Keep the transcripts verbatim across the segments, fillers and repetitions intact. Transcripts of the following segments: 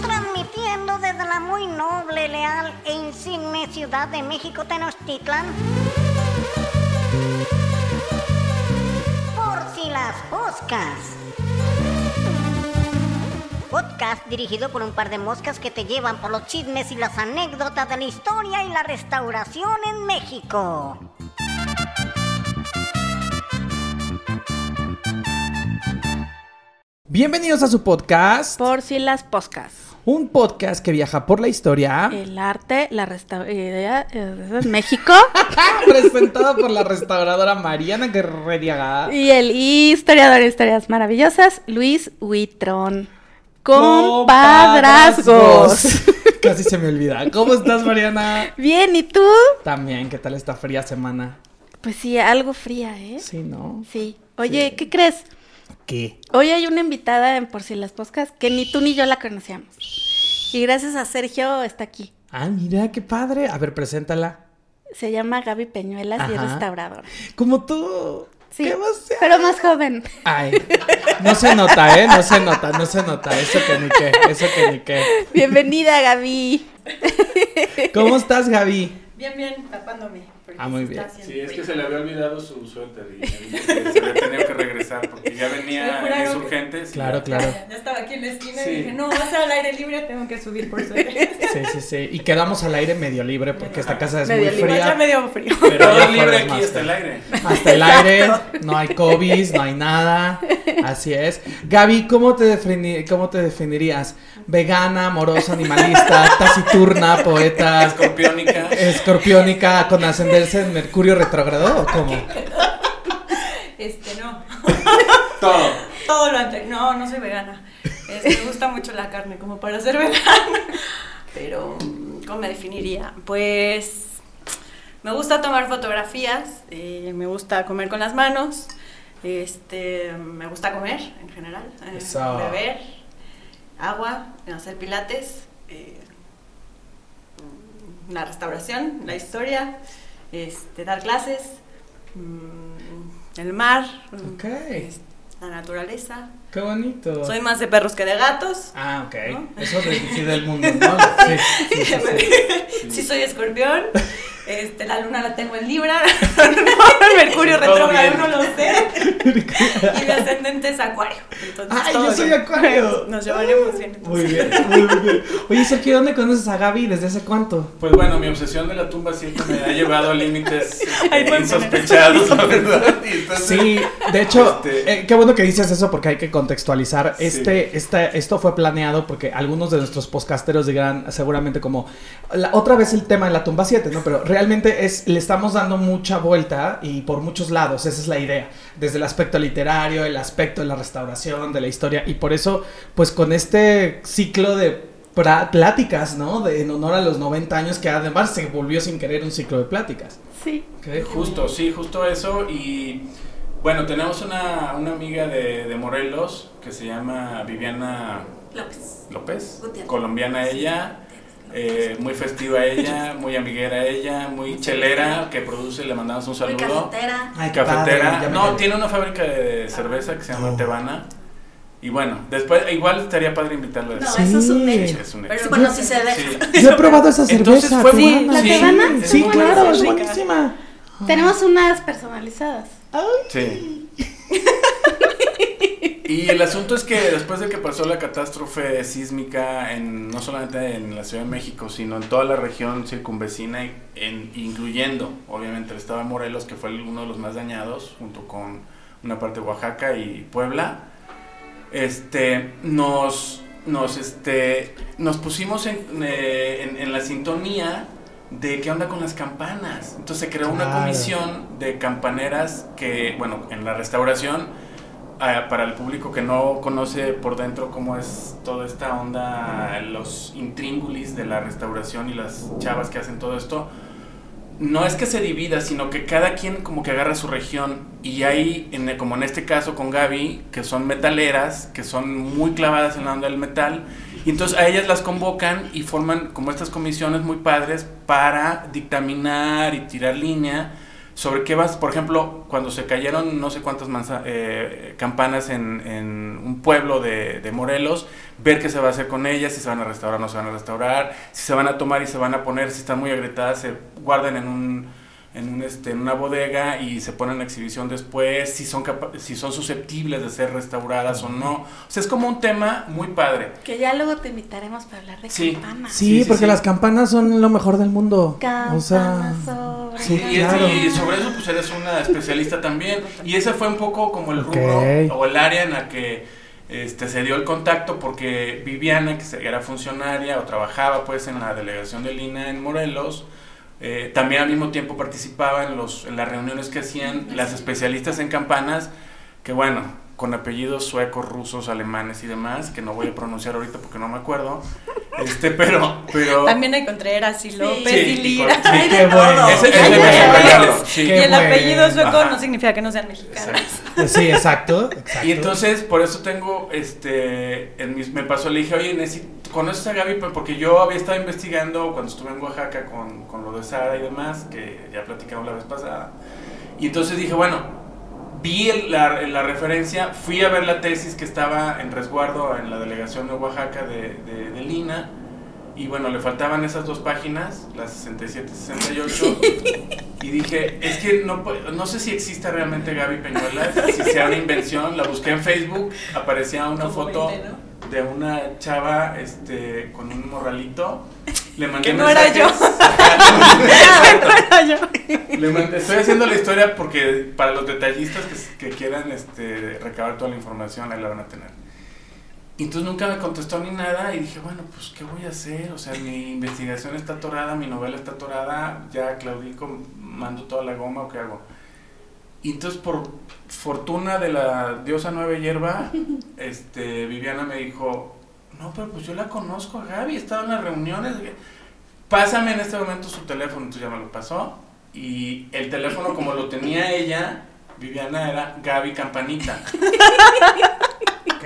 Transmitiendo desde la muy noble, leal e insigne ciudad de México, Tenochtitlán. Por si las moscas. Podcast dirigido por un par de moscas que te llevan por los chismes y las anécdotas de la historia y la restauración en México. Bienvenidos a su podcast Por si las poscas. Un podcast que viaja por la historia, el arte, la restauración de México. Presentado por la restauradora Mariana Garriga y el historiador de historias maravillosas Luis Huitrón. Compadrazgos. Casi se me olvida. ¿Cómo estás, Mariana? Bien, ¿y tú? También, ¿qué tal esta fría semana? Pues sí, algo fría, ¿eh? Sí, ¿no? Sí. Oye, sí. ¿Qué crees? ¿Qué? Hoy hay una invitada en Por si las Poscas que ni tú ni yo la conocíamos. Y gracias a Sergio está aquí. Ah, mira, qué padre. A ver, preséntala. Se llama Gaby Peñuelas. Ajá. Y es restauradora. Como tú. Sí, qué emoción. Pero más joven. Ay, no se nota, ¿eh? No se nota, no se nota. Eso que ni qué, eso que ni qué. Bienvenida, Gaby. ¿Cómo estás, Gaby? Bien, bien, tapándome. Ah, muy bien. Sí, es que se le había olvidado su suéter y se había tenido que regresar porque ya venía en insurgentes. Claro, claro. Ya estaba aquí en la esquina sí. Y dije, no, va a ser al aire libre, tengo que subir por suéter. Sí, sí, sí. Y quedamos al aire medio libre porque esta casa es medio muy libre, fría. Ya medio frío. Pero ya libre aquí hasta el aire. Hasta el aire, no hay COVID, no hay nada. Así es. Gaby, ¿cómo te, defini- cómo te definirías? Vegana, amorosa, animalista, taciturna, poeta. Escorpiónica. Escorpiónica, con ascendencia en Mercurio retrógrado o cómo? Este, no. Todo. Todo lo anterior. No, no soy vegana. Es, me gusta mucho la carne como para ser vegana. Pero, ¿cómo me definiría? Pues, me gusta tomar fotografías, eh, me gusta comer con las manos, este, me gusta comer en general, eh, beber, agua, hacer pilates, eh, la restauración, la historia. Este, dar clases, mmm, el mar, okay. es, la naturaleza. ¡Qué bonito! Soy más de perros que de gatos. Ah, ok. ¿No? Eso de, sí, del mundo, ¿no? Sí, sí, sí, sí, sí. sí. sí soy escorpión, este, la luna la tengo en Libra, no, Mercurio retrógrado no lo sé, y mi ascendente es Acuario. Entonces, ¡ay, yo soy bien. Acuario! Nos llevaremos bien. Entonces. Muy bien, muy bien. Oye, Sergio, ¿dónde conoces a Gaby? ¿Desde hace cuánto? Pues bueno, mi obsesión de la tumba siempre me ha llevado a límites eh, insospechados, la verdad. Entonces, sí, de hecho, este... eh, qué bueno que dices eso porque hay que contextualizar. Este, sí. este, esto fue planeado porque algunos de nuestros podcasteros dirán seguramente como la, otra vez el tema de la tumba siete, ¿no? Pero realmente es, le estamos dando mucha vuelta y por muchos lados, esa es la idea, desde el aspecto literario, el aspecto de la restauración, de la historia, y por eso, pues con este ciclo de pláticas, ¿no? De, en honor a los noventa años, que además se volvió sin querer un ciclo de pláticas. Sí. ¿Okay? Justo, sí, justo eso, y... Bueno, tenemos una, una amiga de, de Morelos que se llama Viviana López, López colombiana ella, eh, muy festiva ella, muy amiguera ella, muy chelera, que produce, le mandamos un saludo. Muy cafetera. Ay, cafetera. Padre, no, tiene una fábrica de cerveza que se llama oh. Tebana. Y bueno, después igual estaría padre invitarla. No, sí. Eso es un hecho. Es un hecho. Pero bueno, sí se deja. Sí. Yo he probado esa cerveza. Entonces, sí, ¿la Tebana? Sí, sí, claro, es buenísima. Tenemos unas personalizadas. Sí. Y el asunto es que después de que pasó la catástrofe sísmica en, no solamente en la Ciudad de México, sino en toda la región circunvecina, en, incluyendo obviamente el estado de Morelos, que fue uno de los más dañados, junto con una parte de Oaxaca y Puebla, este, nos, nos, este, nos pusimos en, eh, en, en la sintonía de qué onda con las campanas. Entonces se creó claro. una comisión de campaneras que, bueno, en la restauración, eh, para el público que no conoce por dentro cómo es toda esta onda, los intríngulis de la restauración y las chavas que hacen todo esto, no es que se divida, sino que cada quien como que agarra su región, y hay, en, como en este caso con Gaby, que son metaleras, que son muy clavadas en la onda del metal, y entonces a ellas las convocan y forman como estas comisiones muy padres para dictaminar y tirar línea sobre qué vas, por ejemplo, cuando se cayeron no sé cuántas manza, eh, campanas en, en un pueblo de, de Morelos, ver qué se va a hacer con ellas, si se van a restaurar o no se van a restaurar, si se van a tomar y se van a poner, si están muy agrietadas, se guardan en un, en, un, este, en una bodega y se ponen en exhibición después, si son, si son susceptibles de ser restauradas o no. O sea, es como un tema muy padre. Que ya luego te invitaremos para hablar de sí. campanas. Sí, sí, sí porque sí. las campanas son lo mejor del mundo. Campanas, o sea... sobre sí, y, claro. es, y sobre eso pues eres una especialista también. Y ese fue un poco como el rubro okay. o el área en la que... Este, se dio el contacto porque Viviana, que era funcionaria o trabajaba pues en la delegación de Lina en Morelos, eh, también al mismo tiempo participaba en, los, en las reuniones que hacían las especialistas en campanas, que bueno, con apellidos suecos, rusos, alemanes y demás, que no voy a pronunciar ahorita porque no me acuerdo, este, pero, pero... También hay Contreras y López sí, y Lira, sí, hay de todo. Ese, ese es sí, y el apellido sueco Ajá. no significa que no sean mexicanos. Exacto. Sí, exacto, exacto. Y entonces, por eso tengo, este, en mis, me pasó, le dije, oye, Nessie, ¿conoces a Gaby? Porque yo había estado investigando cuando estuve en Oaxaca con, con lo de Sara y demás, que ya platicamos la vez pasada, y entonces dije, bueno... Vi la, la referencia, fui a ver la tesis que estaba en resguardo en la delegación de Oaxaca de, de, de Lina, y bueno, le faltaban esas dos páginas, las sesenta y siete y sesenta y ocho, y dije, es que no, no sé si existe realmente Gaby Peñuelas, si sea una invención, la busqué en Facebook, aparecía una foto de una chava este, con un morralito, le mandé no mensajes. Era yo. Le mandé, estoy haciendo la historia porque para los detallistas que, que quieran este, recabar toda la información, ahí la van a tener. Y entonces nunca me contestó ni nada y dije, bueno, pues ¿qué voy a hacer? O sea, mi investigación está atorada, mi novela está atorada, ya claudico, mando toda la goma o qué hago. Y entonces por fortuna de la diosa Nueve Hierba, este, Viviana me dijo, no, pero pues yo la conozco a Gaby, estaba en las reuniones, pásame en este momento su teléfono, entonces ya me lo pasó. Y el teléfono como lo tenía ella, Viviana, era Gaby Campanita.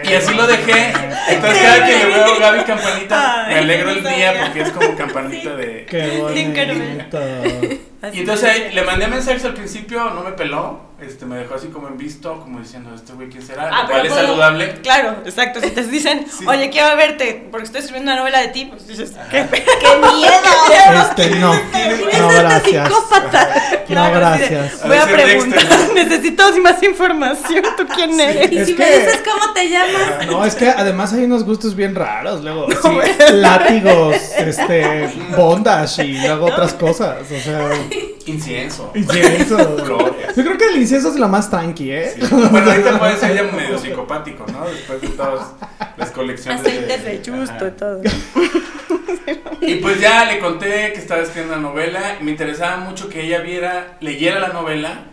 Y así lo dejé. Entonces cada que le veo Gaby Campanita, ay, me alegro el día porque es como campanita sí. de... ¡Qué bonito! Y entonces ahí, le mandé mensajes al principio, no me peló, este, me dejó así como en visto, como diciendo, ¿este güey quién será? Ah, ¿cuál es puedo, saludable? Claro, exacto, si te dicen, sí. oye, quiero verte, porque estoy escribiendo una novela de ti, pues dices, ¡qué, qué miedo! Este, no, no, gracias. No, gracias. Voy a preguntar, necesito más información, ¿tú quién eres? Y si me dices cómo te llamas. No, es que además hay unos gustos bien raros, luego no, sí, bueno. látigos, este, bondage y luego no. otras cosas, o sea, incienso. Incienso. Yo creo que el incienso es la más tranqui, ¿eh? Sí. Bueno, ahorita puede ser ya medio psicopático, ¿no? Después de todas las colecciones aceites de chusto y todo. Y pues ya le conté que estaba escribiendo la novela, y me interesaba mucho que ella viera, leyera la novela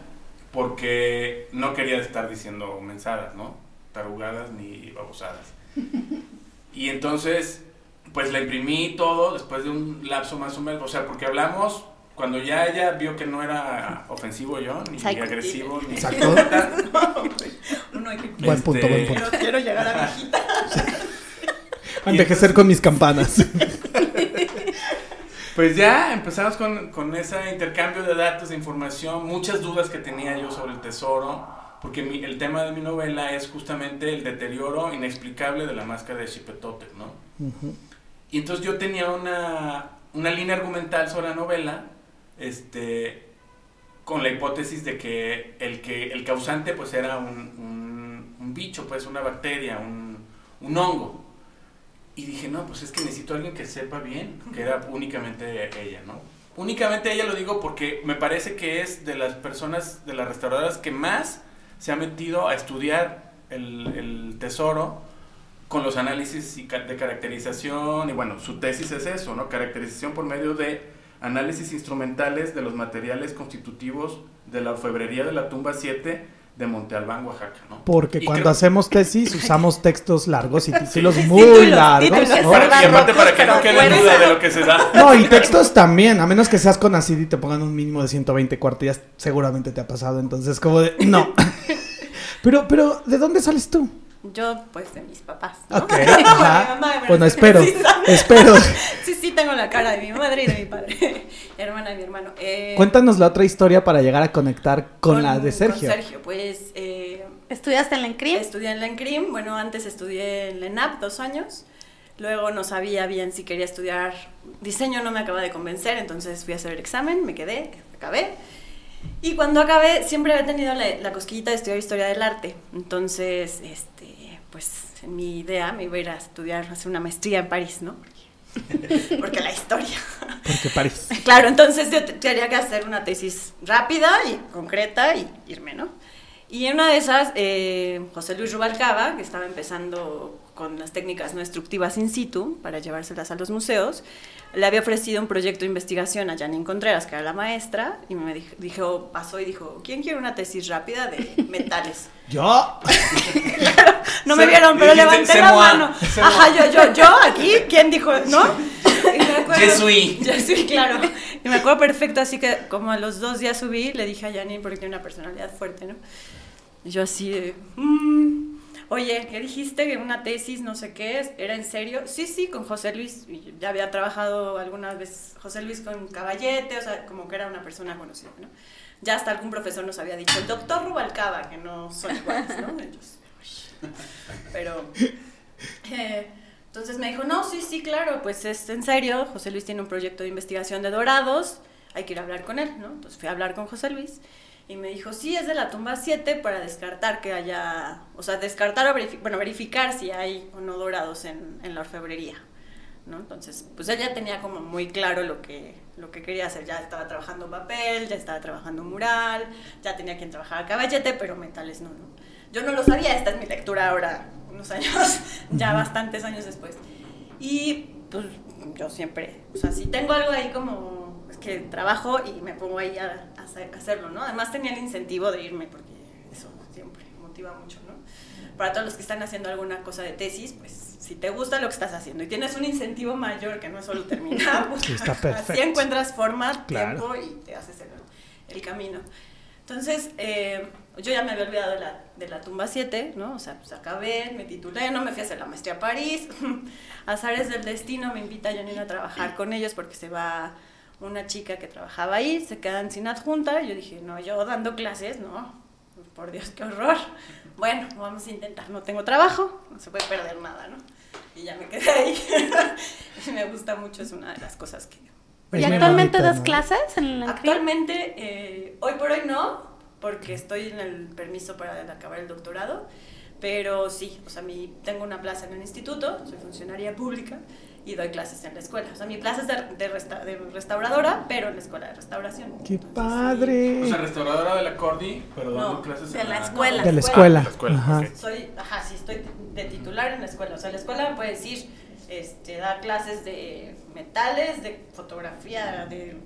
porque no quería estar diciendo mensadas, ¿no? Tarugadas ni babosadas. Y entonces pues la imprimí todo después de un lapso más o menos, o sea, porque hablamos cuando ya ella vio que no era ofensivo yo, ni Psycho. agresivo, ni exacto. No, no hay que... Buen este... punto, buen punto. Quiero, quiero llegar a viejita. Envejecer con mis campanas. Pues ya empezamos con, con ese intercambio de datos, de información, muchas dudas que tenía yo sobre el tesoro. Porque mi, el tema de mi novela es justamente el deterioro inexplicable de la máscara de Xipe Tótec, ¿no? Uh-huh. Y entonces yo tenía una, una línea argumental sobre la novela, este, con la hipótesis de que el, que, el causante pues era un, un, un bicho, pues una bacteria, un, un hongo. Y dije, no, pues es que necesito a alguien que sepa bien, que era únicamente ella, ¿no? Únicamente ella lo digo porque me parece que es de las personas, de las restauradoras que más... se ha metido a estudiar el, el tesoro con los análisis de caracterización, y bueno, su tesis es eso, ¿no? Caracterización por medio de análisis instrumentales de los materiales constitutivos de la orfebrería de la tumba siete de Monte Albán, Oaxaca, ¿no? Porque y cuando creo... hacemos tesis usamos textos largos y títulos sí, muy títulos, largos, títulos, ¿no? Para, y aparte para que no quede duda a... de lo que se da. No, y textos también, a menos que seas con ACID y te pongan un mínimo de ciento veinte cuartillas, seguramente te ha pasado, entonces como de, no. Pero, pero, ¿de dónde sales tú? Yo, pues, de mis papás, ¿no? Okay, de mi mamá, bueno, espero, espero. Sí, sí, tengo la cara de mi madre y de mi padre. hermana de mi hermano. Eh, Cuéntanos la otra historia para llegar a conectar con, con la de Sergio. Con Sergio, pues... Eh, ¿Estudiaste en la ENCRyM? Estudié en la ENCRyM, bueno, antes estudié en la ENAP dos años, luego no sabía bien si quería estudiar diseño, no me acababa de convencer, entonces fui a hacer el examen, me quedé, acabé, y cuando acabé siempre había tenido la, la cosquillita de estudiar Historia del Arte, entonces, este, pues, mi idea me iba a ir a estudiar, a hacer una maestría en París, ¿no? Porque la historia. Porque París. Claro, entonces yo tenía que hacer una tesis rápida y concreta y irme, ¿no? Y en una de esas, eh, José Luis Rubalcaba, que estaba empezando con las técnicas no destructivas in situ para llevárselas a los museos, le había ofrecido un proyecto de investigación a Janine Contreras, que era la maestra, y me dijo, dijo pasó y dijo, ¿quién quiere una tesis rápida de metales? ¿Yo? Claro, no se, me vieron, pero dijiste, levanté la moa, mano. Ajá, yo, yo, yo, aquí, ¿quién dijo? ¿No? Y me acuerdo, yo soy. Yo soy, claro. Y me acuerdo perfecto, así que como a los dos días subí, le dije a Janine, porque tiene una personalidad fuerte, ¿no? Y yo así de, mmm, oye, ¿qué dijiste? Que una tesis, no sé qué es, ¿era en serio? Sí, sí, con José Luis, ya había trabajado algunas veces José Luis con Caballete, o sea, como que era una persona conocida, ¿no? Ya hasta algún profesor nos había dicho, el doctor Rubalcaba, que no son iguales, ¿no? Ellos, pero, eh, entonces me dijo, no, sí, sí, claro, pues es en serio, José Luis tiene un proyecto de investigación de dorados, hay que ir a hablar con él, ¿no? Entonces fui a hablar con José Luis, y me dijo, sí, es de la tumba siete para descartar que haya, o sea, descartar o verific, bueno, verificar si hay o no dorados en, en la orfebrería, ¿no? Entonces, pues ella tenía como muy claro lo que, lo que quería hacer, ya estaba trabajando papel, ya estaba trabajando mural, ya tenía quien trabajar a Caballete, pero metales no, ¿no? Yo no lo sabía, esta es mi lectura ahora, unos años, ya bastantes años después. Y, pues, yo siempre, o sea, si tengo algo ahí como... es que trabajo y me pongo ahí a, a hacerlo, ¿no? Además tenía el incentivo de irme, porque eso siempre motiva mucho, ¿no? Para todos los que están haciendo alguna cosa de tesis, pues si te gusta lo que estás haciendo y tienes un incentivo mayor que no es solo terminar, pues, sí, está perfecto. Así encuentras forma, claro, tiempo y te haces el, el camino. Entonces, eh, yo ya me había olvidado de la, de la tumba siete, ¿no? O sea, pues acabé, me titulé, no me fui a hacer la maestría a París. Azares del destino, me invita Janine a trabajar con ellos porque se va... una chica que trabajaba ahí, se quedan sin adjunta, y yo dije, no, yo dando clases, no, por Dios, qué horror, bueno, vamos a intentar, no tengo trabajo, no se puede perder nada, ¿no? Y ya me quedé ahí, me gusta mucho, es una de las cosas que... ¿Y actualmente das clases en la Actualmente, eh, hoy por hoy no, porque estoy en el permiso para acabar el doctorado, pero sí, o sea, mi, tengo una plaza en el instituto, soy funcionaria pública, y doy clases en la escuela. O sea, mi plaza es de, de, resta, de restauradora, pero en la escuela de restauración. ¡Qué entonces, padre! Sí. O sea, restauradora de la Cordi, pero dando no, clases de en la escuela. De la escuela. Ah, de la escuela. Ajá. Okay. Soy, ajá, sí, estoy de titular en la escuela. O sea, en la escuela me puedes ir, este, dar clases de metales, de fotografía, de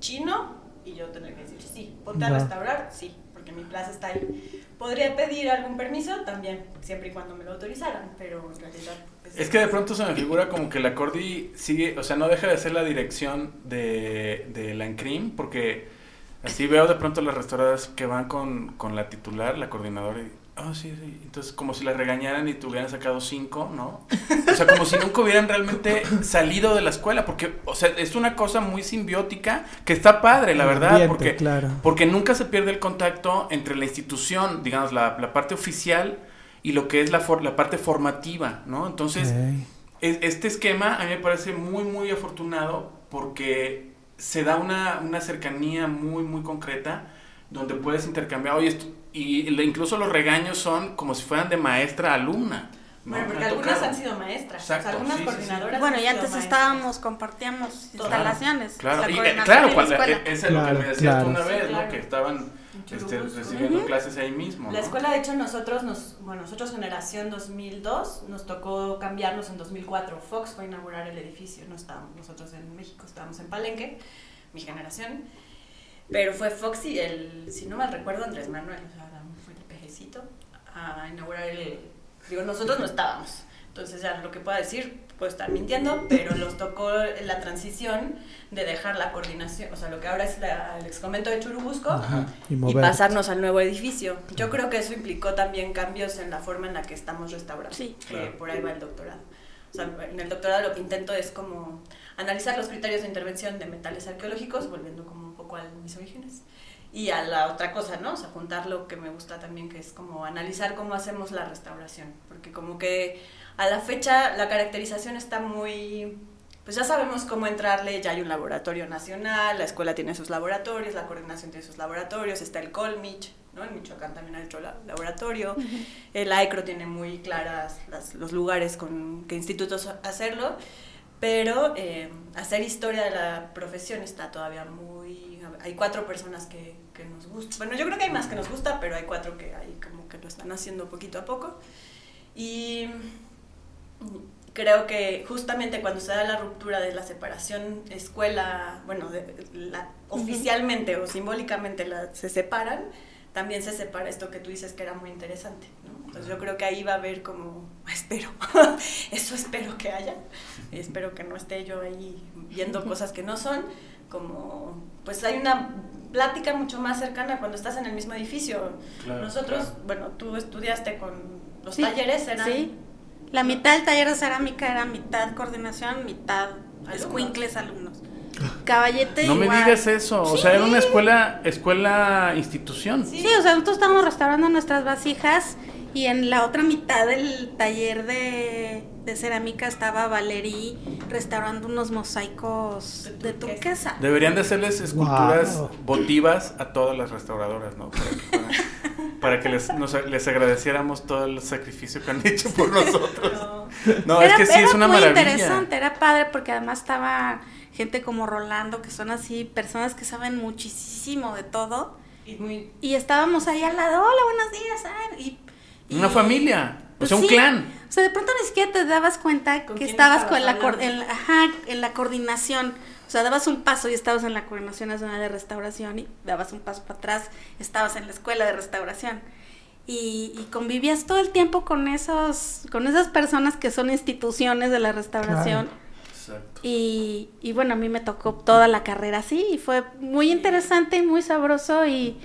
chino, y yo tendré que decir, sí, ponte a restaurar, sí, porque mi plaza está ahí. Podría pedir algún permiso también, siempre y cuando me lo autorizaran, pero en realidad... Es que de pronto se me figura como que la Cordi sigue, o sea, no deja de ser la dirección de, de la ENCRyM, porque así veo de pronto las restauradoras que van con, con la titular, la coordinadora, y, oh, sí, sí, entonces como si la regañaran y te hubieran sacado cinco, ¿no? O sea, como si nunca hubieran realmente salido de la escuela, porque, o sea, es una cosa muy simbiótica que está padre, la verdad, ambiente, porque, claro, porque nunca se pierde el contacto entre la institución, digamos, la, la parte oficial, y lo que es la, for- la parte formativa, ¿no? Entonces, okay, es, este esquema a mí me parece muy, muy afortunado porque se da una, una cercanía muy, muy concreta donde puedes intercambiar, oye, esto, y le, incluso los regaños son como si fueran de maestra a alumna. Bueno, porque algunas han sido maestras. Exacto, o sea, algunas sí, coordinadoras. Sí, sí. Bueno, y antes maestras. estábamos, compartíamos instalaciones. Claro, claro. Y, eh, claro, cuando, eh, eso es claro, lo que me decías claro, tú una vez, sí, claro, ¿no? Que estaban este, recibiendo uh-huh. clases ahí mismo. La ¿no? escuela, de hecho, nosotros, nos, bueno, nosotros generación dos mil dos, nos tocó cambiarnos en dos mil cuatro. Fox fue a inaugurar el edificio, no estábamos nosotros en México, estábamos en Palenque, mi generación. Pero fue Fox y el, si no mal recuerdo, Andrés Manuel, o sea, fue el pejecito, a inaugurar el... Digo, nosotros no estábamos, entonces ya lo que pueda decir, puedo estar mintiendo, pero nos tocó la transición de dejar la coordinación, o sea, lo que ahora es la, el ex convento de Churubusco, ajá, y, y pasarnos al nuevo edificio. Yo creo que eso implicó también cambios en la forma en la que estamos restaurando, sí, claro, eh, por ahí va el doctorado. O O sea, en el doctorado lo que intento es como analizar los criterios de intervención de metales arqueológicos, volviendo como un poco a mis orígenes, y a la otra cosa, ¿no? O sea, juntar lo que me gusta también, que es como analizar cómo hacemos la restauración, porque como que a la fecha la caracterización está muy... pues ya sabemos cómo entrarle, ya hay un laboratorio nacional, la escuela tiene sus laboratorios, la coordinación tiene sus laboratorios, está el Colmich, ¿no? En Michoacán también hay otro laboratorio, el AECRO tiene muy claras las, los lugares con qué institutos hacerlo, pero eh, hacer historia de la profesión está todavía muy... hay cuatro personas que, que nos gustan, bueno, yo creo que hay más que nos gusta, pero hay cuatro que hay como que lo están haciendo poquito a poco, y... creo que justamente cuando se da la ruptura de la separación escuela, bueno, de, la, oficialmente o simbólicamente la, se separan, también se separa esto que tú dices que era muy interesante, ¿no? Entonces yo creo que ahí va a haber como, espero, eso espero que haya, espero que no esté yo ahí viendo cosas que no son, como, pues hay una plática mucho más cercana cuando estás en el mismo edificio. Claro, nosotros, claro. Bueno, tú estudiaste con los sí, talleres, eran... Sí. La mitad del taller de cerámica era mitad coordinación, mitad escuincles alumnos. Caballete no igual. Me digas eso, sí. O sea, era una escuela, escuela institución. Sí, sí, o sea, nosotros estábamos restaurando nuestras vasijas y en la otra mitad del taller de, de cerámica estaba Valerie restaurando unos mosaicos de turquesa. Deberían de hacerles esculturas wow. votivas a todas las restauradoras, ¿no? Para que puedan... para que les, nos, les agradeciéramos todo el sacrificio que han hecho por nosotros. No, no era, es que sí, es una maravilla. Era muy interesante, era padre porque además estaba gente como Rolando, que son así, personas que saben muchísimo de todo. Y, muy... y estábamos ahí al lado, hola, buenos días. Ah, y, y, una familia, pues o sea, sí, un clan. O sea, de pronto ni siquiera te dabas cuenta que estabas con la, en, ajá, en la coordinación. O sea, dabas un paso y estabas en la Coordinación Nacional de Restauración y dabas un paso para atrás, estabas en la Escuela de Restauración y, y convivías todo el tiempo con esos, con esas personas que son instituciones de la restauración. Claro. Exacto. Y, y bueno, a mí me tocó toda la carrera así y fue muy interesante y muy sabroso y,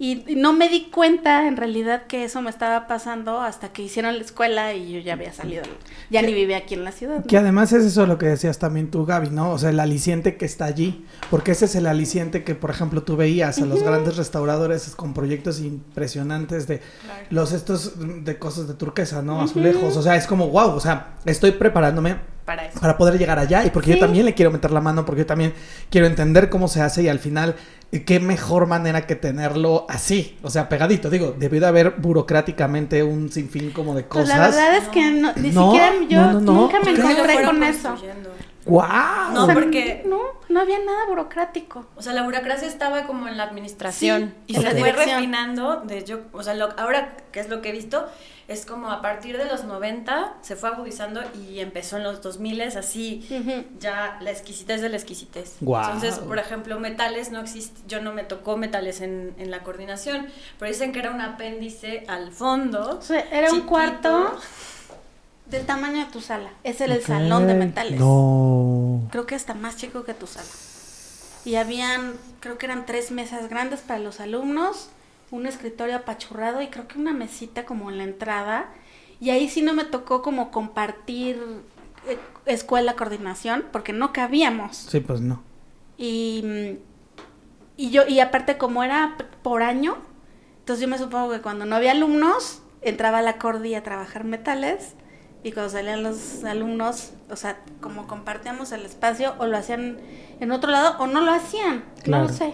y, y no me di cuenta en realidad que eso me estaba pasando hasta que hicieron la escuela y yo ya había salido, ya que, ni vivía aquí en la ciudad, ¿no? Que además es eso lo que decías también tú, Gaby, ¿no? O sea, el aliciente que está allí, porque ese es el aliciente que, por ejemplo, tú veías a los uh-huh. grandes restauradores con proyectos impresionantes de claro. los estos de cosas de turquesa, ¿no? Uh-huh. Azulejos, o sea, es como wow, o sea, estoy preparándome para eso, para poder llegar allá y porque sí. yo también le quiero meter la mano, porque yo también quiero entender cómo se hace y al final... qué mejor manera que tenerlo así, o sea, pegadito, digo, debió de haber burocráticamente un sinfín como de cosas. Pues la verdad es que no, ni ¿No? siquiera yo no, no, no. nunca me encontré con eso. ¡Guau! Wow. No, o sea, porque... No, no había nada burocrático. O sea, la burocracia estaba como en la administración sí, y se okay. fue refinando, de yo, o sea, lo, ahora que es lo que he visto, es como a partir de los noventa se fue agudizando y empezó en los dos mil, así, uh-huh. ya la exquisitez de la exquisitez. Wow. Entonces, por ejemplo, metales no existe, yo no me tocó metales en, en la coordinación, pero dicen que era un apéndice al fondo. O sea, era chiquito. Un cuarto... del tamaño de tu sala. Ese era okay. el salón de metales. No. Creo que hasta más chico que tu sala. Y habían, creo que eran tres mesas grandes para los alumnos, un escritorio apachurrado y creo que una mesita como en la entrada. Y ahí sí no me tocó como compartir eh, escuela, coordinación, porque no cabíamos. Sí, pues no. Y, y yo, y aparte como era por año, entonces yo me supongo que cuando no había alumnos, entraba a la Cordi a trabajar metales. Y cuando salían los alumnos, o sea, como compartíamos el espacio, o lo hacían en otro lado, o no lo hacían, claro, no lo sé,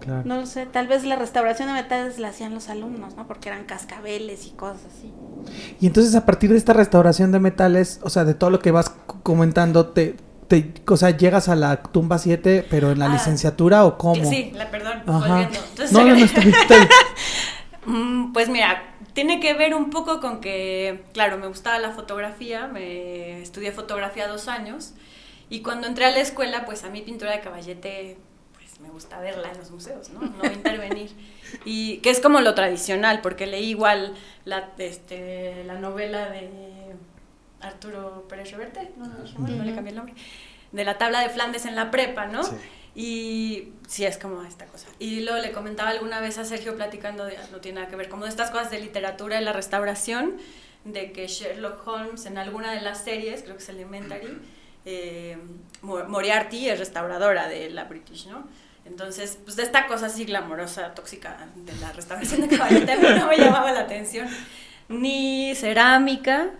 claro. no lo sé, tal vez la restauración de metales la hacían los alumnos, ¿no? Porque eran cascabeles y cosas así. Y entonces a partir de esta restauración de metales, o sea, de todo lo que vas comentando, te... Te, o sea, llegas a la tumba siete, pero en la ah, licenciatura, ¿o cómo? Sí, la, perdón, Ajá. volviendo. Entonces, no, no, no, estoy, estoy. Pues mira, tiene que ver un poco con que, claro, me gustaba la fotografía, me estudié fotografía dos años, y cuando entré a la escuela, pues a mí pintura de caballete, pues me gusta verla en los museos, ¿no? No intervenir. Y que es como lo tradicional, porque leí igual la, este, la novela de... Arturo Pérez Reverte, no, no, dije, bueno, no le cambié el nombre, de la tabla de Flandes en la prepa, ¿no? Sí. Y sí, es como esta cosa. Y luego le comentaba alguna vez a Sergio platicando, de, no tiene nada que ver, como de estas cosas de literatura y la restauración, de que Sherlock Holmes en alguna de las series, creo que es Elementary, eh, Moriarty es restauradora de la British, ¿no? Entonces, pues de esta cosa así glamorosa, tóxica de la restauración de Caballete no me llamaba la atención, ni cerámica,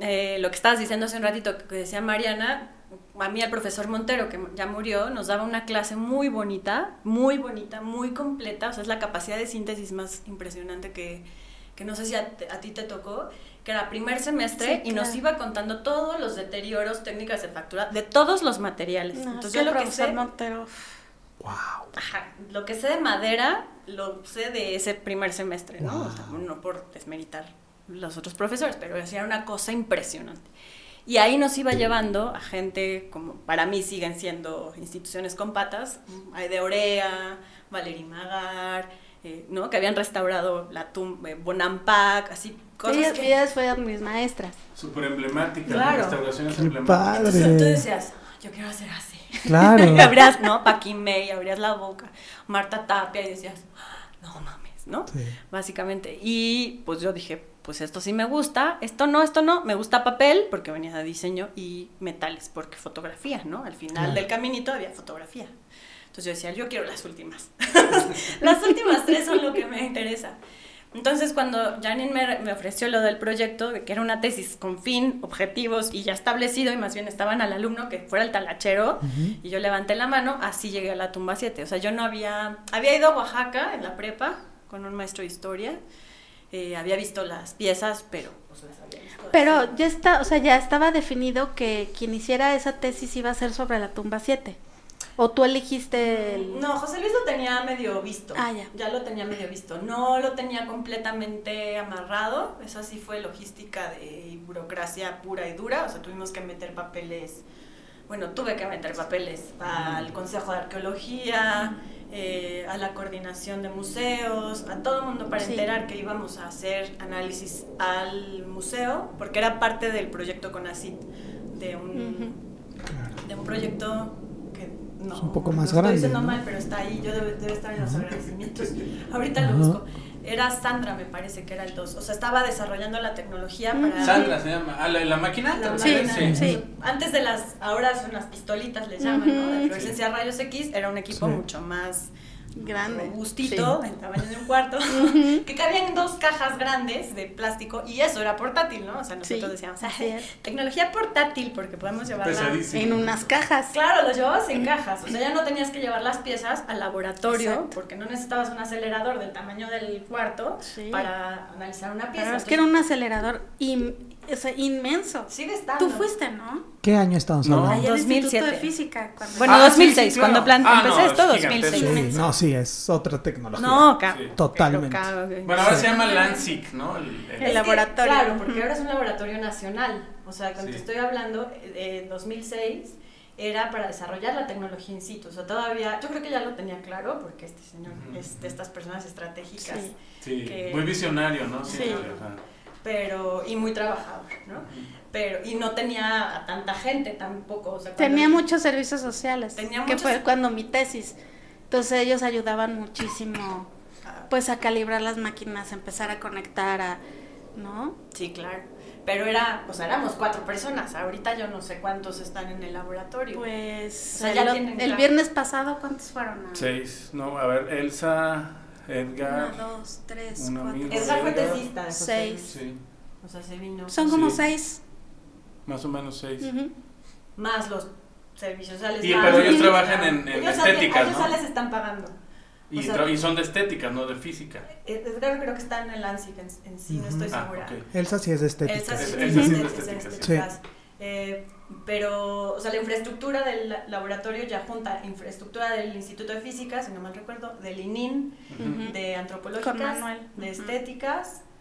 eh, lo que estabas diciendo hace un ratito que decía Mariana, a mí el profesor Montero, que ya murió, nos daba una clase muy bonita, muy bonita, muy completa, o sea, es la capacidad de síntesis más impresionante que, que no sé si a, a ti te tocó, que era primer semestre, sí, y claro, nos iba contando todos los deterioros, técnicas de factura, de todos los materiales. No, entonces, yo lo que sé... Montero. Wow. Ajá, lo que sé de madera, lo sé de ese primer semestre, ¿no? Wow. O sea, no por desmeritar los otros profesores, pero hacía una cosa impresionante. Y ahí nos iba llevando a gente, como para mí siguen siendo instituciones con patas, de Orea, Valery Magar, eh, ¿no? Que habían restaurado la tumba, Bonampak, así cosas. Ellas, que... ellas fueron mis maestras. Súper emblemáticas, claro, restauraciones emblemáticas. Padre. Entonces tú decías, yo quiero hacer así. Claro. Y abrías, ¿no? Paquimei, abrías la boca, Marta Tapia, y decías, no mames, ¿no? Sí. Básicamente. Y pues yo dije, pues esto sí me gusta, esto no, esto no, me gusta papel, porque venía de diseño, y metales, porque fotografía, ¿no? Al final, sí, del caminito había fotografía. Entonces yo decía, yo quiero las últimas. Las últimas tres son lo que me interesa. Entonces cuando Janine me, me ofreció lo del proyecto, que era una tesis con fin, objetivos y ya establecido, y más bien estaban al alumno que fuera el talachero, uh-huh, y yo levanté la mano, así llegué a la tumba siete. O sea, yo no había, había ido a Oaxaca en la prepa con un maestro de historia, eh, había visto las piezas, pero pues las había visto. Pero así, ya está, o sea, ya estaba definido que quien hiciera esa tesis iba a ser sobre la tumba siete. ¿O tú elegiste el...? No, José Luis lo tenía medio visto. Ah, ya. Ya lo tenía medio visto. No lo tenía completamente amarrado. Eso sí fue logística de burocracia pura y dura. O sea, tuvimos que meter papeles... Bueno, tuve que meter papeles al Consejo de Arqueología, eh, a la coordinación de museos, a todo el mundo para, sí, enterar que íbamos a hacer análisis al museo, porque era parte del proyecto CONACYT, de un, uh-huh, de un proyecto... No, es un poco más grande. Estoy diciendo, ¿no?, mal, pero está ahí. Yo debe, debe estar en los agradecimientos. Ahorita, ajá, lo busco. Era Sandra, me parece que era el dos. O sea, estaba desarrollando la tecnología para... Sandra se llama. Ah, ¿la, la máquina? La sí, máquina, sí, sí. Antes de las... Ahora son las pistolitas, le llaman, ¿no? De fluorescencia, sí, rayos X. Era un equipo, sí, mucho más... grande. Robustito, sí, el tamaño de un cuarto. Uh-huh. Que cabían dos cajas grandes de plástico. Y eso era portátil, ¿no? O sea, nosotros, sí, decíamos, ay, tecnología portátil, porque podemos llevarla en unas cajas. Claro, lo llevabas en cajas. O sea, ya no tenías que llevar las piezas al laboratorio. Exacto. Porque no necesitabas un acelerador del tamaño del cuarto, sí, para analizar una pieza. Pero es entonces, que era un acelerador in, o sea, inmenso. Sigue estando. Tú fuiste, ¿no? ¿Qué año estamos hablando? No. dos mil siete. El Instituto de Física. Cuando... Bueno, ah, dos mil seis, sí, claro, cuando plan... ah, empecé, no, esto, dos mil seis. Sí, no, sí, es otra tecnología. No, sí, totalmente. Bueno, ahora, sí, se llama LANCIC, ¿no? El, el, el laboratorio. Que, claro, porque ahora es un laboratorio nacional. O sea, cuando, sí, te estoy hablando, en dos mil seis era para desarrollar la tecnología in situ. O sea, todavía, yo creo que ya lo tenía claro, porque este señor, mm, es de estas personas estratégicas. Sí, sí, que, muy visionario, ¿no? Sí, sí. Pero, y muy trabajador, ¿no? Pero, y no tenía a tanta gente tampoco. O sea, tenía muchos servicios sociales, tenía que muchos... fue cuando mi tesis. Entonces ellos ayudaban muchísimo, pues, a calibrar las máquinas, a empezar a conectar, a, ¿no? Sí, claro. Pero era, o sea, éramos cuatro personas. Ahorita yo no sé cuántos están en el laboratorio. Pues, o sea, ya lo, tienen, el viernes pasado, ¿cuántos fueron? Seis. No, a ver, Elsa... Edgar, una, dos, tres, una, cuatro, esa fue tesista, seis, sí, o sea, se vino, son como, sí, seis, más o menos seis, uh-huh, más los servicios sociales, y pero ellos trabajan en, en estética, ¿no? Ellos ya les están pagando, y, o sea, y son de estética, no de física. Edgar creo que están en el LANCIC en, en sí, uh-huh, no estoy segura. Ah, okay. Elsa sí es de estética. Elsa sí es, es, es de estética, sí. Eh, pero, o sea, la infraestructura del laboratorio ya junta infraestructura del Instituto de Física, si no mal recuerdo, del I N I N, uh-huh, de antropológicas, de estéticas, uh-huh,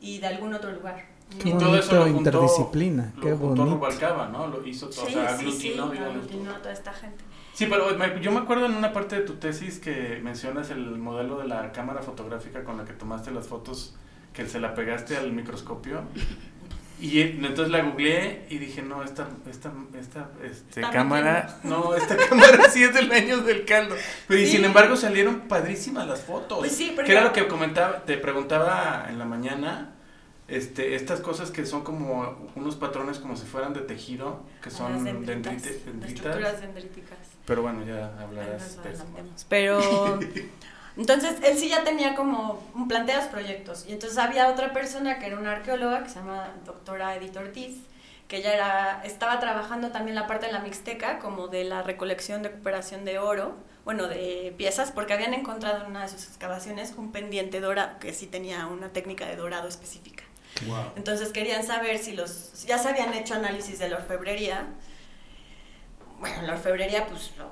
y de algún otro lugar. Qué y todo eso lo juntó, interdisciplina, lo qué bonito. Rubalcaba, ¿no? Lo hizo todo, sí, o sea, aglutinó, sí, sí, aglutinó a toda esta gente. Sí, pero yo me acuerdo en una parte de tu tesis que mencionas el modelo de la cámara fotográfica con la que tomaste las fotos, que se la pegaste al microscopio. Y entonces la googleé y dije, no, esta esta esta este, cámara, no, esta cámara sí es del año del caldo. Pero, sí, y sin embargo salieron padrísimas las fotos. Pues sí, que era lo que comentaba, te preguntaba en la mañana, Este, estas cosas que son como unos patrones como si fueran de tejido, que son dendritas, dendritas, estructuras dendríticas. Pero bueno, ya hablarás de eso. Pero entonces él sí ya tenía como planteas proyectos, y entonces había otra persona que era una arqueóloga que se llama doctora Edith Ortiz, que ella era, estaba trabajando también la parte de la Mixteca, como de la recolección de recuperación de oro, bueno, de piezas, porque habían encontrado en una de sus excavaciones un pendiente dorado, que sí tenía una técnica de dorado específica. Wow. Entonces querían saber si los, ya se habían hecho análisis de la orfebrería, bueno, la orfebrería pues lo,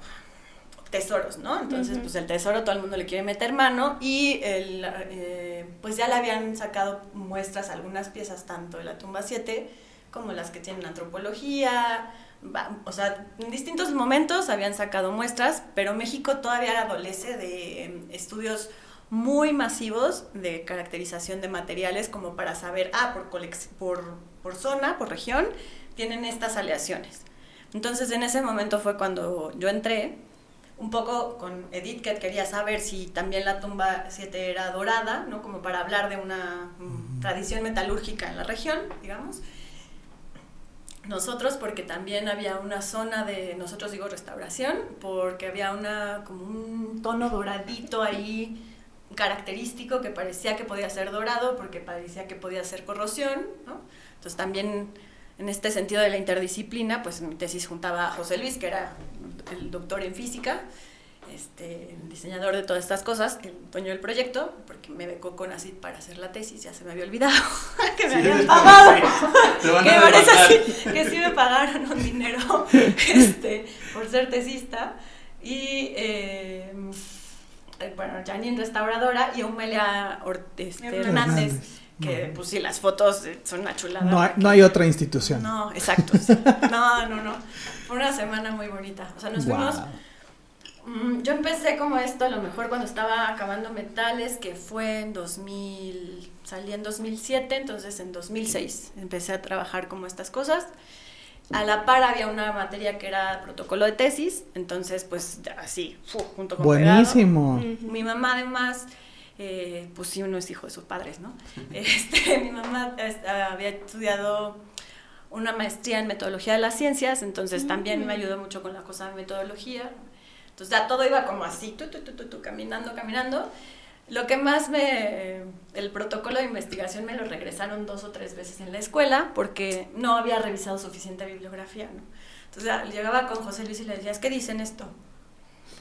tesoros, ¿no? Entonces uh-huh. pues el tesoro todo el mundo le quiere meter mano, y el, eh, pues ya le habían sacado muestras algunas piezas tanto de la tumba siete como las que tienen antropología, va, o sea, en distintos momentos habían sacado muestras, pero México todavía adolece de eh, estudios muy masivos de caracterización de materiales como para saber, ah, por, por, por zona, por región, tienen estas aleaciones. Entonces, en ese momento fue cuando yo entré, un poco con Edith, que quería saber si también la tumba siete era dorada, ¿no? Como para hablar de una mm, tradición metalúrgica en la región, digamos. Nosotros, porque también había una zona de, nosotros digo restauración, porque había una, como un tono doradito ahí, característico, que parecía que podía ser dorado porque parecía que podía ser corrosión, ¿no? Entonces también en este sentido de la interdisciplina, pues mi tesis juntaba a José Luis, que era el doctor en física, este, el diseñador de todas estas cosas, el dueño del proyecto, porque me becó CONACYT para hacer la tesis, ya se me había olvidado que me sí, habían pagado, sí. que parece así, que sí me pagaron un dinero este, por ser tesista, y eh, bueno, Janine restauradora, y Eumelia Ortiz, este, Hernández, Hernández, que no. pues sí, las fotos son una chulada. No hay, no hay otra institución. No, exacto. Sí. No, no, no. Fue una semana muy bonita. O sea, nos wow. fuimos... Mmm, yo empecé como esto, a lo mejor cuando estaba acabando metales, que fue en dos mil... Salí en dos mil siete, entonces en dos mil seis empecé a trabajar como estas cosas. A la par había una materia que era protocolo de tesis, entonces pues así, fu, junto con buenísimo. Pegado. Mi mamá además, eh, pues sí, uno es hijo de sus padres, ¿no? Este, mi mamá había estudiado una maestría en metodología de las ciencias, entonces también me ayudó mucho con la cosa de metodología. Entonces ya todo iba como así, tu, tu, tu, tu, tu, caminando, caminando. Lo que más me... El protocolo de investigación me lo regresaron dos o tres veces en la escuela porque no había revisado suficiente bibliografía, ¿no? Entonces llegaba con José Luis y le decía, ¿qué dicen esto?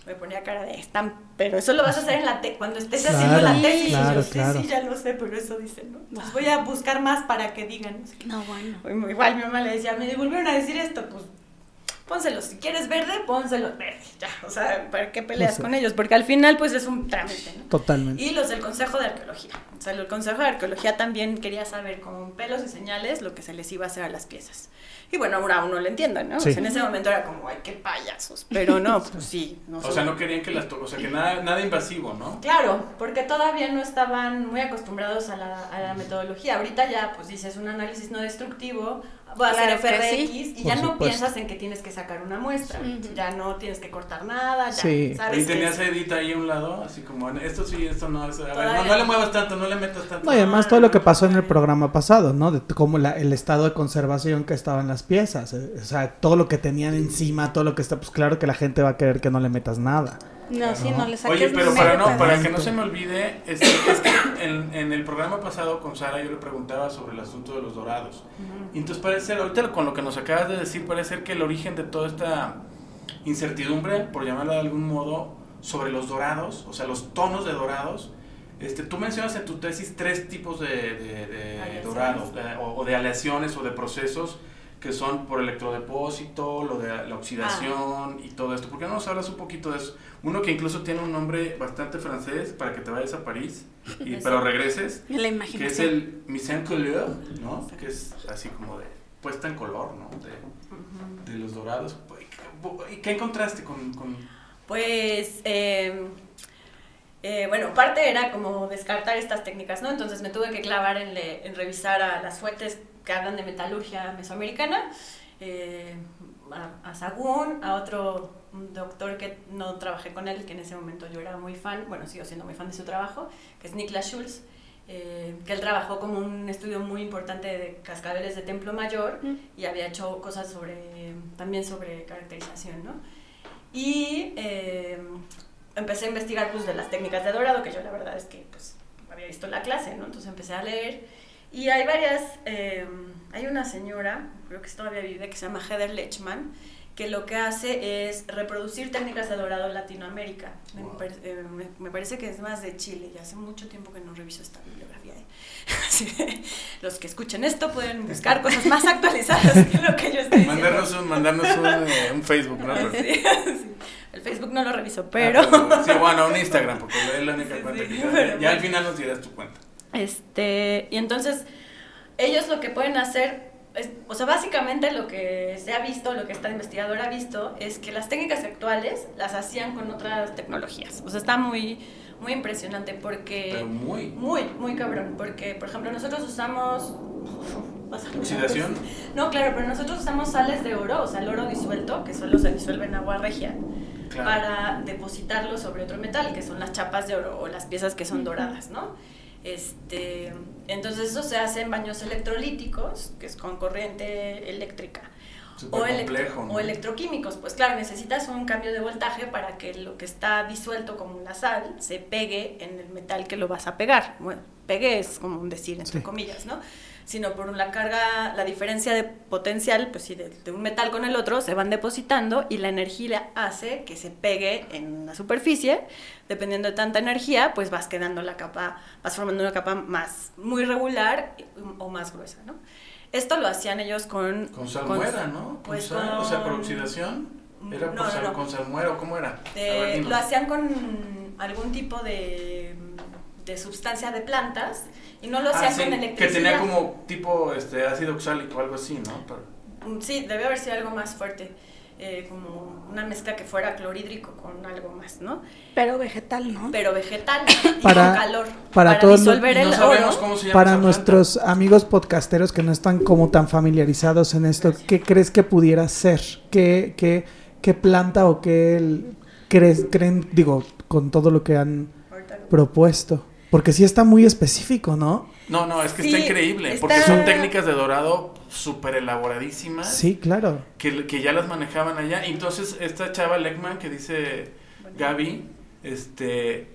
Me ponía cara de, están, pero eso lo vas a hacer en la te cuando estés claro, haciendo la tesis. Claro, yo, claro. Sí, sí, ya lo sé, pero eso dicen, ¿no? Entonces voy a buscar más para que digan. No, sé no bueno. Igual mi mamá le decía, me volvieron a decir esto, pues... Pónselos, si quieres verde, pónselos verde, ya, o sea, ¿para qué peleas o sea. con ellos? Porque al final, pues, es un trámite, ¿no? Totalmente. Y los del Consejo de Arqueología, o sea, el Consejo de Arqueología también quería saber con pelos y señales lo que se les iba a hacer a las piezas. Y bueno, ahora uno lo entiende, ¿no? Sí. O sea, en ese momento era como, ay, qué payasos, pero no, pues sí. No o sea, no querían que las, o sea, que nada, nada invasivo, ¿no? Claro, porque todavía no estaban muy acostumbrados a la, a la metodología. Ahorita ya, pues, dices, un análisis no destructivo, voy a claro, hacer F D X sí. y ya Por no supuesto. piensas en que tienes que sacar una muestra, uh-huh. ya no tienes que cortar nada, ya sí. sabes. Y tenías a Edith ahí a un lado, así como, esto sí, esto no, es, a ver, no, no le muevas tanto, no le metas tanto. No, y además todo lo que pasó en el programa pasado, ¿no? De como la, el estado de conservación que estaban las piezas, eh, o sea, todo lo que tenían encima, todo lo que está, pues claro que la gente va a querer que no le metas nada. No, sí, no le saques. Oye, pero para, no, para que no se me olvide, es, es que en, en el programa pasado con Sara yo le preguntaba sobre el asunto de los dorados. Uh-huh. Entonces parece, ahorita con lo que nos acabas de decir, parece ser que el origen de toda esta incertidumbre, por llamarla de algún modo, sobre los dorados, o sea, los tonos de dorados, este, tú mencionas en tu tesis tres tipos de, de, de dorados, de, o, o de aleaciones o de procesos, que son por electrodepósito, lo de la oxidación ah. y todo esto. ¿Por qué no nos hablas un poquito de eso? Uno que incluso tiene un nombre bastante francés para que te vayas a París, y, eso. pero regreses, la que es el mise en couleur, ¿no? Que es así como de puesta en color, ¿no? De, uh-huh. de los dorados. ¿Y qué encontraste con...? con... Pues... Eh... Eh, bueno, parte era como descartar estas técnicas, ¿no? Entonces me tuve que clavar en, le, en revisar a las fuentes que hablan de metalurgia mesoamericana, eh, a, a Sagún, a otro doctor que no trabajé con él, que en ese momento yo era muy fan, bueno, sigo siendo muy fan de su trabajo, que es Niklas Schulz, eh, que él trabajó como un estudio muy importante de cascabeles de Templo Mayor mm. y había hecho cosas sobre, también sobre caracterización, ¿no? Y eh, empecé a investigar pues, de las técnicas de dorado, que yo la verdad es que pues, había visto la clase, ¿no? Entonces empecé a leer y hay varias, eh, hay una señora, creo que todavía vive, que se llama Heather Lechman, que lo que hace es reproducir técnicas de dorado en Latinoamérica. Wow. Me, per, eh, me, me parece que es más de Chile, ya hace mucho tiempo que no reviso esta bibliografía. ¿eh? Así que los que escuchen esto pueden buscar cosas más actualizadas que lo que yo estoy diciendo. Mandarnos un, mandarnos un, eh, un Facebook, ¿no? Sí, sí. El Facebook no lo reviso, pero... Ah, pero sí, bueno, un Instagram, porque es la única sí, cuenta sí, que ya, pero... ya al final nos dirás tu cuenta. Este, y entonces, ellos lo que pueden hacer... O sea, básicamente lo que se ha visto, lo que esta investigadora ha visto, es que las técnicas actuales las hacían con otras tecnologías. O sea, está muy, muy impresionante porque... Pero muy. Muy, muy cabrón. Porque, por ejemplo, nosotros usamos... ¿Oxidación? No, claro, pero nosotros usamos sales de oro, o sea, el oro disuelto, que solo se disuelve en agua regia, claro, para depositarlo sobre otro metal, que son las chapas de oro o las piezas que son doradas, ¿no? Este, entonces eso se hace en baños electrolíticos, que es con corriente eléctrica. Súper o, complejo, electro, ¿no? O electroquímicos, pues claro, necesitas un cambio de voltaje para que lo que está disuelto como la sal se pegue en el metal que lo vas a pegar. Bueno, pegue es como un decir, entre sí. comillas, ¿no? Sino por la carga, la diferencia de potencial, pues sí, de, de un metal con el otro, se van depositando y la energía hace que se pegue en la superficie. Dependiendo de tanta energía, pues vas quedando la capa, vas formando una capa más, muy regular o más gruesa, ¿no? Esto lo hacían ellos con... Con salmuera, ¿no? Pues con sal, con... O sea, por oxidación. ¿Era no, por sal, no, no. con salmuera o cómo era? Eh, ver, lo hacían con algún tipo de, de sustancia de plantas y no lo hacían ah, sí, con electricidad. Que tenía como tipo este, ácido oxálico o algo así, ¿no? Pero... Sí, debe haber sido algo más fuerte. Eh, como una mezcla que fuera clorhídrico con algo más, ¿no? Pero vegetal, ¿no? Pero vegetal y para, con calor, para, para todos disolver el oro. Para nuestros amigos podcasteros que no están como tan familiarizados en esto, ¿qué crees que pudiera ser? ¿Qué, qué, qué planta o qué crees, creen, digo, con todo lo que han propuesto? Porque sí está muy específico, ¿no? No, no, es que sí, está increíble, está... porque son técnicas de dorado súper elaboradísimas. Sí, claro. Que, que ya las manejaban allá. Entonces, esta chava Lechman que dice bueno. Gaby, este,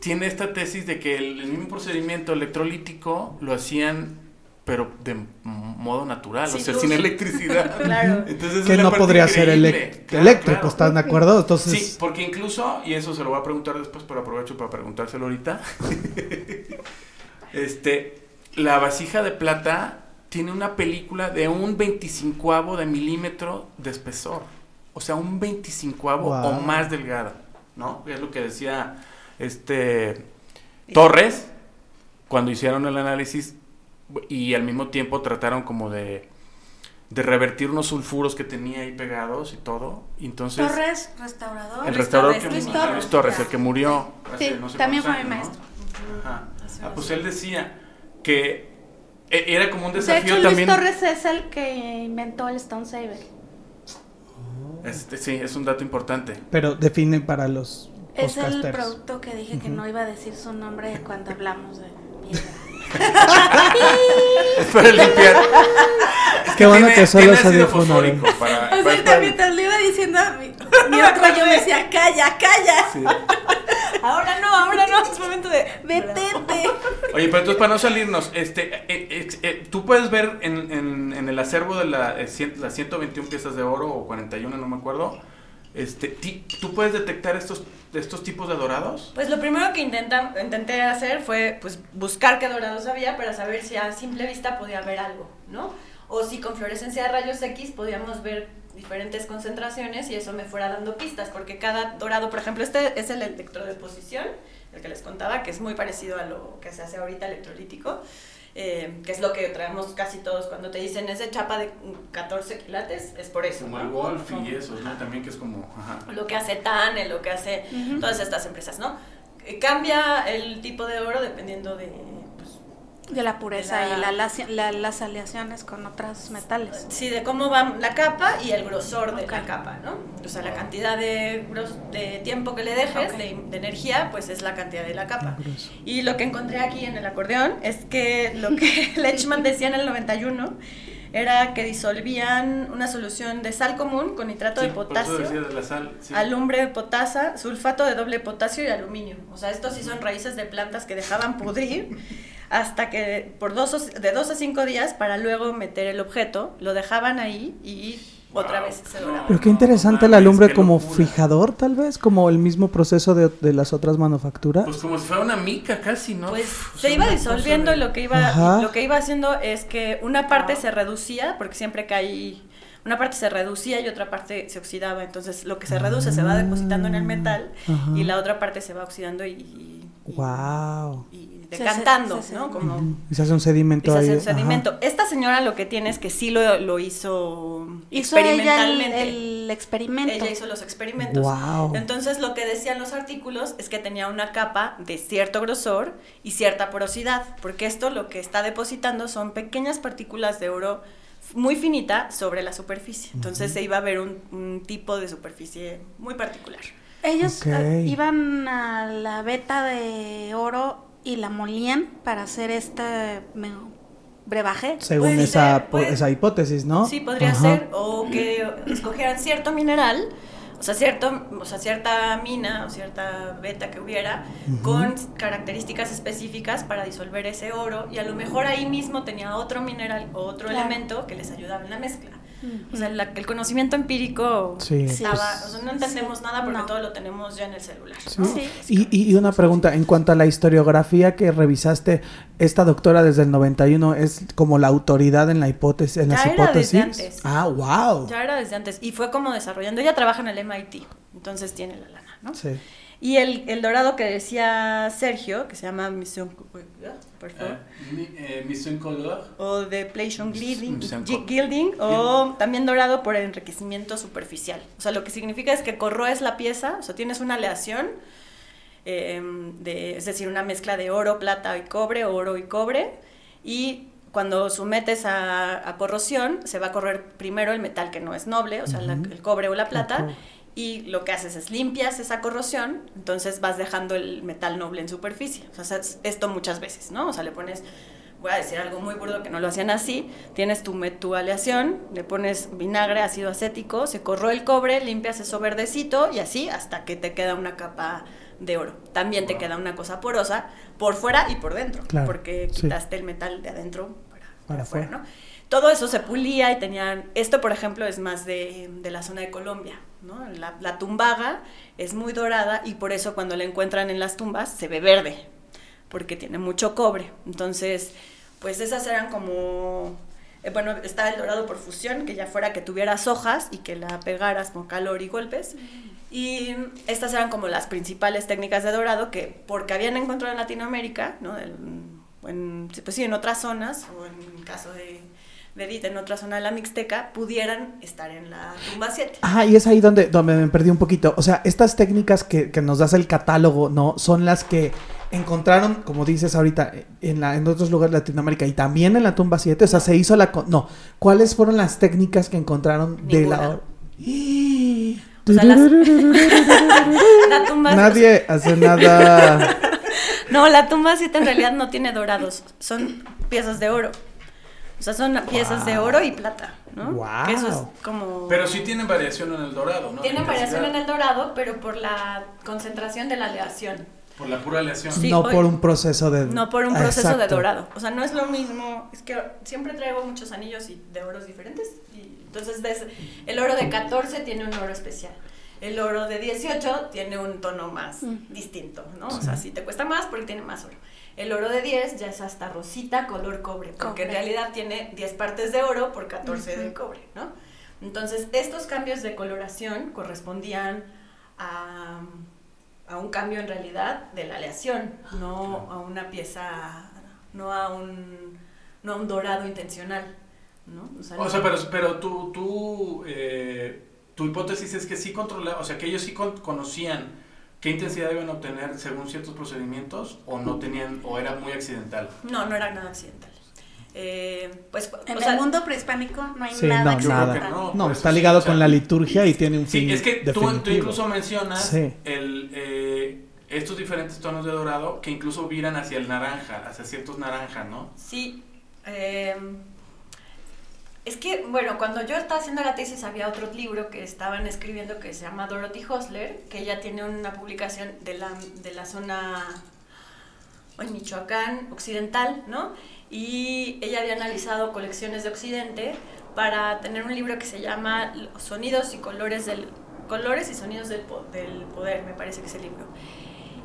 tiene esta tesis de que el, el mismo procedimiento electrolítico lo hacían, pero de modo natural, sí, o sea, luz. Sin electricidad. Claro. Entonces, que no podría increíble. ser elec- claro, eléctrico, ¿están claro. de acuerdo? Entonces... Sí, porque incluso, y eso se lo voy a preguntar después, pero aprovecho para preguntárselo ahorita. Este, la vasija de plata tiene una película de un veinticincoavo de milímetro de espesor, o sea, un veinticincoavo wow. o más delgada, ¿no? Es lo que decía este Torres cuando hicieron el análisis y al mismo tiempo trataron como de de revertir unos sulfuros que tenía ahí pegados y todo. Entonces, Torres, restaurador, el restaurador Luis, que, Luis, Torres, Luis Torres, el que murió, sí, hace, no sé también fue años, mi maestro. ¿No? Ajá. Ah, pues él decía que era como un desafío también. De hecho, Luis Torres es el que inventó el Stone Saber. Este, sí, es un dato importante. Pero define para los Es el producto que dije que uh-huh. no iba a decir su nombre cuando hablamos de piedra. Es para limpiar. Es que Qué bueno tiene, que solo se dijo un nombre. Para, o para sea, mientras le iba diciendo a mi, mi otro yo me decía, calla, calla. Sí. Ahora no, ahora no, es momento de meterte. Oye, pero entonces para no salirnos, este, eh, eh, eh, tú puedes ver en, en, en el acervo de la, eh, cien, las ciento veintiuna piezas de oro o cuarenta y uno, no me acuerdo, este, ti, ¿tú puedes detectar estos, estos tipos de dorados? Pues lo primero que intentan, intenté hacer fue pues, buscar qué dorados había para saber si a simple vista podía haber algo, ¿no? O si con fluorescencia de rayos X podíamos ver diferentes concentraciones y eso me fuera dando pistas, porque cada dorado, por ejemplo, este es el electrodeposición, el que les contaba, que es muy parecido a lo que se hace ahorita electrolítico, eh, que es lo que traemos casi todos cuando te dicen ese chapa de catorce quilates, es por eso. Como ¿no? el golf y eso, ¿no? También que es como... Ajá. Lo que hace T A N E, lo que hace uh-huh. todas estas empresas, ¿no? Cambia el tipo de oro dependiendo de... de la pureza de la, y la, la, la, las aleaciones con otros metales. Sí, de cómo va la capa y el grosor de okay. la capa, ¿no? O sea, la cantidad de, de tiempo que le dejes, okay. de, de energía, pues es la cantidad de la capa. Y lo que encontré aquí en el acordeón es que lo que Leitchman decía en el noventa y uno era que disolvían una solución de sal común con nitrato sí, de potasio, de la sal, sí. alumbre de potasa, sulfato de doble potasio y aluminio. O sea, estos sí son raíces de plantas que dejaban pudrir hasta que por dos, de dos a cinco días para luego meter el objeto, lo dejaban ahí y otra wow, vez se doraba. Pero qué interesante la lumbre como fijador, tal vez, como el mismo proceso de, de las otras manufacturas. Pues como si fuera una mica casi, ¿no? Pues Uf, se iba disolviendo y de... lo que iba, Ajá. lo que iba haciendo es que una parte wow. se reducía, porque siempre caí, una parte se reducía y otra parte se oxidaba, entonces lo que se reduce ah. se va depositando en el metal Ajá. y la otra parte se va oxidando y... y, y wow. Y, decantando, se hace, ¿no? Como, y se hace un sedimento. Se hace un sedimento. Esta señora lo que tiene es que sí lo, lo hizo, hizo experimentalmente. Ella el, el experimento. Ella hizo los experimentos. Wow. Entonces lo que decían los artículos es que tenía una capa de cierto grosor y cierta porosidad, porque esto lo que está depositando son pequeñas partículas de oro muy finita sobre la superficie. Entonces uh-huh. se iba a ver un, un tipo de superficie muy particular. Ellos okay. iban a la veta de oro y la molían para hacer este brebaje. Según esa, ser, pues, esa hipótesis, ¿no? Sí, podría Ajá. ser, o que escogieran cierto mineral, o sea, cierto, o sea, cierta mina o cierta veta que hubiera, uh-huh. con características específicas para disolver ese oro, y a lo mejor ahí mismo tenía otro mineral o otro claro. elemento que les ayudaba en la mezcla. Uh-huh. O sea, la, el conocimiento empírico sí, estaba, pues, o sea, no entendemos sí, nada porque no. todo lo tenemos ya en el celular. ¿No? Sí. Y, y una pregunta, en cuanto a la historiografía que revisaste, esta doctora desde el noventa y uno es como la autoridad en la hipótesis, en ya las era hipótesis. Desde antes. Ah, wow. Ya era desde antes y fue como desarrollando. Ella trabaja en el M I T, entonces tiene la lana, ¿no? Sí. Y el, el dorado que decía Sergio, que se llama Mission Color, o Depletion Gilding, o también dorado por enriquecimiento superficial. O sea, lo que significa es que corroes la pieza, o sea, tienes una aleación, eh, de, es decir, una mezcla de oro, plata y cobre, oro y cobre, y cuando sometes a, a corrosión, se va a correr primero el metal que no es noble, o sea, uh-huh. la, el cobre o la plata, uh-huh. y lo que haces es limpias esa corrosión, entonces vas dejando el metal noble en superficie. O sea, esto muchas veces, ¿no? O sea, le pones, voy a decir algo muy burdo que no lo hacían así, tienes tu, tu aleación, le pones vinagre, ácido acético, se corroe el cobre, limpias eso verdecito y así hasta que te queda una capa de oro. También te queda una cosa porosa por fuera y por dentro, claro, porque quitaste sí. el metal de adentro para, para, para afuera, ¿no? Todo eso se pulía y tenían... Esto, por ejemplo, es más de, de la zona de Colombia, ¿no? La, la tumbaga es muy dorada y por eso cuando la encuentran en las tumbas se ve verde, porque tiene mucho cobre. Entonces, pues esas eran como... Eh, bueno, estaba el dorado por fusión, que ya fuera que tuvieras hojas y que la pegaras con calor y golpes. Y estas eran como las principales técnicas de dorado que, porque habían encontrado en Latinoamérica, ¿no? El, en, pues sí, en otras zonas, o en el caso de... Edith, en otra zona de la Mixteca, pudieran estar en la tumba siete. Ah, y es ahí donde, donde me perdí un poquito. O sea, estas técnicas que, que nos das el catálogo, ¿no? Son las que encontraron, como dices ahorita, en, la, en otros lugares de Latinoamérica y también en la tumba siete. O sea, se hizo la... No, ¿cuáles fueron las técnicas que encontraron Ninguna. de la... ¡Eh! O sea, las... la tumba Nadie no... hace nada. No, la tumba siete en realidad no tiene dorados. Son piezas de oro. O sea, son wow. piezas de oro y plata, ¿no? Wow. Que eso es como... Pero sí tienen variación en el dorado, ¿no? Tienen variación en el dorado, pero por la concentración de la aleación. Por la pura aleación. Sí, no hoy, por un proceso de... No por un proceso Exacto. de dorado. O sea, no es lo mismo... Es que siempre traigo muchos anillos y de oros diferentes. Y entonces, des, el oro de catorce tiene un oro especial. El oro de dieciocho tiene un tono más mm. distinto, ¿no? Sí. O sea, sí te cuesta más porque tiene más oro. El oro de diez ya es hasta rosita color cobre, porque cobre. en realidad tiene diez partes de oro por catorce uh-huh. de cobre, ¿no? Entonces, estos cambios de coloración correspondían a, a un cambio en realidad de la aleación, no a una pieza, no a un, no a un dorado intencional, ¿no? O sea, o sea pero, pero tú, tú eh, tu hipótesis es que sí controlaba, o sea, que ellos sí con, conocían ¿Qué intensidad deben obtener según ciertos procedimientos o no tenían, o era muy accidental? No, no era nada accidental. Eh, pues, en o sea, el mundo prehispánico no hay sí, nada no, nada. No, no está ligado sí, con o sea, la liturgia y tiene un sí, fin. Es que tú, tú incluso mencionas sí. el, eh, estos diferentes tonos de dorado que incluso viran hacia el naranja, hacia ciertos naranjas, ¿no? Sí. Eh, es que, bueno, cuando yo estaba haciendo la tesis había otro libro que estaban escribiendo que se llama Dorothy Hosler, que ella tiene una publicación de la, de la zona en Michoacán occidental, ¿no? Y ella había analizado colecciones de Occidente para tener un libro que se llama Sonidos y Colores del Colores y Sonidos del, del Poder, me parece que es el libro.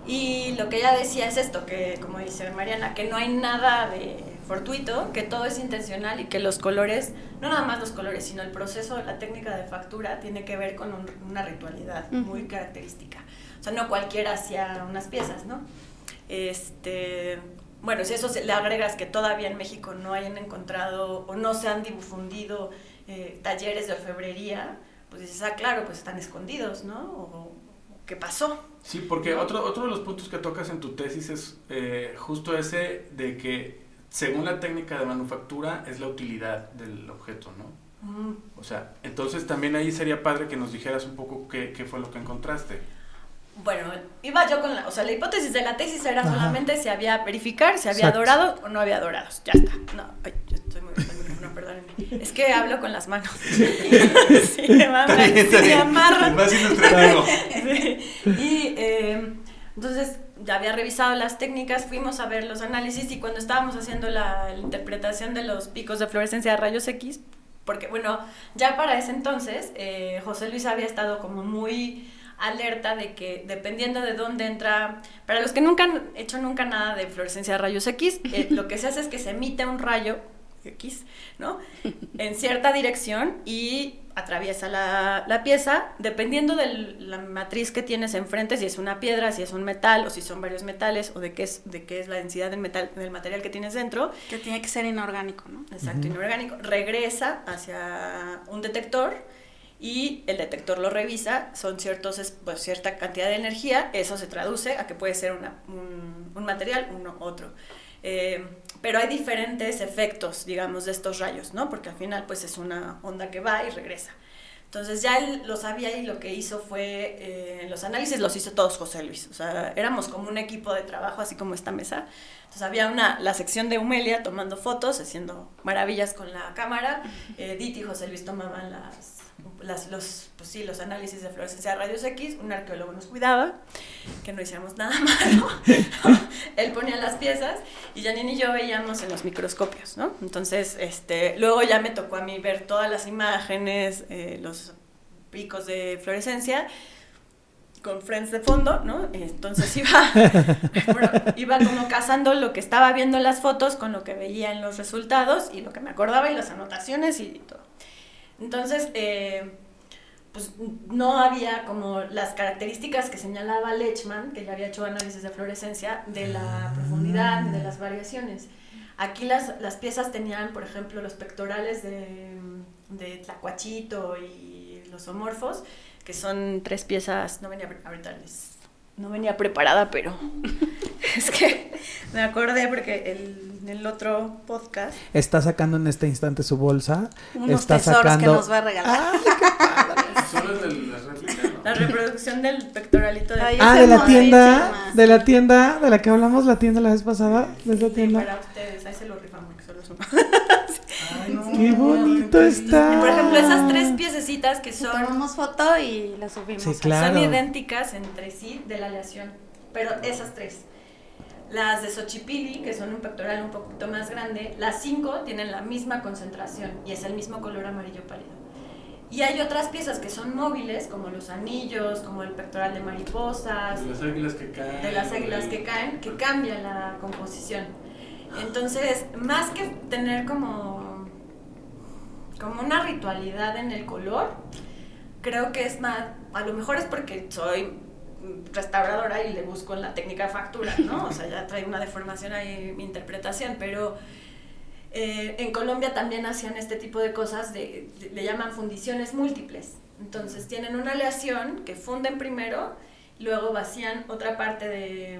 Y lo que ella decía es esto, que como dice Mariana, que no hay nada de fortuito, que todo es intencional y que los colores, no nada más los colores, sino el proceso, la técnica de factura tiene que ver con un, una ritualidad muy característica. O sea, no cualquiera hacía unas piezas, ¿no? Este... Bueno, si eso le agregas que todavía en México no hayan encontrado o no se han difundido eh, talleres de orfebrería, pues dices, ah, claro, pues están escondidos, ¿no? O, ¿qué pasó? Sí, porque otro, otro de los puntos que tocas en tu tesis es eh, justo ese de que según la técnica de manufactura es la utilidad del objeto, ¿no? Uh-huh. O sea, entonces también ahí sería padre que nos dijeras un poco qué, qué fue lo que encontraste. Bueno, iba yo con la, o sea, la hipótesis de la tesis era solamente Ajá. si había verificar, si había Exacto. dorados o no había dorados, ya está. No, ay, yo estoy muy bien, no, perdónenme. Es que hablo con las manos. Sí, me amarran. Y eh, entonces ya había revisado las técnicas, fuimos a ver los análisis y cuando estábamos haciendo la, la interpretación de los picos de fluorescencia de rayos X, porque bueno, ya para ese entonces eh, José Luis había estado como muy alerta de que dependiendo de dónde entra, para los que nunca han hecho nunca nada de fluorescencia de rayos X, eh, lo que se hace es que se emite un rayo X, ¿no? En cierta dirección y atraviesa la, la pieza, dependiendo de la matriz que tienes enfrente, si es una piedra, si es un metal, o si son varios metales, o de qué es, de qué es la densidad del metal, del material que tienes dentro. Que tiene que ser inorgánico, ¿no? Exacto, uh-huh. inorgánico. Regresa hacia un detector, y el detector lo revisa, son ciertos, pues, cierta cantidad de energía, eso se traduce a que puede ser una, un, un material, uno, otro. Eh, pero hay diferentes efectos, digamos, de estos rayos, ¿no? Porque al final, pues, es una onda que va y regresa. Entonces, ya él lo sabía y lo que hizo fue, eh, los análisis los hizo todos José Luis. O sea, éramos como un equipo de trabajo, así como esta mesa. Entonces, había una, la sección de Eumelia tomando fotos, haciendo maravillas con la cámara. Eh, Diti y José Luis tomaban las... Las, los, pues sí, los análisis de fluorescencia de rayos X, un arqueólogo nos cuidaba, que no hiciéramos nada malo, él ponía las piezas y Janine y yo veíamos en los microscopios, ¿no? Entonces, este, luego ya me tocó a mí ver todas las imágenes, eh, los picos de fluorescencia, con Friends de fondo, ¿no? Entonces iba, bueno, iba como cazando lo que estaba viendo en las fotos con lo que veía en los resultados y lo que me acordaba y las anotaciones y todo. Entonces, eh, pues no había como las características que señalaba Lechman, que ya había hecho análisis de fluorescencia, de la profundidad, de las variaciones. Aquí las, las piezas tenían, por ejemplo, los pectorales de, de Tlacuachito y los homorfos, que son tres piezas, no venía ahorita les... No venía preparada, pero es que me acordé porque el, en el otro podcast... Está sacando en este instante su bolsa. Unos está tesoros sacando... que nos va a regalar. Ah, qué padre. Del, la, réplica, ¿no? La reproducción del pectoralito de... Ay, ah, de la tienda, de la tienda de la que hablamos, la tienda la vez pasada. De esa tienda. Sí, para ustedes, ahí se lo rifamos, que solo son... Ay, no, qué bonito no, está. Por ejemplo, esas tres piececitas que son... Tomamos foto y las subimos. Sí, claro. Son idénticas entre sí de la aleación, pero esas tres. Las de Xochipilli, que son un pectoral un poquito más grande, las cinco tienen la misma concentración y es el mismo color amarillo pálido. Y hay otras piezas que son móviles, como los anillos, como el pectoral de mariposas. De las águilas que caen. De las águilas que caen, que cambia la composición. Entonces, más que tener como... como una ritualidad en el color, creo que es más, a lo mejor es porque soy restauradora y le busco en la técnica de factura, ¿no? O sea, ya trae una deformación ahí mi interpretación, pero eh, en Colombia también hacían este tipo de cosas, de, de, le llaman fundiciones múltiples, entonces tienen una aleación que funden primero luego vacían otra parte de,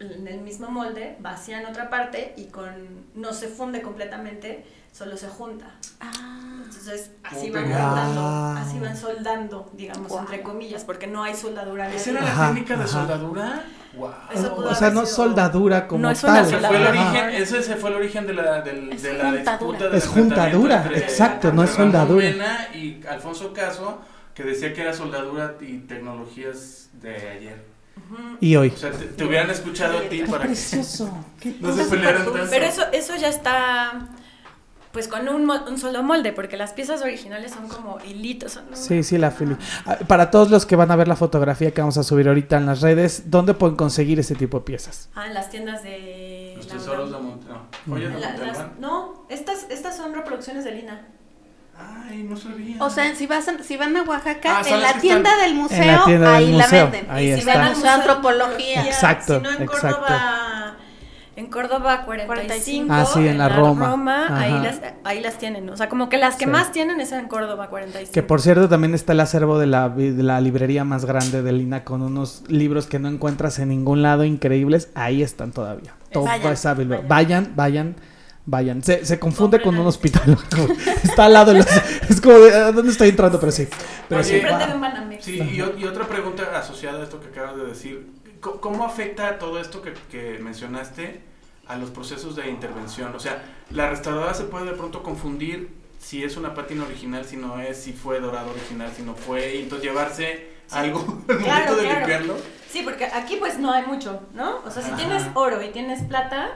en el mismo molde, vacían otra parte y con no se funde completamente, solo se junta. Ah, entonces así van soldando, así van soldando, digamos, wow, entre comillas, porque no hay soldadura. ¿Esa era la ajá, técnica de ajá. soldadura? Wow. Eso o sea, no soldadura como no es tal. Ese fue el origen, ese fue el origen de la, de, es de la disputa. De es juntadura, entre, exacto, no es soldadura. Ramón Mena y Alfonso Caso, que decía que era soldadura y tecnologías de ayer. Y hoy. O sea, te, te hubieran escuchado a ti para precioso. Que no se pelearan tanto. Pero eso, eso ya está, pues con un, un solo molde, porque las piezas originales son como hilitos. Son, ¿no? Sí, sí, la fili. Para todos los que van a ver la fotografía que vamos a subir ahorita en las redes, ¿dónde pueden conseguir ese tipo de piezas? Ah, en las tiendas de... Los tesoros de Monte... No, Oye, la, de las, no estas, estas son reproducciones de Lina. Ay, no sabía. O sea, si, vas a, si van a Oaxaca, ah, en, la tienda están... del museo, en la tienda del ahí museo, la venden. Ahí y si está. Van al Museo de Antropología. Exacto, si no, en exacto. Córdoba, en Córdoba cuarenta y cinco. Ah, sí, en, en la Roma. Roma ahí, las, ahí las tienen. O sea, como que las que sí. más tienen es en Córdoba cuarenta y cinco. Que por cierto, también está el acervo de la, de la librería más grande de Lina, con unos libros que no encuentras en ningún lado, increíbles. Ahí están todavía. Todo vayan, esa vayan, vayan. vayan Vayan, se, se confunde con un hospital. Está al lado de los... Es como, de, ¿dónde estoy entrando? Pero sí. Pero Oye, sí, wow. sí y, y otra pregunta asociada a esto que acabas de decir. ¿Cómo, cómo afecta todo esto que, que mencionaste a los procesos de intervención? O sea, la restauradora se puede de pronto confundir si es una pátina original, si no es, si fue dorado original, si no fue, y entonces llevarse algo al momento claro, de claro. limpiarlo. Sí, porque aquí pues no hay mucho, ¿no? O sea, si Ajá. tienes oro y tienes plata...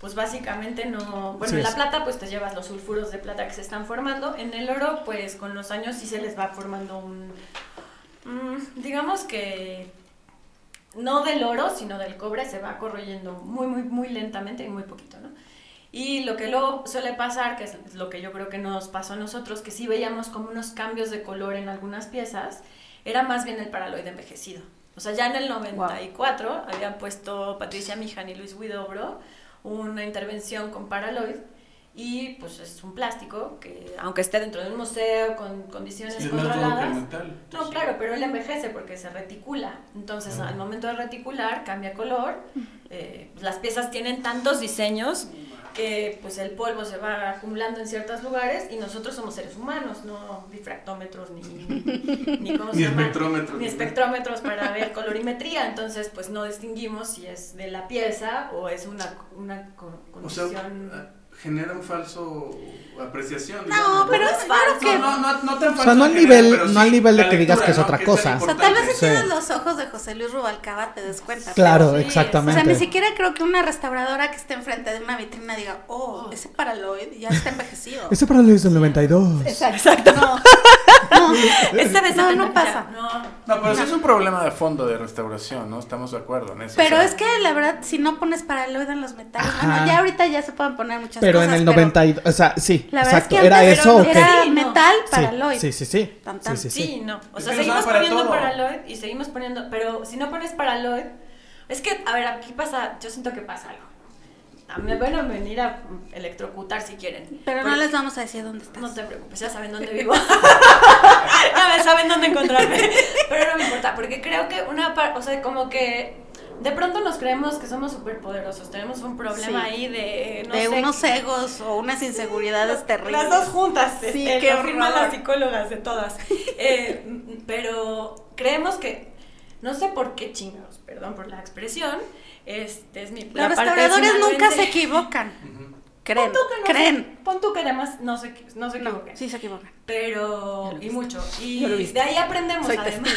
Pues básicamente no... Bueno, sí, la plata pues te llevas los sulfuros de plata que se están formando. En el oro pues con los años sí se les va formando un... Um, digamos que no del oro, sino del cobre se va corroyendo muy, muy, muy lentamente y muy poquito, ¿no? Y lo que luego suele pasar, que es lo que yo creo que nos pasó a nosotros, que sí veíamos como unos cambios de color en algunas piezas, era más bien el paraloide envejecido. O sea, ya en el noventa y cuatro wow. habían puesto Patricia Miján y Luis Huidobro una intervención con paraloid y pues es un plástico que aunque esté dentro de un museo con condiciones sí, controladas, metal, no sí. claro, pero él envejece porque se reticula, entonces ah. al momento de reticular cambia color, eh, pues, las piezas tienen tantos diseños que pues el polvo se va acumulando en ciertos lugares y nosotros somos seres humanos, no difractómetros ni, ni, ¿cómo se ni, llama? Espectrómetros, ni espectrómetros para ver colorimetría, entonces pues no distinguimos si es de la pieza o es una, una condición... O sea, genera un falso apreciación. No, digamos, pero es claro que... No, no, no tan falso. O sea, no al nivel, general, no sí, al nivel de que lectura, digas que es no, otra que cosa. O sea, tal vez si tienes sí. los ojos de José Luis Rubalcaba te des cuenta. Claro, sí, exactamente. O sea, ni siquiera creo que una restauradora que esté enfrente de una vitrina diga, oh, ese paraloid ya está envejecido. Ese paraloid es del noventa y dos. Exacto. Exacto. No, no, este de no, no pasa. No, no pero no. eso es un problema de fondo de restauración, ¿no? Estamos de acuerdo en eso. Pero o sea, es que, la verdad, si no pones paraloid en los metales, bueno, ya ahorita ya se pueden poner muchas pero cosas, en el noventa y dos, pero... o sea, sí, la verdad exacto, es que era eso, ¿o qué? Era metal paraloid. Sí, sí, sí. Tan, tan. Sí, sí, sí. Sí, no. O sea, seguimos poniendo paraloid y seguimos poniendo, pero si no pones paraloid, es que, a ver, aquí pasa, yo siento que pasa algo. Me van a venir a electrocutar si quieren. Pero porque... no les vamos a decir dónde estás. No te preocupes, ya saben dónde vivo. Ya saben dónde encontrarme. Pero no me importa, porque creo que una parte, o sea, como que de pronto nos creemos que somos súper poderosos, tenemos un problema sí. ahí de... No de sé, unos egos o unas inseguridades sí, terribles. Las dos juntas, sí, eh, que afirman las psicólogas de todas. Eh, pero creemos que, no sé por qué chingados, perdón por la expresión, este es mi... Los restauradores nunca se equivocan. Uh-huh. Creen, pon tú que no creen. Se, pon tú que además no se, no se equivocan. No, sí se equivocan. Pero, y mucho. Y de ahí aprendemos. Soy además.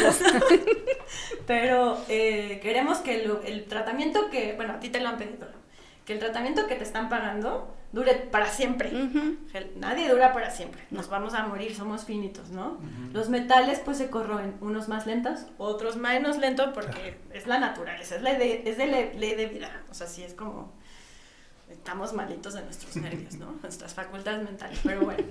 Pero eh, queremos que el, el tratamiento que, bueno, a ti te lo han pedido, que el tratamiento que te están pagando dure para siempre. Uh-huh. Nadie dura para siempre. Nos vamos a morir, somos finitos, ¿no? Uh-huh. Los metales pues se corroen, unos más lentos, otros menos lentos, porque es la naturaleza, es la de, es de ley, ley de vida. O sea, sí es como... Estamos malitos de nuestros nervios, ¿no? Nuestras facultades mentales, pero bueno.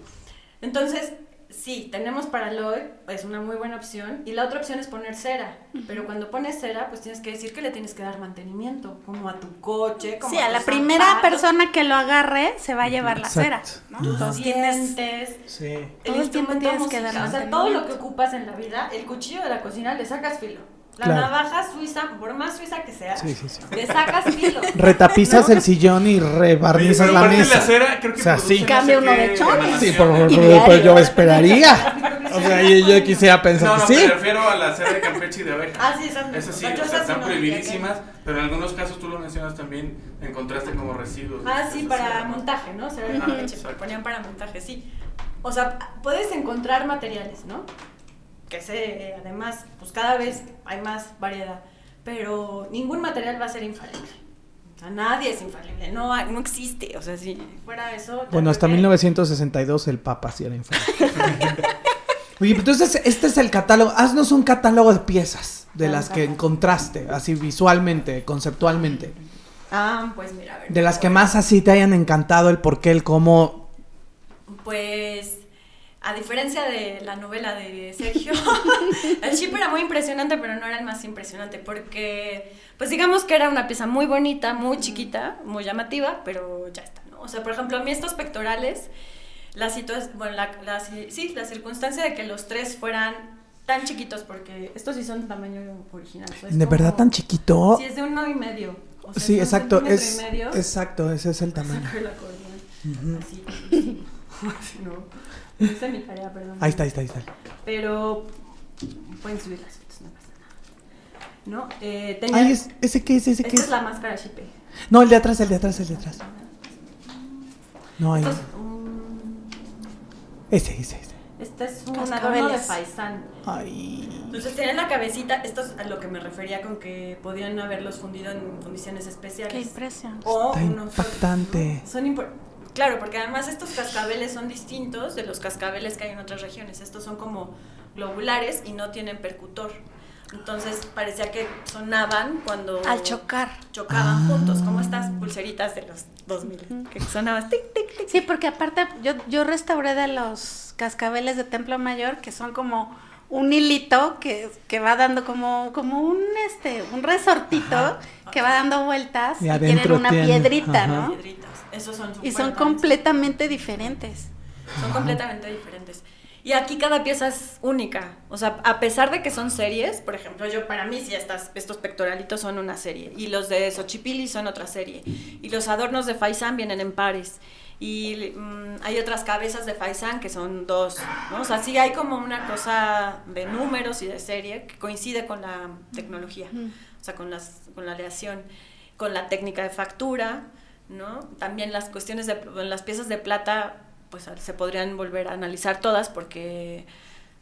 Entonces, sí, tenemos paraloid, es una muy buena opción. Y la otra opción es poner cera. Pero cuando pones cera, pues tienes que decir que le tienes que dar mantenimiento, como a tu coche, como sí, a, a la zapatos. Primera persona que lo agarre se va a llevar la exacto. cera, ¿no? Los dientes, sí. el todo instrumento musical, que dar o sea, todo lo que ocupas en la vida, el cuchillo de la cocina le sacas filo. La claro. navaja suiza, por más suiza que sea, sí, sí, sí. le sacas filo. Retapizas ¿no? el sillón y rebarnizas sí, la mesa. La cera, creo que o sea, sí. Cambia uno de chones. Sí, por, por, por, yo esperaría. O sea, yo, yo quisiera pensar no, que no, sí. No, me refiero a la cera de Campeche y de abeja. Ah, sí, esas, esas sí, o sea, están no, prohibidísimas, no. pero en algunos casos tú lo mencionas también, encontraste como residuos. Ah, sí, para cera, montaje, ¿no? Cera de Campeche, que ponían para montaje, sí. O sea, puedes encontrar materiales, ¿no? Que se, eh, además, pues cada vez hay más variedad, pero ningún material va a ser infalible, o sea, nadie es infalible, no hay, no existe, o sea, si fuera eso... Bueno, hasta que... mil novecientos sesenta y dos el Papa sí era infalible. Oye, entonces, este es el catálogo, haznos un catálogo de piezas, de ah, las claro. que encontraste, así visualmente, conceptualmente. Ah, pues mira, a ver. De las que más así te hayan encantado, el por qué, el cómo... Pues... A diferencia de la novela de Sergio, el Xipe era muy impresionante, pero no era el más impresionante, porque, pues digamos que era una pieza muy bonita, muy chiquita, muy llamativa, pero ya está, ¿no? O sea, por ejemplo, a mí estos pectorales, la situación, bueno, la, la, sí, la circunstancia de que los tres fueran tan chiquitos, porque estos sí son de tamaño original. ¿De como, verdad tan chiquito? Sí, es de uno y medio. O sea, sí, exacto, es, medio, exacto, ese es el tamaño. Uh-huh. Así, así, así, no. Esa es mi tarea, perdón. Ahí está, ahí está, ahí está. Pero pueden subir las fotos, no pasa nada. ¿No? Eh, tenía... Ay, es, ¿ese qué es? ¿Ese qué es? Esta es la máscara Xipe. No, el de atrás, el de atrás, el de atrás. No, ahí. Entonces, um... Ese, ese, ese. Esta es un adorno de faisán. Ay. Entonces tenían la cabecita, esto es a lo que me refería con que podían haberlos fundido en condiciones especiales. Qué impresión. O está unos impactante. Son, son importantes. Claro, porque además estos cascabeles son distintos de los cascabeles que hay en otras regiones. Estos son como globulares y no tienen percutor. Entonces parecía que sonaban cuando... Al chocar. Chocaban ah. juntos, como estas pulseritas de los dos mil, uh-huh. que sonaban tic, tic, tic. Sí, porque aparte yo, yo restauré de los cascabeles de Templo Mayor, que son como un hilito que, que va dando como, como un, este, un resortito ajá. que okay. va dando vueltas y, y tienen una tiene, piedrita, ajá. ¿no? Piedritas. Esos son y son completamente diferentes. Son completamente diferentes. Y aquí cada pieza es única. O sea, a pesar de que son series, por ejemplo, yo para mí sí estas, estos pectoralitos son una serie. Y los de Xochipilli son otra serie. Y los adornos de faisán vienen en pares. Y mmm, hay otras cabezas de faisán que son dos, ¿no? O sea, sí hay como una cosa de números y de serie que coincide con la tecnología. O sea, con, las, con la aleación, con la técnica de factura, ¿no? También las cuestiones de las piezas de plata, pues se podrían volver a analizar todas porque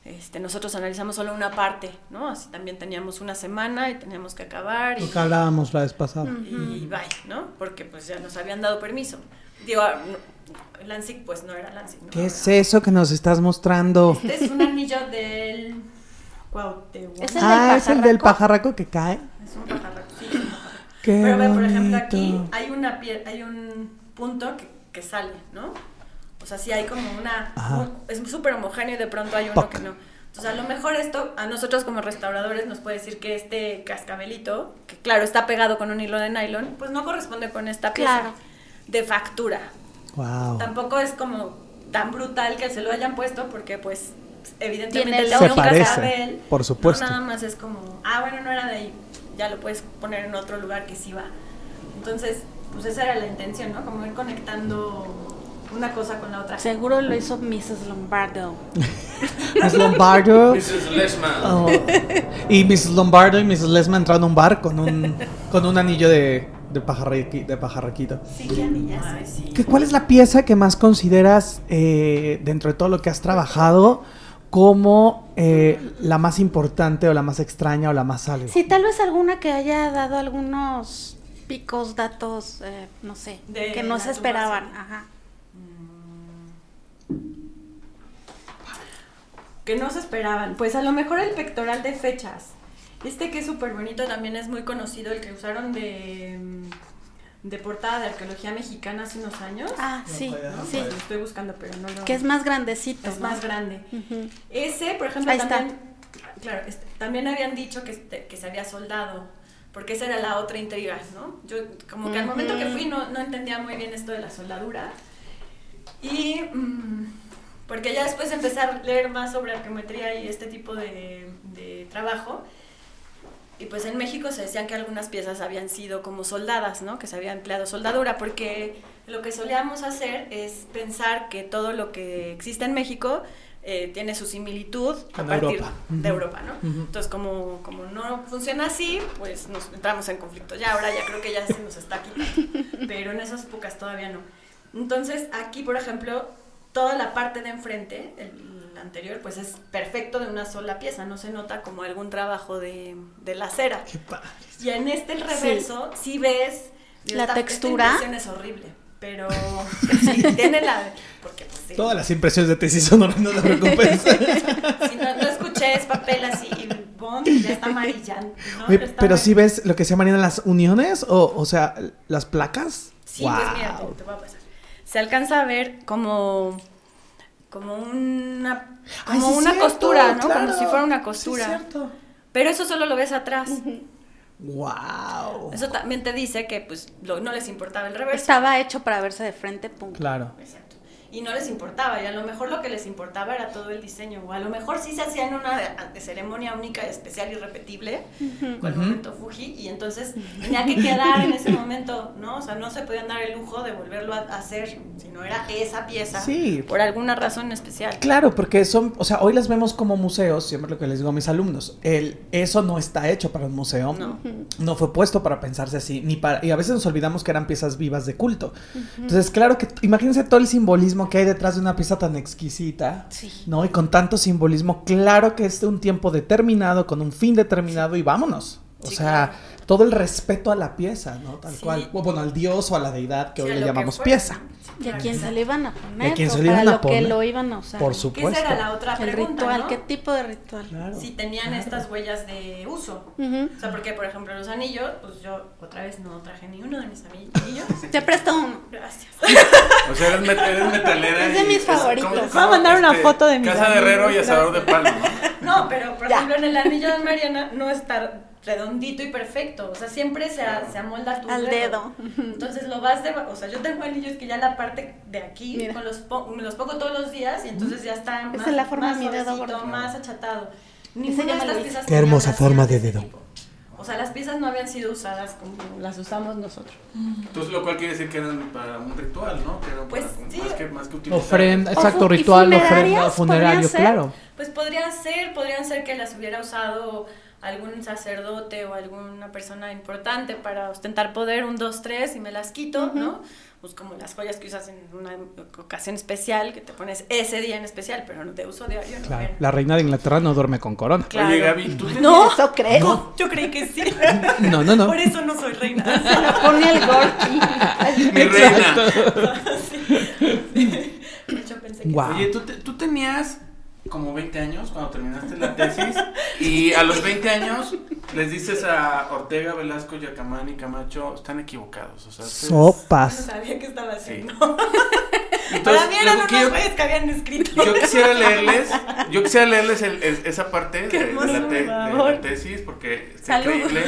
este, nosotros analizamos solo una parte, ¿no? Así también teníamos una semana y teníamos que acabar. Y, y hablábamos la vez pasada. Y, uh-huh. y bye, ¿no? Porque pues ya nos habían dado permiso. Digo, no, LANCIC pues no era LANCIC, ¿no? ¿Qué es eso que nos estás mostrando? Este es un anillo del... Wow, de... ¿Es el ah, del ¿es el del pajarraco que cae? Es un pajarraco, sí. Qué pero ve, por ejemplo, aquí hay una pie, hay un punto que, que sale, ¿no? O sea, sí hay como una... Un, es súper homogéneo y de pronto hay uno Poc. que no. Entonces, a lo mejor esto, a nosotros como restauradores nos puede decir que este cascabelito, que claro, está pegado con un hilo de nylon, pues no corresponde con esta pieza claro. de factura. Wow. Tampoco es como tan brutal que se lo hayan puesto porque, pues, evidentemente... El se parece, cascabel, por supuesto. No, nada más es como, ah, bueno, no era de ahí. Ya lo puedes poner en otro lugar que sí va. Entonces, pues esa era la intención, ¿no? Como ir conectando una cosa con la otra. Seguro lo hizo miss Lombardo. miss Lombardo. miss Lesman. Oh. Y miss Lombardo y miss Lesman entraron a un bar con un, con un anillo de, de, pajarraqui, de pajarraquito. Sí, qué anillo. Sí. ¿Cuál es la pieza que más consideras, eh, dentro de todo lo que has trabajado, como eh, la más importante o la más extraña o la más algo? Sí, tal vez alguna que haya dado algunos picos, datos, eh, no sé, de que no se esperaban. Ajá. Que no se esperaban. Pues a lo mejor el pectoral de fechas. Este que es súper bonito también es muy conocido, el que usaron de... de portada de Arqueología Mexicana hace unos años. Ah, sí, no, no, sí. Lo estoy buscando, pero no lo... Que es más grandecito. Es ¿no? más grande. Uh-huh. Ese, por ejemplo, ahí también... Está. Claro, este, también habían dicho que, este, que se había soldado, porque esa era la otra intriga, ¿no? Yo como que uh-huh. al momento que fui no, no entendía muy bien esto de la soldadura. Y... Mmm, porque ya después empecé a leer más sobre arqueometría y este tipo de, de trabajo. Y pues en México se decían que algunas piezas habían sido como soldadas, ¿no? Que se había empleado soldadura, porque lo que solíamos hacer es pensar que todo lo que existe en México eh, tiene su similitud a partir de Europa, ¿no? Entonces, como, como no funciona así, pues nos entramos en conflicto. Ya ahora ya creo que ya se nos está quitando, pero en esas épocas todavía no. Entonces, aquí, por ejemplo, toda la parte de enfrente, el, el anterior, pues es perfecto de una sola pieza, no se nota como algún trabajo de, de la cera. Qué padre. Y en este, el reverso, sí, sí ves... La esta, textura... Esta impresión es horrible, pero sí, tiene la... Porque, pues, sí. Todas las impresiones de tesis son horribles, no te preocupes. Si no, no escuché, es papel así, bond, ya está amarillante, ¿no? Oye, está pero si sí ves lo que se llamarían las uniones, o, o sea, las placas. Sí, wow. Pues mira, te, te voy a pasar. Se alcanza a ver como, como una, como Ay, sí una cierto, costura, ¿no? Claro. Como si fuera una costura. Sí, pero eso solo lo ves atrás. Wow. Eso también te dice que pues lo, no les importaba el reverso. Estaba hecho para verse de frente, punto. Claro. Exacto. Y no les importaba, y a lo mejor lo que les importaba era todo el diseño, o a lo mejor sí se hacían una de ceremonia única, especial y repetible, uh-huh. con el momento Fuji, y entonces tenía que quedar en ese momento, ¿no? O sea, no se podían dar el lujo de volverlo a hacer, sino era esa pieza, sí. por alguna razón especial. Claro, porque son, o sea, hoy las vemos como museos, siempre lo que les digo a mis alumnos, el, eso no está hecho para un museo, no, no fue puesto para pensarse así, ni para, y a veces nos olvidamos que eran piezas vivas de culto. Uh-huh. Entonces, claro que, imagínense todo el simbolismo que hay detrás de una pieza tan exquisita, sí. ¿no? Y con tanto simbolismo, claro que es de un tiempo determinado, con un fin determinado, y vámonos. O sí, sea, claro. todo el respeto a la pieza, ¿no? Tal sí. cual. O, bueno, al dios o a la deidad que sí, hoy le llamamos pieza. Y a quien se le iban a poner. Y a quien se le iban a poner. Lo que lo iban a usar. Por supuesto. Esa era la otra pregunta, el ritual, ¿no? ¿Qué tipo de ritual? Claro, si tenían claro. estas huellas de uso. Uh-huh. O sea, porque, por ejemplo, los anillos, pues yo otra vez no traje ni uno de mis anillos. Te presto uno. Gracias. O sea, eres, met- eres metalera. Es de mis favoritos. Voy a mandar una este, foto de mi casa de herrero y asador de palo, ¿no? No, pero, por ya. ejemplo, en el anillo de Mariana no está... redondito y perfecto, o sea, siempre se, a, se amolda tu al dedo. dedo, entonces lo vas de, o sea, yo tengo anillos que ya la parte de aquí, Mira. con los po, me los pongo todos los días y entonces ya está es más, la forma más de mi dedo suavecito, más achatado. Ninguna de las piezas qué hermosa forma de dedo. Tipo. O sea, las piezas no habían sido usadas como las usamos nosotros. Entonces, lo cual quiere decir que eran para un ritual, ¿no? Que eran pues para, sí. Más que, más que utilizar. Ofrenda, exacto, o fu- ritual, ofrenda, funerario, claro. Pues podría ser, podrían ser que las hubiera usado algún sacerdote o alguna persona importante para ostentar poder, un, dos, tres, y me las quito, uh-huh. ¿no? Pues como las joyas que usas en una ocasión especial, que te pones ese día en especial, pero no te uso diario. No, claro, la reina de Inglaterra no duerme con corona. Claro. Oye, Gaby, ¿tú no, eso creo. No. Yo creí que sí. No, no, no. Por eso no soy reina. Se lo pone el Gorky. Mi reina. Sí. De hecho, pensé que wow. sí. Oye, ¿tú, te, tú tenías... como veinte años cuando terminaste la tesis y a los veinte años les dices a Ortega, Velasco, Yacamán y Camacho, están equivocados, o sea, sopas. No sabía que estaba haciendo. Sí. Para mí eran unas güeyes que habían escrito. Yo quisiera leerles, yo quisiera leerles el, el, esa parte de, hermoso, de, la te, de la tesis porque es increíble.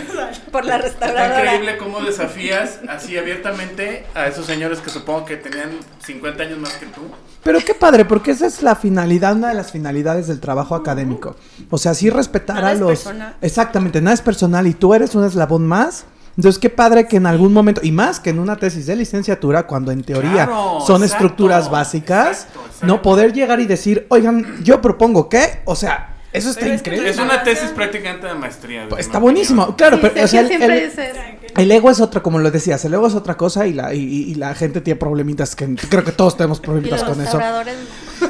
Por la restauradora. Es increíble cómo desafías así abiertamente a esos señores que supongo que tenían cincuenta años más que tú. Pero qué padre, porque esa es la finalidad, una de las finalidades del trabajo uh-huh. académico. O sea, sí respetar nada a los... Personal. Exactamente, nada es personal y tú eres un eslabón más. Entonces, qué padre que en algún momento, y más que en una tesis de licenciatura, cuando en teoría claro, son exacto, estructuras básicas, exacto, exacto. no poder llegar y decir, oigan, yo propongo qué, o sea... Eso está es increíble. Es una tesis prácticamente de maestría. De está buenísimo, opinión. Claro, sí, pero o sea, el, el, el ego es otra, como lo decías, el ego es otra cosa y la y, y la gente tiene problemitas que creo que todos tenemos problemitas con eso.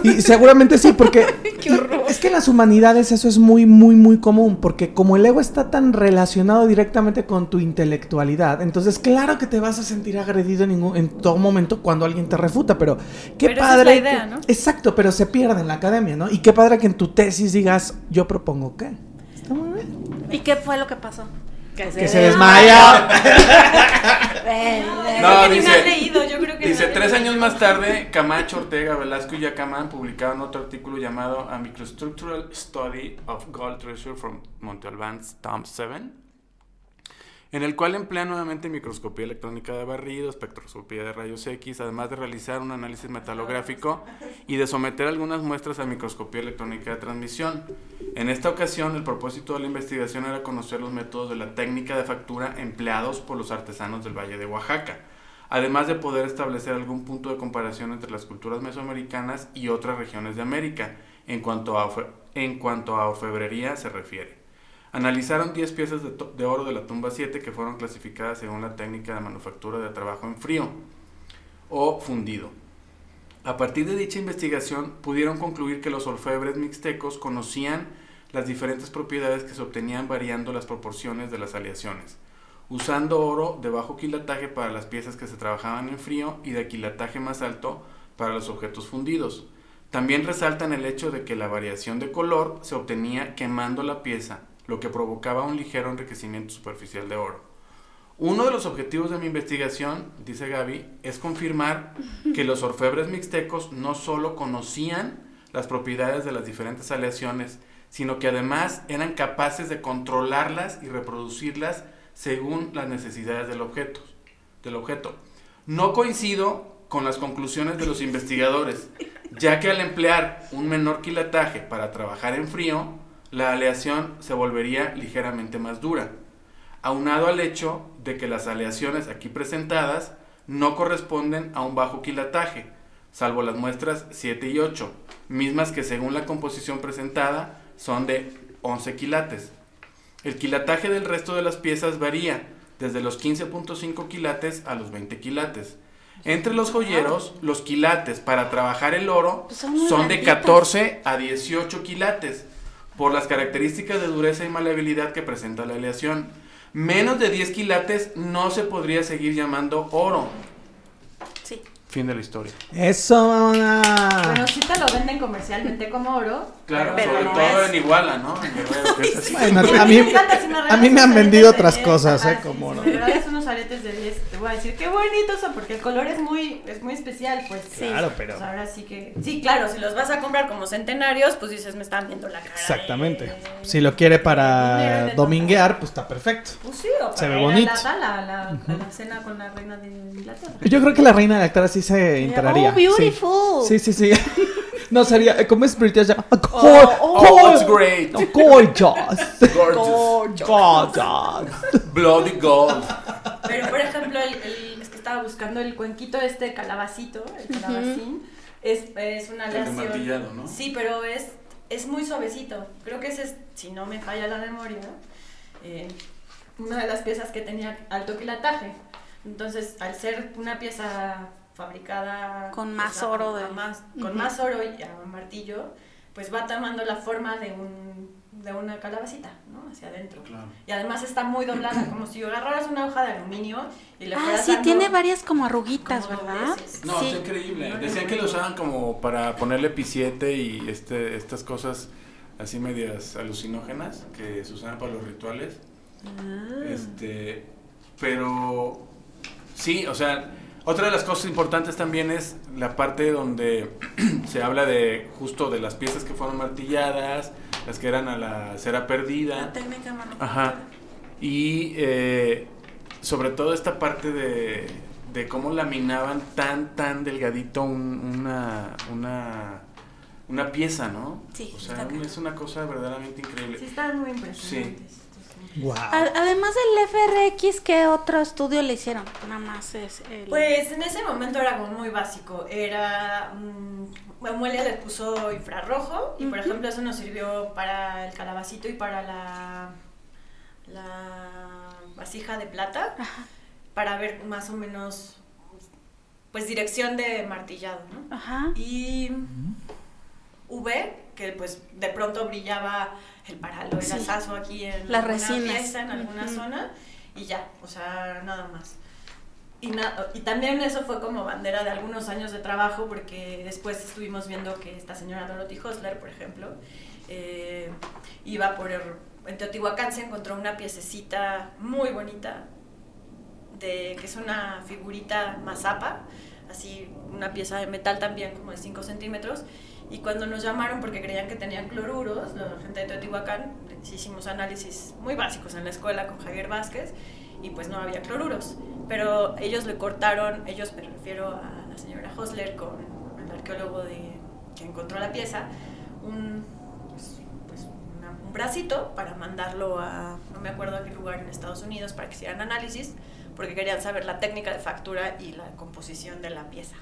Y seguramente sí, porque es que en las humanidades eso es muy, muy, muy común, porque como el ego está tan relacionado directamente con tu intelectualidad, entonces claro que te vas a sentir agredido en ningún, en todo momento cuando alguien te refuta, pero qué pero padre. Esa es la idea, que, ¿no? Exacto, pero se pierde en la academia, ¿no? Y qué padre que en tu tesis digas, yo propongo qué. Está muy bien. ¿Y qué fue lo que pasó? Que se, se desmayó. No, dice, dice tres años más tarde, Camacho, Ortega, Velasco y Yacamán publicaron otro artículo llamado A Microstructural Study of Gold Treasure from Montalban's Tomb seven, en el cual emplea nuevamente microscopía electrónica de barrido, espectroscopía de rayos X, además de realizar un análisis metalográfico y de someter algunas muestras a microscopía electrónica de transmisión. En esta ocasión, el propósito de la investigación era conocer los métodos de la técnica de factura empleados por los artesanos del Valle de Oaxaca, además de poder establecer algún punto de comparación entre las culturas mesoamericanas y otras regiones de América, en cuanto a, en cuanto a orfebrería se refiere. Analizaron diez piezas de, de oro de la tumba siete que fueron clasificadas según la técnica de manufactura de trabajo en frío o fundido. A partir de dicha investigación pudieron concluir que los orfebres mixtecos conocían las diferentes propiedades que se obtenían variando las proporciones de las aleaciones, usando oro de bajo quilataje para las piezas que se trabajaban en frío y de quilataje más alto para los objetos fundidos. También resaltan el hecho de que la variación de color se obtenía quemando la pieza, lo que provocaba un ligero enriquecimiento superficial de oro. Uno de los objetivos de mi investigación, dice Gaby, es confirmar que los orfebres mixtecos no solo conocían las propiedades de las diferentes aleaciones, sino que además eran capaces de controlarlas y reproducirlas según las necesidades del objeto. del objeto. No coincido con las conclusiones de los investigadores, ya que al emplear un menor quilataje para trabajar en frío, la aleación se volvería ligeramente más dura, aunado al hecho de que las aleaciones aquí presentadas no corresponden a un bajo quilataje, salvo las muestras siete y ocho, mismas que según la composición presentada son de once quilates. El quilataje del resto de las piezas varía desde los quince punto cinco quilates a los veinte quilates. Entre los joyeros, los quilates para trabajar el oro son de catorce a dieciocho quilates, por las características de dureza y maleabilidad que presenta la aleación. Menos de diez quilates no se podría seguir llamando oro. Sí. Fin de la historia. ¡Eso, mamona! Bueno, sí te lo venden comercialmente como oro. Claro, pero sobre no todo es. En Iguala, ¿no? A mí, a mí me han vendido otras cosas, ¿eh? Como oro. Pero es unos aretes de diez, te voy a decir, qué bonitos son, porque el color es muy, es muy especial, pues sí. Claro, pero... Pues ahora sí que... Sí, claro, si los vas a comprar como centenarios, pues dices, me están viendo la cara. Exactamente. De... Si lo quiere para dominguear, pues está perfecto. Pues sí, o para se ve bonito. La, la, la, uh-huh. la cena con la reina de Inglaterra. Yo creo que la reina de Inglaterra sí se enteraría. Oh, beautiful. Sí, sí, sí. sí. No sería, ¿cómo es British? Oh, oh, oh, it's great. Oh, gorgeous. Gorgeous. Gorgeous. Bloody gold. Pero por ejemplo, el, el, es que estaba buscando el cuenquito este calabacito, el calabacín, uh-huh. es, es una aleación. El martillado, ¿no? Sí, pero es, es muy suavecito. Creo que ese es, si no me falla la memoria, eh, una de las piezas que tenía alto quilataje. Entonces, al ser una pieza fabricada con más o sea, oro de... más, con uh-huh. más oro y a martillo, pues va tomando la forma de un de una calabacita, ¿no? Hacia adentro. Claro. Y además está muy doblada, como si agarraras una hoja de aluminio y le ah, fueras sí, dando, tiene varias como arruguitas, como ¿verdad? Veces. No, sí. Es increíble. Decían que lo usaban como para ponerle pisiete y este estas cosas así medias alucinógenas que se usaban para los rituales. Ah. Este, pero sí, o sea, otra de las cosas importantes también es la parte donde se habla de justo de las piezas que fueron martilladas, las que eran a la cera perdida. La técnica manufacturera. Ajá. Y eh, sobre todo esta parte de, de cómo laminaban tan, tan delgadito un, una, una, una pieza, ¿no? Sí. O sea, un, es una cosa verdaderamente increíble. Sí, están muy impresionantes. Sí. Wow. Además del F R X, ¿qué otro estudio le hicieron? Nada más es el... Pues en ese momento era como muy básico. Era... Um, Eumelia le puso infrarrojo. Y uh-huh. por ejemplo eso nos sirvió para el calabacito y para la... La... vasija de plata. Ajá. Para ver más o menos... Pues dirección de martillado, ¿no? Ajá. Y... Uh-huh. V... que pues de pronto brillaba el paralo, el asazo sí. aquí en las resinas, pieza, en alguna uh-huh. zona, y ya, o sea, nada más. Y, na- y también eso fue como bandera de algunos años de trabajo, porque después estuvimos viendo que esta señora Dorothy Hosler, por ejemplo, eh, iba por, el, en Teotihuacán se encontró una piececita muy bonita, de, que es una figurita mazapa, así una pieza de metal también, como de cinco centímetros, y cuando nos llamaron porque creían que tenían cloruros, la gente de Teotihuacán, hicimos análisis muy básicos en la escuela con Javier Vázquez, y pues no había cloruros, pero ellos le cortaron, ellos me refiero a la señora Hosler con el arqueólogo de, que encontró la pieza, un, pues, pues, una, un bracito para mandarlo a, no me acuerdo a qué lugar en Estados Unidos, para que hicieran análisis, porque querían saber la técnica de factura y la composición de la pieza,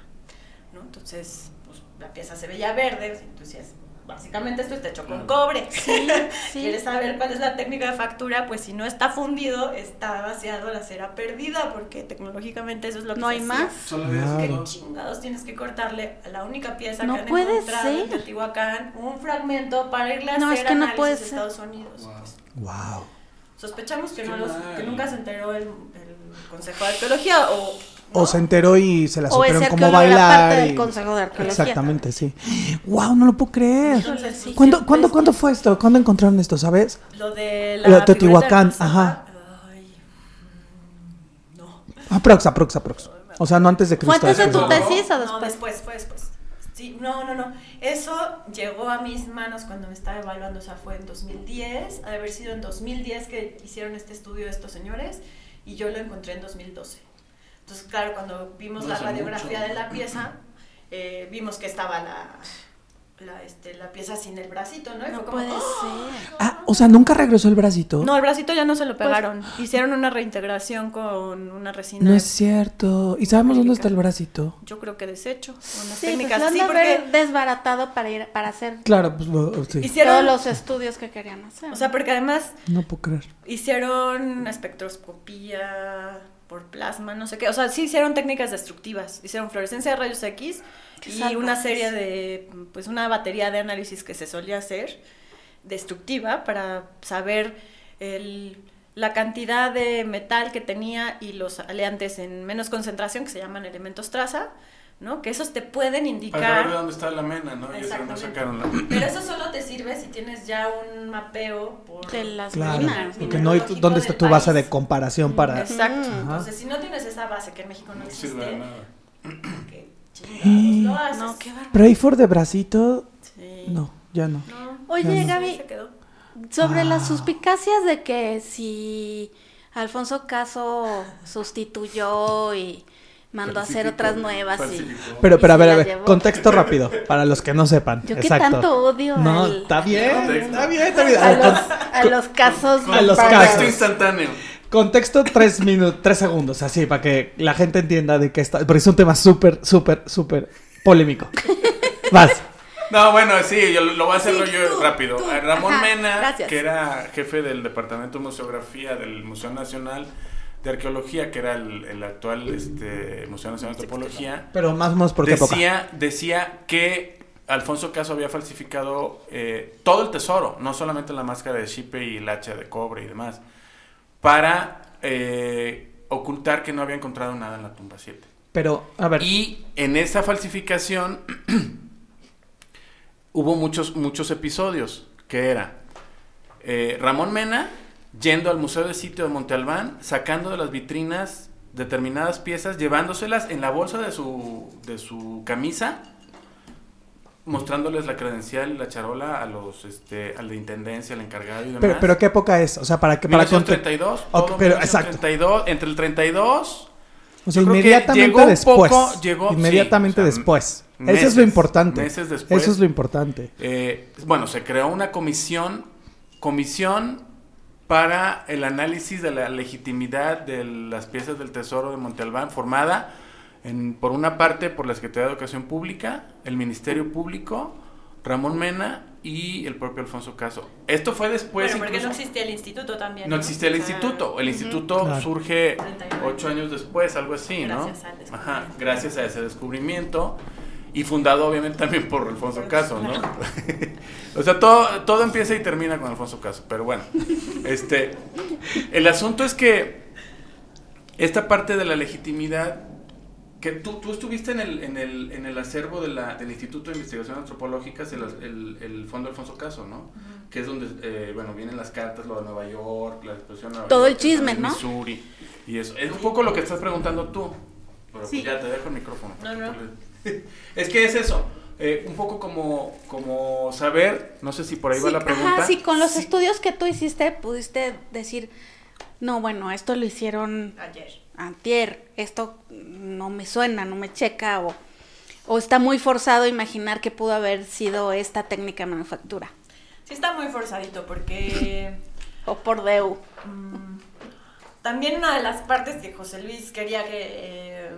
¿no? Entonces, pues, la pieza se veía verde, entonces básicamente esto está hecho con cobre. Sí, sí. ¿Quieres saber cuál es la técnica de factura? Pues si no está fundido, está vaciado la cera perdida, porque tecnológicamente eso es lo que no se hay hacía. Más. Solo claro. ¿Qué chingados tienes que cortarle a la única pieza no que han encontrado ser. en Teotihuacán un fragmento para irle a no, hacer es que análisis no de ser. Estados Unidos? Wow. Pues, wow. Sospechamos que, no los, que nunca se enteró el, el Consejo de Arqueología o... ¿no? O se enteró y se la supieron como bailar. Parte y... del Consejo de Arqueología. Exactamente, sí. ¡Wow! No lo puedo creer. Entonces, sí, ¿Cuándo, ¿cuándo, ¿Cuándo fue esto? ¿Cuándo encontraron esto? ¿Sabes? Lo de la... Lo de Teotihuacán, ajá. Ay, no. Aprox, aprox, aprox. O sea, no antes de Cristo. ¿Fue antes de tu tesis o después? No, después, fue después. Sí, no, no, no. Eso llegó a mis manos cuando me estaba evaluando, o sea, fue en dos mil diez. Ha de haber sido en dos mil diez que hicieron este estudio estos señores y yo lo encontré en dos mil doce. Entonces, claro, cuando vimos no la radiografía mucho. de la pieza, eh, vimos que estaba la, la, este, la pieza sin el bracito, ¿no? Y no fue como, puede ¡oh! ser. Ah, o sea, ¿nunca regresó el bracito? No, el bracito ya no se lo pegaron. Pues, hicieron una reintegración con una resina. No es cierto. ¿Y sabemos dónde está el bracito? Yo creo que deshecho. Unas sí, técnicas pues, así porque... desbaratado para ir para hacer claro, pues, bueno, sí. hicieron... todos los estudios que querían hacer. O sea, porque además... No puedo creer. Hicieron espectroscopía... por plasma, no sé qué, o sea, sí hicieron técnicas destructivas, hicieron fluorescencia de rayos X y Exacto. una serie de, pues una batería de análisis que se solía hacer, destructiva, para saber el, la cantidad de metal que tenía y los aleantes en menos concentración, que se llaman elementos traza, ¿no? Que esos te pueden indicar... Para ver dónde está la mena, ¿no? Exactamente. Ellos no sacaron la... Pero eso solo te sirve si tienes ya un mapeo por... de las claro, minas. Porque no hay dónde está tu país? base de comparación para... Exacto. Ajá. Entonces, si no tienes esa base, que en México no, no existe... No sirve nada. ¿Qué chingados lo haces? No, qué bárbaro. Pray for de bracito... Sí. No, ya no. no. Oye, ya no. Gaby, sobre ah. las suspicacias de que si Alfonso Caso sustituyó y... mandó a hacer otras nuevas y, pero pero y a ver a ver llevó. Contexto rápido para los que no sepan. Yo Exacto. que tanto odio no al... está bien está bien está bien a, a, los, a los casos a los casos contexto instantáneo contexto tres minutos tres segundos así para que la gente entienda de qué está, porque es un tema súper súper súper polémico. Vas. No, bueno, sí, yo lo voy a hacer sí, yo tú, rápido. Tú. Ramón Ajá, Mena, gracias. que era jefe del Departamento de Museografía del Museo Nacional de Arqueología, que era el, el actual este, Museo Nacional de Antropología, pero más o menos por decía, decía que Alfonso Caso había falsificado eh, todo el tesoro, no solamente la máscara de Xipe y el hacha de cobre y demás, para eh, ocultar que no había encontrado nada en la tumba siete. Pero, a ver... Y en esa falsificación hubo muchos, muchos episodios, que era eh, Ramón Mena... yendo al Museo de Sitio de Monte Albán, sacando de las vitrinas determinadas piezas, llevándoselas en la bolsa de su, de su camisa, mostrándoles la credencial, la charola a los, este, al de intendencia, al encargado y demás. Pero, pero ¿qué época es? O sea, para que para mil novecientos treinta y dos, okay, todo pero, mil novecientos treinta y dos, exacto. Entre el treinta y dos, o sea, inmediatamente después. Poco, llegó, inmediatamente sí, o sea, después. Meses, Eso es lo importante. Meses después. Eso es lo importante. Eh, bueno, se creó una comisión, comisión para el análisis de la legitimidad de las piezas del Tesoro de Monte Albán, formada en, por una parte por la Secretaría de Educación Pública, el Ministerio Público, Ramón Mena y el propio Alfonso Caso. Esto fue después... Pero porque incluso, no existía el instituto también. No, ¿no? existía el o sea, instituto. El uh-huh. instituto claro. surge ocho años después, algo así, ¿no? Gracias al descubrimiento. Ajá, gracias a ese descubrimiento. Y fundado obviamente también por Alfonso Caso, ¿no? O sea, todo, todo empieza y termina con Alfonso Caso, pero bueno. Este, el asunto es que esta parte de la legitimidad, que tú, tú estuviste en el, en el, en el acervo de la, del Instituto de Investigaciones Antropológicas, el, el, el Fondo Alfonso Caso, ¿no? Uh-huh. Que es donde, eh, bueno, vienen las cartas, lo de Nueva York, la exposición de Nueva Todo York, el chisme, ¿no? Missouri, y eso. Es un poco lo que estás preguntando tú, pero sí. pues ya te dejo el micrófono. No, no. Es que es eso, eh, un poco como, como saber, no sé si por ahí sí, va la pregunta. Ah, sí, con los sí. estudios que tú hiciste pudiste decir, No, bueno, esto lo hicieron ayer. Antier. Esto no me suena, no me checa, o, o está muy forzado imaginar que pudo haber sido esta técnica de manufactura. Sí, está muy forzadito porque... o por D E U. Mm, también una de las partes que José Luis quería que... Eh,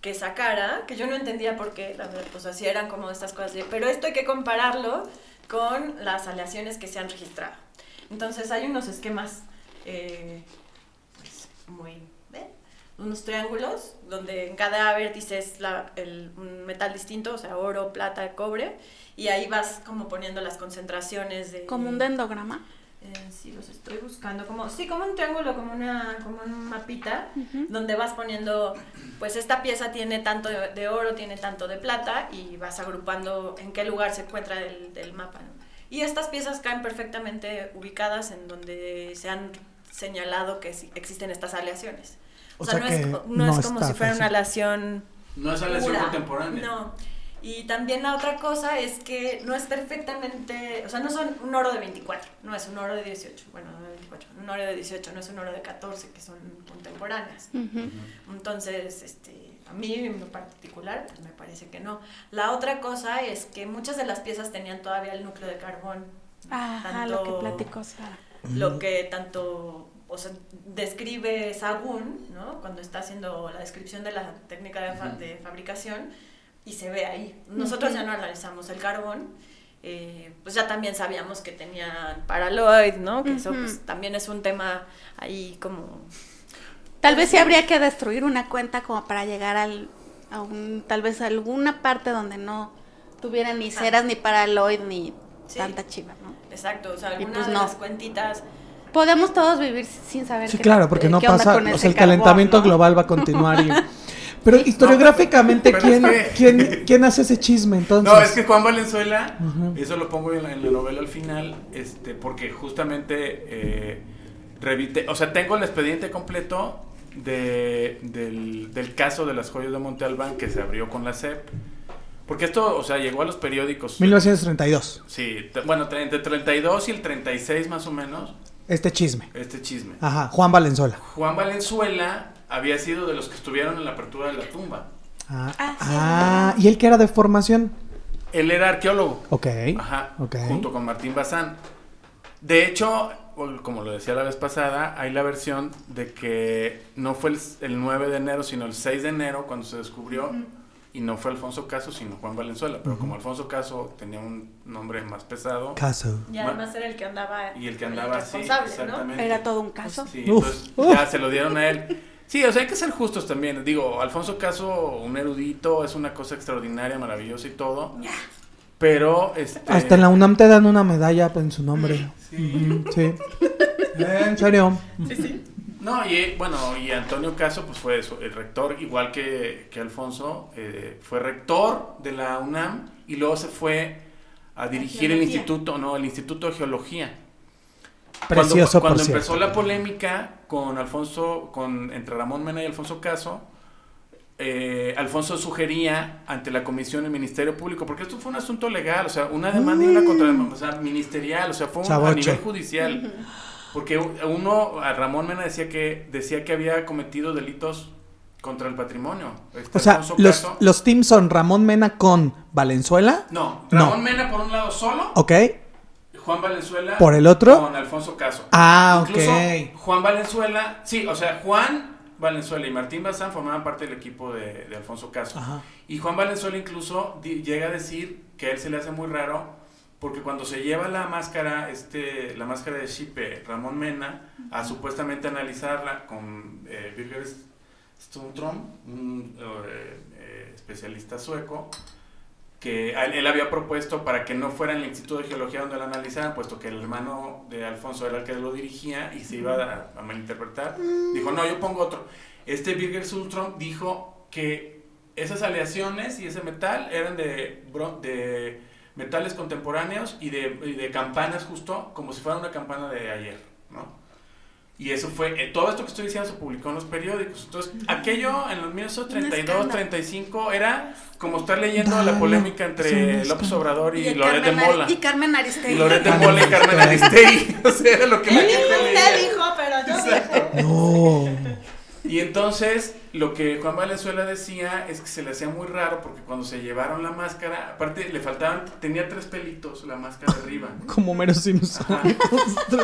que sacara, que yo no entendía por qué, la verdad, pues así eran como estas cosas, de, pero esto hay que compararlo con las aleaciones que se han registrado. Entonces hay unos esquemas eh, pues, muy, ¿eh? unos triángulos, donde en cada vértice es la, el, un metal distinto, o sea, oro, plata, cobre, y ahí vas como poniendo las concentraciones de... ¿Como un dendograma? Eh, sí, los estoy buscando, como sí, como un triángulo, como una como un mapita, uh-huh. donde vas poniendo, pues esta pieza tiene tanto de, de oro, tiene tanto de plata, y vas agrupando en qué lugar se encuentra el, del mapa, ¿no? Y estas piezas caen perfectamente ubicadas en donde se han señalado que existen estas aleaciones. O, o sea, sea, no es, no no es como si fuera fácil. Una aleación No es aleación pura, contemporánea. No. Y también la otra cosa es que no es perfectamente, o sea, no son un oro de veinticuatro, no es un oro de dieciocho, bueno, no de veinticuatro, un oro de dieciocho, no es un oro de catorce, que son contemporáneas. Uh-huh. Entonces, este, a mí en particular, pues me parece que no. La otra cosa es que muchas de las piezas tenían todavía el núcleo de carbón. Ajá, tanto, lo que platicó Sara. Lo que tanto... o sea, describe Sahagún, ¿no? Cuando está haciendo la descripción de la técnica de, fa- de fabricación, y se ve ahí. Nosotros ya no analizamos el carbón, eh, pues ya también sabíamos que tenían paraloid, ¿no? Que uh-huh. eso pues, también es un tema ahí como... Tal vez sí habría que destruir una cuenta como para llegar al, a un, tal vez a alguna parte donde no tuvieran ni ceras, ah. ni paraloid, ni sí. tanta chiva, ¿no? Exacto, o sea, algunas pues de no. las cuentitas... Podemos todos vivir sin saber. Sí, que, claro, porque eh, no pasa, o sea, el carbón, calentamiento ¿no? global va a continuar y... Pero historiográficamente, no, pero, pero ¿quién, es que... ¿quién, ¿quién hace ese chisme entonces? No, es que Juan Valenzuela, uh-huh. eso lo pongo en la, en la novela al final, este, porque justamente eh, revite, o sea, tengo el expediente completo de, del, del caso de las joyas de Monte Albán que se abrió con la C E P. Porque esto, o sea, llegó a los periódicos. mil novecientos treinta y dos. Sí, t- bueno, t- entre treinta y dos y el treinta y seis más o menos. Este chisme. Este chisme. Ajá, Juan Valenzuela. Juan Valenzuela... había sido de los que estuvieron en la apertura de la tumba. Ah, ah, sí. ah ¿y él qué era de formación? Él era arqueólogo. Ok. Ajá, okay. Junto con Martín Bazán. De hecho, como lo decía la vez pasada, hay la versión de que no fue el, el nueve de enero, sino el seis de enero cuando se descubrió, uh-huh. y no fue Alfonso Caso, sino Juan Valenzuela. Pero uh-huh. como Alfonso Caso tenía un nombre más pesado. Caso. Y además era el que andaba. Y el que andaba así. Exactamente. ¿No? Era todo un caso. Sí, uf, entonces uf. ya se lo dieron a él. Sí, o sea, hay que ser justos también. Digo, Alfonso Caso, un erudito, es una cosa extraordinaria, maravillosa y todo. Yeah. Pero, este... hasta en la UNAM te dan una medalla en su nombre. Sí. Mm-hmm, sí. En serio. Sí, sí. No, y bueno, y Antonio Caso, pues fue eso, el rector, igual que, que Alfonso, eh, fue rector de la UNAM y luego se fue a dirigir el instituto, no, el Instituto de Geología. Precioso, cuando, cuando empezó cierto. La polémica con Alfonso, con entre Ramón Mena y Alfonso Caso, eh, Alfonso sugería ante la comisión del Ministerio Público, porque esto fue un asunto legal, o sea, una demanda y una contrademanda, o sea, ministerial, o sea, fue un, a nivel judicial, porque uno, a Ramón Mena decía que decía que había cometido delitos contra el patrimonio. Este o sea, los, Caso, los teams son Ramón Mena con Valenzuela. No, Ramón no. Mena por un lado solo. Ok. Juan Valenzuela por el otro con Alfonso Caso. Ah, incluso okay. Juan Valenzuela, sí, o sea, Juan Valenzuela y Martín Bazán formaban parte del equipo de, de Alfonso Caso. Ajá. Y Juan Valenzuela incluso di, llega a decir que a él se le hace muy raro porque cuando se lleva la máscara, este, la máscara de Xipe, Ramón Mena, a supuestamente analizarla con eh, Birger Sturmtrom, un eh, eh, especialista sueco, que él había propuesto para que no fuera en el Instituto de Geología donde lo analizaban, puesto que el hermano de Alfonso era el que lo dirigía y se iba a, a malinterpretar. Dijo, no, yo pongo otro. Este Birger Sturmtrom dijo que esas aleaciones y ese metal eran de, de metales contemporáneos y de, y de campanas, justo como si fuera una campana de ayer, ¿no? Y eso fue, eh, todo esto que estoy diciendo se publicó en los periódicos. Entonces, aquello en los mil novecientos treinta y dos, treinta y cinco era como estar leyendo Dale. La polémica entre sí, López Obrador y, y Loret de Mola. Ar- y Carmen Aristegui. Y Loret de Mola y Carmen Aristegui. O sea, era lo que la gente leía. Usted dijo, pero yo No. Y entonces, lo que Juan Valenzuela decía es que se le hacía muy raro porque cuando se llevaron la máscara, aparte le faltaban, tenía tres pelitos la máscara de arriba. Como Homero Simpson.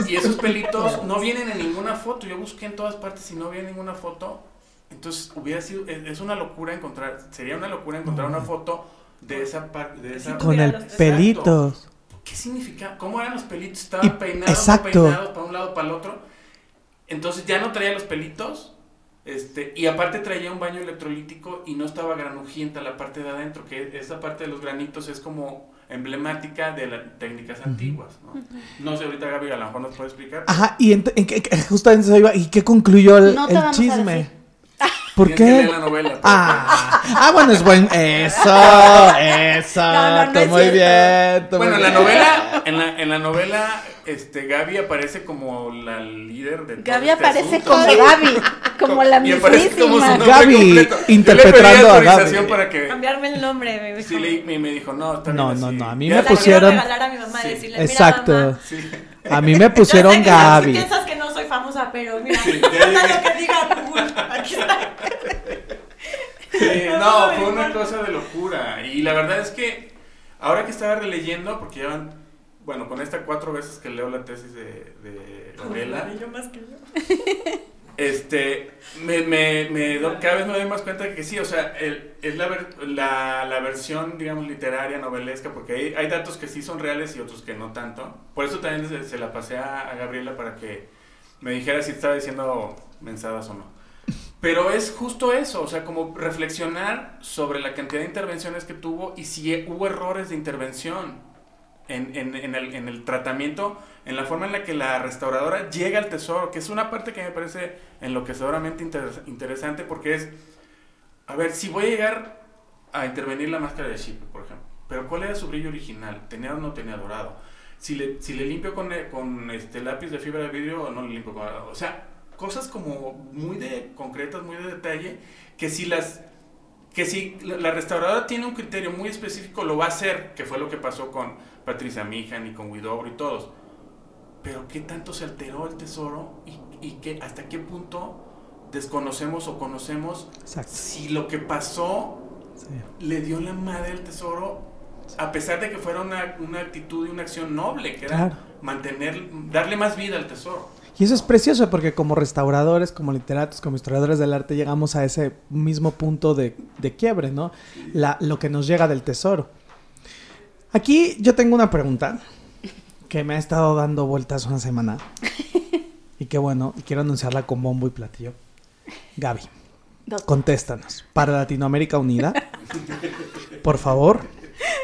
Y esos pelitos no vienen en ninguna foto. Yo busqué en todas partes y no vi ninguna foto. Entonces, hubiera sido, es una locura encontrar, sería una locura encontrar una foto de esa parte. De esa con el pelitos. Exacto. ¿Qué significa? ¿Cómo eran los pelitos? Estaban y, peinados, exacto. peinados para un lado, para el otro. Entonces ya no traía los pelitos. Este, y aparte traía un baño electrolítico y no estaba granujienta la parte de adentro, que esa parte de los granitos es como emblemática de las técnicas uh-huh. antiguas, ¿no? No sé, ahorita Gaby a lo mejor nos puede explicar. Ajá, y en, en, en, justamente eso iba, ¿y qué concluyó el, no te el vamos chisme? A decir. ¿Por qué? Que leer la novela, ah, ah, bueno, es buen. Eso, eso. No, no, no, muy bien. Bueno, en la novela, en la, en la novela, este, Gaby aparece como la líder de. Gaby este aparece asunto. Como Gaby, como la mismísima. Gaby, interpretando a Gaby. Para que... cambiarme el nombre, me dijo. Sí, le, me dijo, no, está no, bien no, así. No, a mí me pusieron. A mi mamá, sí. Decirle, exacto. Mamá. Sí. A mí me pusieron no sé Gaby. Piensas que no soy famosa, pero mira, sí, no lo que diga, aquí está. Sí, no, fue una cosa de locura. Y la verdad es que ahora que estaba releyendo, porque ya van, bueno, con esta cuatro veces que leo la tesis de, de novela. Yo más que yo. Este, me, me, me doy, cada vez me doy más cuenta de que sí, o sea, el, es la, ver, la, la versión, digamos, literaria, novelesca, porque hay, hay datos que sí son reales y otros que no tanto. Por eso también se, se la pasé a, a Gabriela para que me dijera si estaba diciendo mensadas o no. Pero es justo eso, o sea, como reflexionar sobre la cantidad de intervenciones que tuvo y si hubo errores de intervención en, en, en, el, en el tratamiento, en la forma en la que la restauradora llega al tesoro, que es una parte que me parece enloquecedoramente inter- interesante porque es, a ver, si voy a llegar a intervenir la máscara de Xipe, por ejemplo, pero ¿cuál era su brillo original? ¿Tenía o no tenía dorado? Si le, si le limpio con, con este lápiz de fibra de vidrio o no le limpio con dorado, o sea... cosas como muy de concretas, muy de detalle, que si las que si la restauradora tiene un criterio muy específico lo va a hacer, que fue lo que pasó con Patricia Miján y con Huidobro y todos. Pero qué tanto se alteró el tesoro y, y que hasta qué punto desconocemos o conocemos. Exacto. Si lo que pasó sí. le dio la madre al tesoro, a pesar de que fuera una, una actitud y una acción noble, que era claro. mantener, darle más vida al tesoro. Y eso es precioso porque como restauradores, como literatos, como historiadores del arte llegamos a ese mismo punto de, de quiebre, ¿no? La, lo que nos llega del tesoro. Aquí yo tengo una pregunta que me ha estado dando vueltas una semana y que bueno, quiero anunciarla con bombo y platillo. Gaby, contéstanos. Para Latinoamérica Unida, por favor.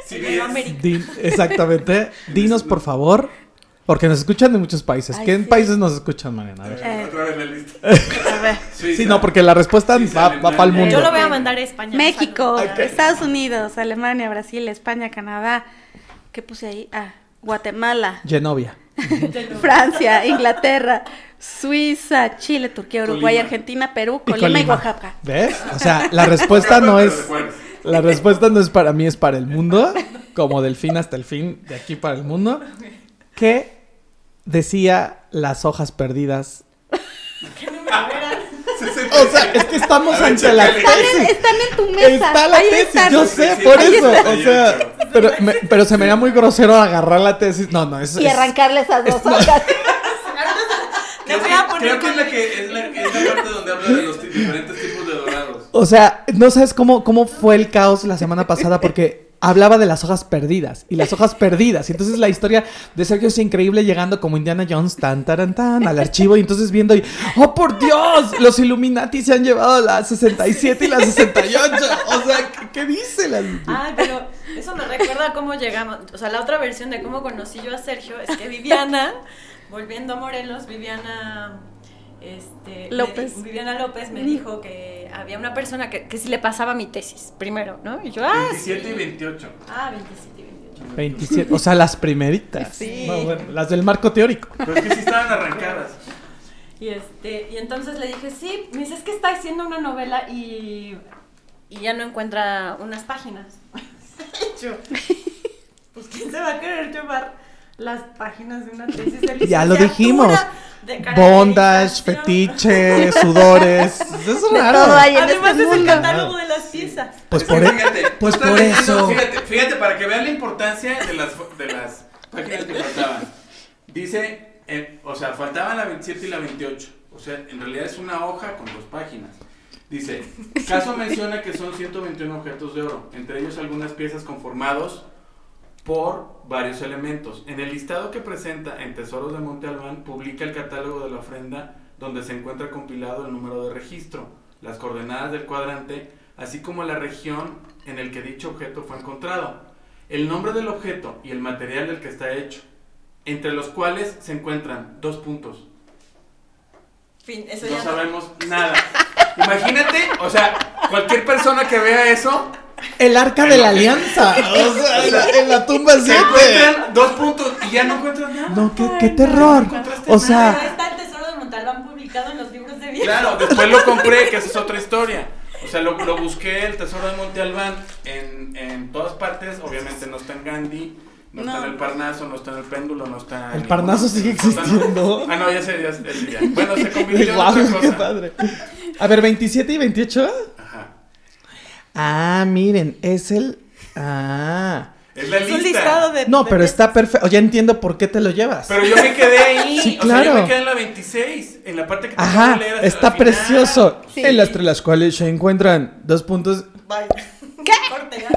Sí, din, exactamente. Dinos, por favor. Porque nos escuchan en muchos países. Ay, ¿qué sí. países nos escuchan, Mariana? A ver. Eh, Otra vez la lista. A ver. Sí, no, porque la respuesta Suiza, va, va para el mundo. Yo lo voy a mandar a España. México, okay. Estados Unidos, Alemania, Brasil, España, Canadá. ¿Qué puse ahí? Ah, Guatemala. Genovia. Francia, Inglaterra, Suiza, Chile, Turquía, Uruguay, Colima. Argentina, Perú, Colima y, Colima y Oaxaca. ¿Ves? O sea, la respuesta no es... La respuesta no es para mí, es para el mundo. Como del fin hasta el fin, de aquí para el mundo. ¿Qué decía las hojas perdidas? ¿Qué número eran? O sea, es que estamos ver, ante la tesis. Están en tu mesa. Está la ahí tesis, están. Yo sé, sí, por eso. Está. O sea, pero, me, pero se me era muy grosero agarrar la tesis. No, no, eso y es... Y arrancarle esas dos es, hojas. No. Te voy a poner... Creo que es la, que, es, la que, es la parte donde habla de los diferentes tipos de dorados. O sea, no sabes cómo, cómo fue el caos la semana pasada porque... hablaba de las hojas perdidas y las hojas perdidas. Y entonces la historia de Sergio es increíble llegando como Indiana Jones tan tan tan al archivo y entonces viendo y ¡oh, por Dios! Los Illuminati se han llevado la sesenta y siete y la sesenta y ocho. O sea, ¿qué, qué dice la...? Ah, pero eso me recuerda a cómo llegamos. O sea, la otra versión de cómo conocí yo a Sergio es que Viviana, volviendo a Morelos, Viviana... Este, López. Me, Viviana López me dijo que había una persona que, que si le pasaba mi tesis primero, ¿no? Y yo, ah, veintisiete sí. y veintiocho. Ah, veintisiete y veintiocho. veintisiete, o sea, las primeritas. Sí. No, bueno, las del marco teórico. Pero es que sí estaban arrancadas. Y este, y entonces le dije, sí, me dice, es que está haciendo una novela y, y ya no encuentra unas páginas. Y yo, pues, ¿quién se va a querer llevar las páginas de una tesis de licenciatura. Ya lo dijimos. Bondas, fetiches, sudores. Es raro. Además es el catálogo de las piezas. Pues por, fíjate, pues por eso. Fíjate, fíjate, para que vean la importancia de las, de las páginas que faltaban. Dice, eh, o sea, faltaban la veintisiete y la veintiocho. O sea, en realidad es una hoja con dos páginas. Dice, Caso menciona que son ciento veintiuno objetos de oro, entre ellos algunas piezas conformados por varios elementos. En el listado que presenta en Tesoros de Monte Albán, publica el catálogo de la ofrenda, donde se encuentra compilado el número de registro, las coordenadas del cuadrante, así como la región en el que dicho objeto fue encontrado, el nombre del objeto y el material del que está hecho, entre los cuales se encuentran dos puntos. Fin, eso no ya sabemos no. nada. Imagínate, o sea, cualquier persona que vea eso... El arca de la alianza. O sea, en la, en la tumba siete. Encuentran dos puntos y ya no encuentran nada. No, qué, qué terror. No, no o sea, nada. Está el Tesoro de Montalbán publicado en los libros de vida. Claro, después lo compré, que esa es otra historia. O sea, lo, lo busqué, el Tesoro de Monte Albán, en, en todas partes. Obviamente no está en Gandhi, no, no está en el Parnaso, no está en el Péndulo, no está en... El Parnaso ningún... sigue existiendo. Ah, no, ya se, ya se, ya. Bueno, se convirtió wow, en otra cosa. Qué padre. A ver, ¿veintisiete y veintiocho? Ajá. Ah, miren, es el... Ah. Es la lista. Es un listado de... No, pero está perfecto. Ya entiendo por qué te lo llevas. Pero yo me quedé ahí. Sí, claro. O sea, yo me quedé en la veintiséis, en la parte que... Ajá, que leer está precioso. Sí. En las, entre las cuales se encuentran dos puntos... Vaya. ¿Qué? Corte, ya.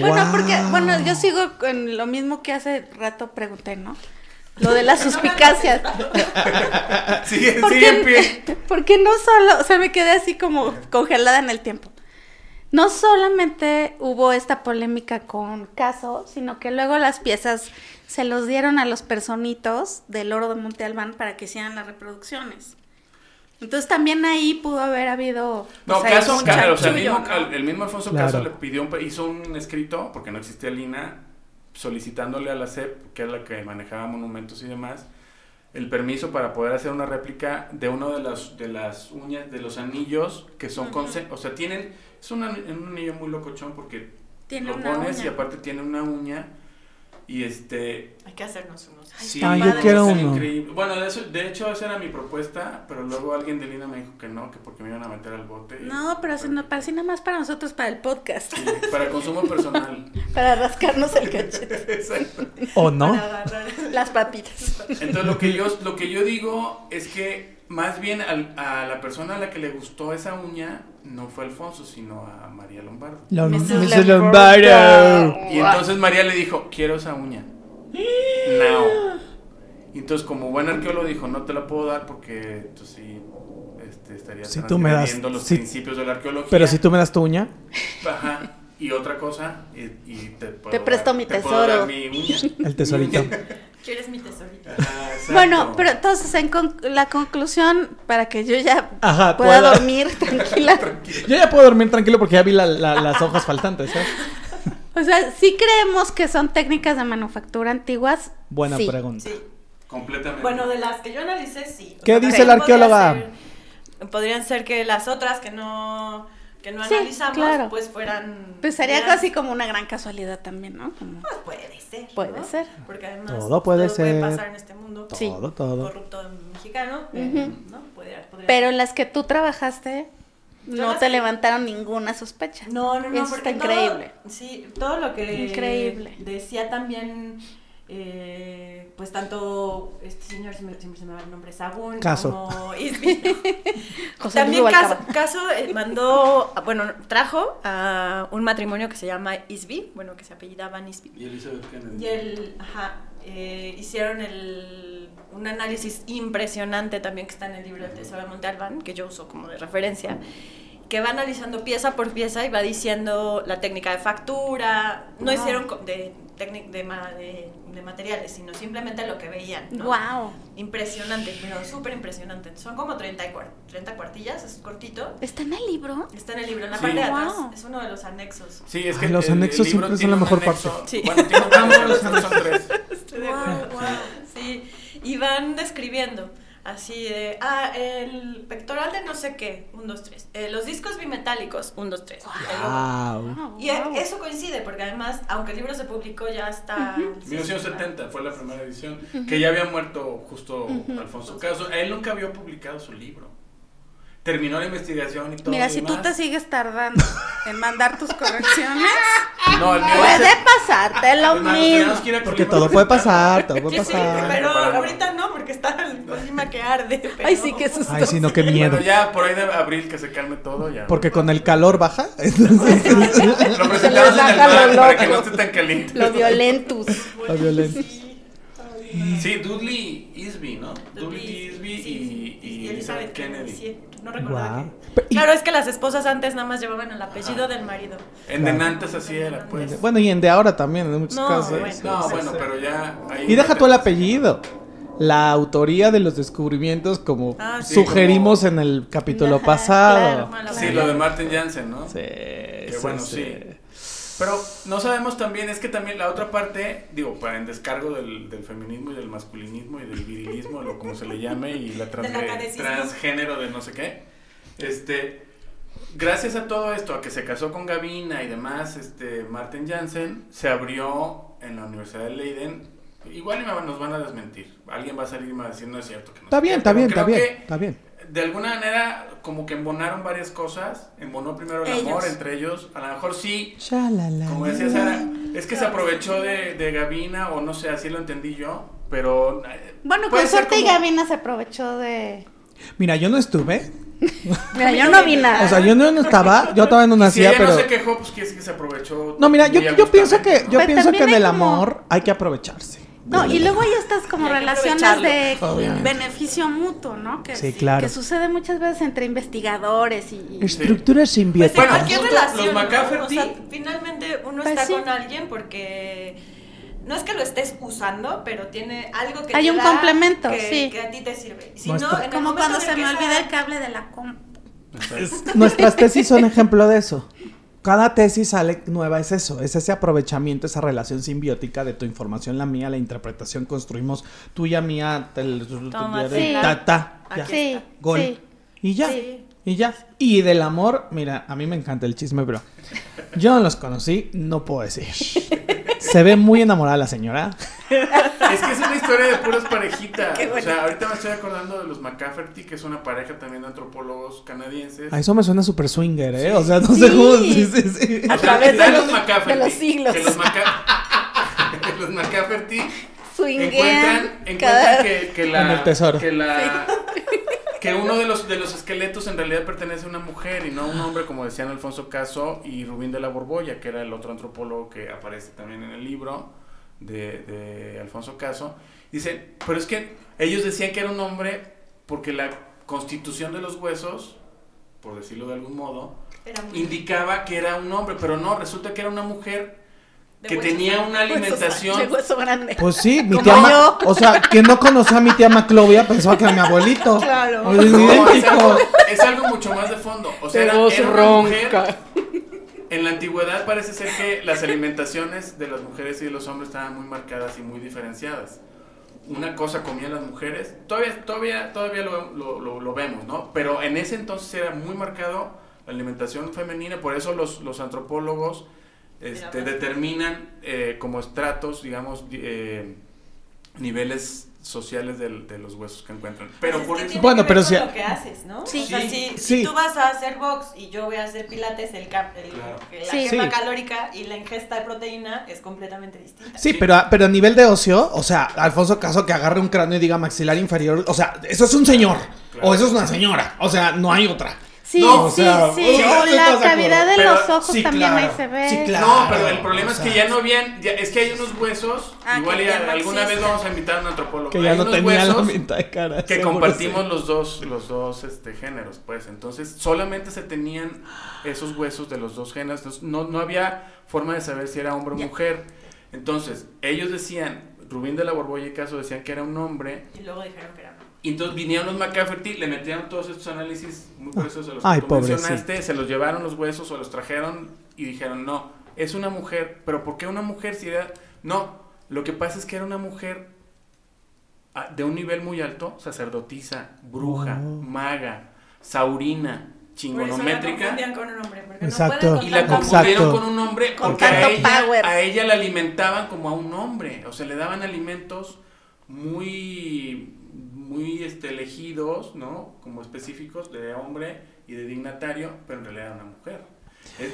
Bueno, wow. Porque... Bueno, yo sigo con lo mismo que hace rato pregunté, ¿no? Lo de las suspicacias. Sí, sí, porque, en pie. Porque no solo, o sea, me quedé así como congelada en el tiempo. No solamente hubo esta polémica con Caso, sino que luego las piezas se los dieron a los personitos del Oro de Monte Albán para que hicieran las reproducciones. Entonces también ahí pudo haber habido... No, pues, Caso, claro, o sea, el mismo, el mismo Alfonso claro. Caso le pidió, un, hizo un escrito, porque no existía Lina, solicitándole a la C E P, que es la que manejaba monumentos y demás, el permiso para poder hacer una réplica de uno de las, de las uñas, de los anillos que son, con, o sea, tienen, es una, un anillo muy locochón porque tiene lo pones uña. Y aparte tiene una uña y este... Hay que hacernos unos. Ay, sí, ah, yo quiero uno. Bueno, de, eso, de hecho esa era mi propuesta, pero luego alguien de Lina me dijo que no, que porque me iban a meter al bote. No, pero así nada más para nosotros, para el podcast. Sí, para consumo personal. Para rascarnos el cachete. Exacto. ¿O no? Para agarrar las papitas. Entonces lo que yo, lo que yo digo es que más bien a, a la persona a la que le gustó esa uña no fue Alfonso, sino a María Lombardo. Missus Lombardo. Y entonces María le dijo, quiero esa uña. No. Y entonces como buen arqueólogo dijo, no te la puedo dar porque tú sí... Este, estaría si tú me das, los si, principios de la arqueología. Pero si tú me das tu uña. Ajá. Y otra cosa, y, y te, puedo te presto dar, mi te tesoro. Puedo dar mi uña. El tesorito. ¿Quieres mi tesorito? Ah, bueno, pero entonces en conc la conclusión para que yo ya Ajá, pueda puedo... dormir tranquila. Yo ya puedo dormir tranquilo porque ya vi la, la, las hojas faltantes, ¿sabes? O sea, sí creemos que son técnicas de manufactura antiguas. Buena sí. pregunta. Sí. Completamente. Bueno, de las que yo analicé, sí. ¿Qué o sea, dice la arqueóloga? Podrían ser que las otras que no, que no sí, analizamos, claro. pues fueran... Pues sería eran... casi como una gran casualidad también, ¿no? Como... Pues puede ser. Puede ¿no? ser. Porque además todo puede, todo ser. puede pasar en este mundo. Todo, sí. todo. Corrupto mexicano, uh -huh. ¿no? Podría, podría Pero en las que tú trabajaste, no las... te levantaron ninguna sospecha. No, no, no. Eso está increíble. Todo, sí, todo lo que increíble. decía también... Eh, pues tanto este señor siempre, siempre se me va el nombre Sabún Caso. como Easby, ¿no? También Caso, Caso eh, mandó, bueno, trajo a un matrimonio que se llama Easby, bueno, que se apellidaban Easby y Elizabeth Kennedy. Y el, ajá, eh, hicieron el, un análisis impresionante también que está en el libro del Tesoro de Monte Albán, que yo uso como de referencia, que va analizando pieza por pieza y va diciendo la técnica de factura, no wow. hicieron de técnica de, de, de materiales, sino simplemente lo que veían, ¿no? Wow. Impresionante, pero súper impresionante. Son como treinta cuartillas, es cortito. ¿Está en el libro? Está en el libro, en la sí. parte de atrás. Wow. Es uno de los anexos. Sí, es que Ay, los el, anexos el siempre son la mejor anexo. parte. Sí. Bueno, tiene un anexo, son tres. Estoy de acuerdo. Wow, wow. Sí, y van describiendo. Así de, ah, el pectoral de no sé qué, un, dos, tres. Eh, los discos bimetálicos, un, dos, tres. Wow. Wow. Y wow. Eso coincide, porque además, aunque el libro se publicó ya hasta... Uh-huh. sí, mil novecientos setenta, ¿verdad? Fue la primera edición, uh-huh. que ya había muerto justo uh-huh. Alfonso Caso. Él nunca había publicado su libro. Terminó la investigación y todo. Mira, y si más. Tú te sigues tardando en mandar tus correcciones, no, puede pasarte lo mismo. Hermanos, porque todo puede pasar, todo puede sí, pasar. Sí, pero ahorita no, porque está encima que arde. Pero... Ay, sí, qué susto. Ay, sí, no, qué miedo. Bueno, ya por ahí de abril que se calme todo ya. Porque con el calor baja. Entonces... lo presentamos en el mar para que no esté tan caliente. Los violentos. Los violentos. Sí, Dudley Easby, ¿no? Dudley Easby sí, y, y, y Elizabeth Kennedy. Sí, no recuerdo. Wow. Claro, es que las esposas antes nada más llevaban el apellido Ajá. del marido. En claro. de antes así era, pues. Bueno, y en de ahora también, en muchos no, casos. Bueno, no, sí, bueno, sí. pero ya... Ahí y deja tú el apellido. La autoría de los descubrimientos, como ah, sí, sugerimos como... en el capítulo Ajá, pasado. Claro, sí, lo de Martin Jansen, ¿no? Sí. Que sí, bueno, sí. sí. Pero no sabemos también, es que también la otra parte, digo, para en descargo del, del feminismo y del masculinismo y del virilismo, o como se le llame, y la, trans, de la transgénero de no sé qué, este, gracias a todo esto, a que se casó con Gabina y demás, este, Martin Jansen, se abrió en la Universidad de Leiden, igual nos van a desmentir, alguien va a salir y me va a decir, no es cierto que no. Está bien, está bien, está bien, está bien. De alguna manera, como que embonaron varias cosas. Embonó primero el ellos. amor entre ellos. A lo mejor sí. Chalala. Como decía Sara, es que se aprovechó de, de Gabina, o no sé, así lo entendí yo. Pero. Bueno, con suerte como... Gabina se aprovechó de. Mira, yo no estuve. Mira, yo no vi nada. O sea, yo no, no estaba. Yo estaba en una silla, si pero. No se quejó, pues quiere decir que se aprovechó. No, mira, yo, yo pienso que, yo pues pienso que del como... amor hay que aprovecharse. No, y luego hay estas como relaciones de obviamente. beneficio mutuo, ¿no? Que, sí, claro. que sucede muchas veces entre investigadores y... y... Estructuras sí. simbióticas. Pues bueno, relación, los McCafferty... ¿no? O sea, finalmente uno pues está sí. con alguien porque... No es que lo estés usando, pero tiene algo que... Hay te un da complemento, que, sí. que a ti te sirve. Si no, no, en como cuando se me olvida el cable de la compu. Nuestras tesis son ejemplo de eso. Cada tesis sale nueva, es eso, es ese aprovechamiento, esa relación simbiótica de tu información, la mía, la interpretación, construimos tuya, mía, el, Toma, tu, sí. ta, ta, ya, sí, gol, sí, y ya, sí. y ya, y del amor, mira, a mí me encanta el chisme, pero yo no los conocí, no puedo decir, se ve muy enamorada la señora. Es que es una historia de puras parejitas. O sea, ahorita me estoy acordando de los McCafferty, que es una pareja también de antropólogos canadienses. A eso me suena super swinger, ¿eh? Sí. O sea, no sí. sé cómo. Sí, sí, sí. A través de los, de los siglos. Que los, Maca... los McCafferty encuentran, encuentran cada... que, que la. En el tesoro. Que la. Sí. Que uno de los de los esqueletos en realidad pertenece a una mujer y no a un hombre, como decían Alfonso Caso y Rubín de la Borbolla, que era el otro antropólogo que aparece también en el libro de, de Alfonso Caso. Dicen, pero es que ellos decían que era un hombre porque la constitución de los huesos, por decirlo de algún modo, indicaba que era un hombre, pero no, resulta que era una mujer que tenía una alimentación de hueso grande. Pues sí, mi tía Ma... o sea, quien no conocía a mi tía Maclovia pensaba que era mi abuelito. Claro. O sea, no, es, algo, es algo mucho más de fondo. O sea, era, era una mujer. En la antigüedad parece ser que las alimentaciones de las mujeres y de los hombres estaban muy marcadas y muy diferenciadas. Una cosa comían las mujeres, todavía todavía todavía lo, lo, lo, lo vemos, ¿no? Pero en ese entonces era muy marcado la alimentación femenina, por eso los, los antropólogos Este, determinan eh, como estratos, digamos, eh, niveles sociales de, de los huesos que encuentran. Pero pues por es que eso... Bueno, que pero si... lo que haces, ¿no? Sí. O sea, sí. Si, sí. si tú vas a hacer box y yo voy a hacer pilates, el, cap, el claro. la sí. quema sí. calórica y la ingesta de proteína es completamente distinta. Sí, sí, pero a, pero a nivel de ocio, o sea, Alfonso Caso que agarre un cráneo y diga maxilar inferior, o sea, eso es un señor, claro. o eso es una señora, o sea, no hay otra. Sí, no, sí, o sea, sí, o la cavidad de pero, los ojos sí, también claro. ahí se ve. Sí, claro. No, pero el problema o sea, es que ya no habían, ya, es que hay unos huesos, ah, igual ya ya alguna existe. vez vamos a invitar a un antropólogo, que ya no tenía la mitad de cara. Que compartimos sí. los dos, los dos este, géneros, pues, entonces solamente se tenían esos huesos de los dos géneros, entonces, no, no había forma de saber si era hombre o yeah. mujer, entonces ellos decían, Rubín de la Borbolla y Caso decían que era un hombre. Y luego dijeron que era hombre. Y entonces vinieron los McCafferty, le metieron todos estos análisis muy gruesos a los Ay, que tú mencionaste, se los llevaron los huesos o los trajeron y dijeron, no, es una mujer, pero ¿por qué una mujer si era...? No, lo que pasa es que era una mujer de un nivel muy alto, sacerdotisa, bruja, oh. maga, saurina, chingonométrica. La con un hombre, exacto, no y la confundieron con un hombre porque a ella, a ella la alimentaban como a un hombre, o sea, le daban alimentos muy, muy este, elegidos, ¿no? Como específicos de hombre y de dignatario, pero en realidad era una mujer.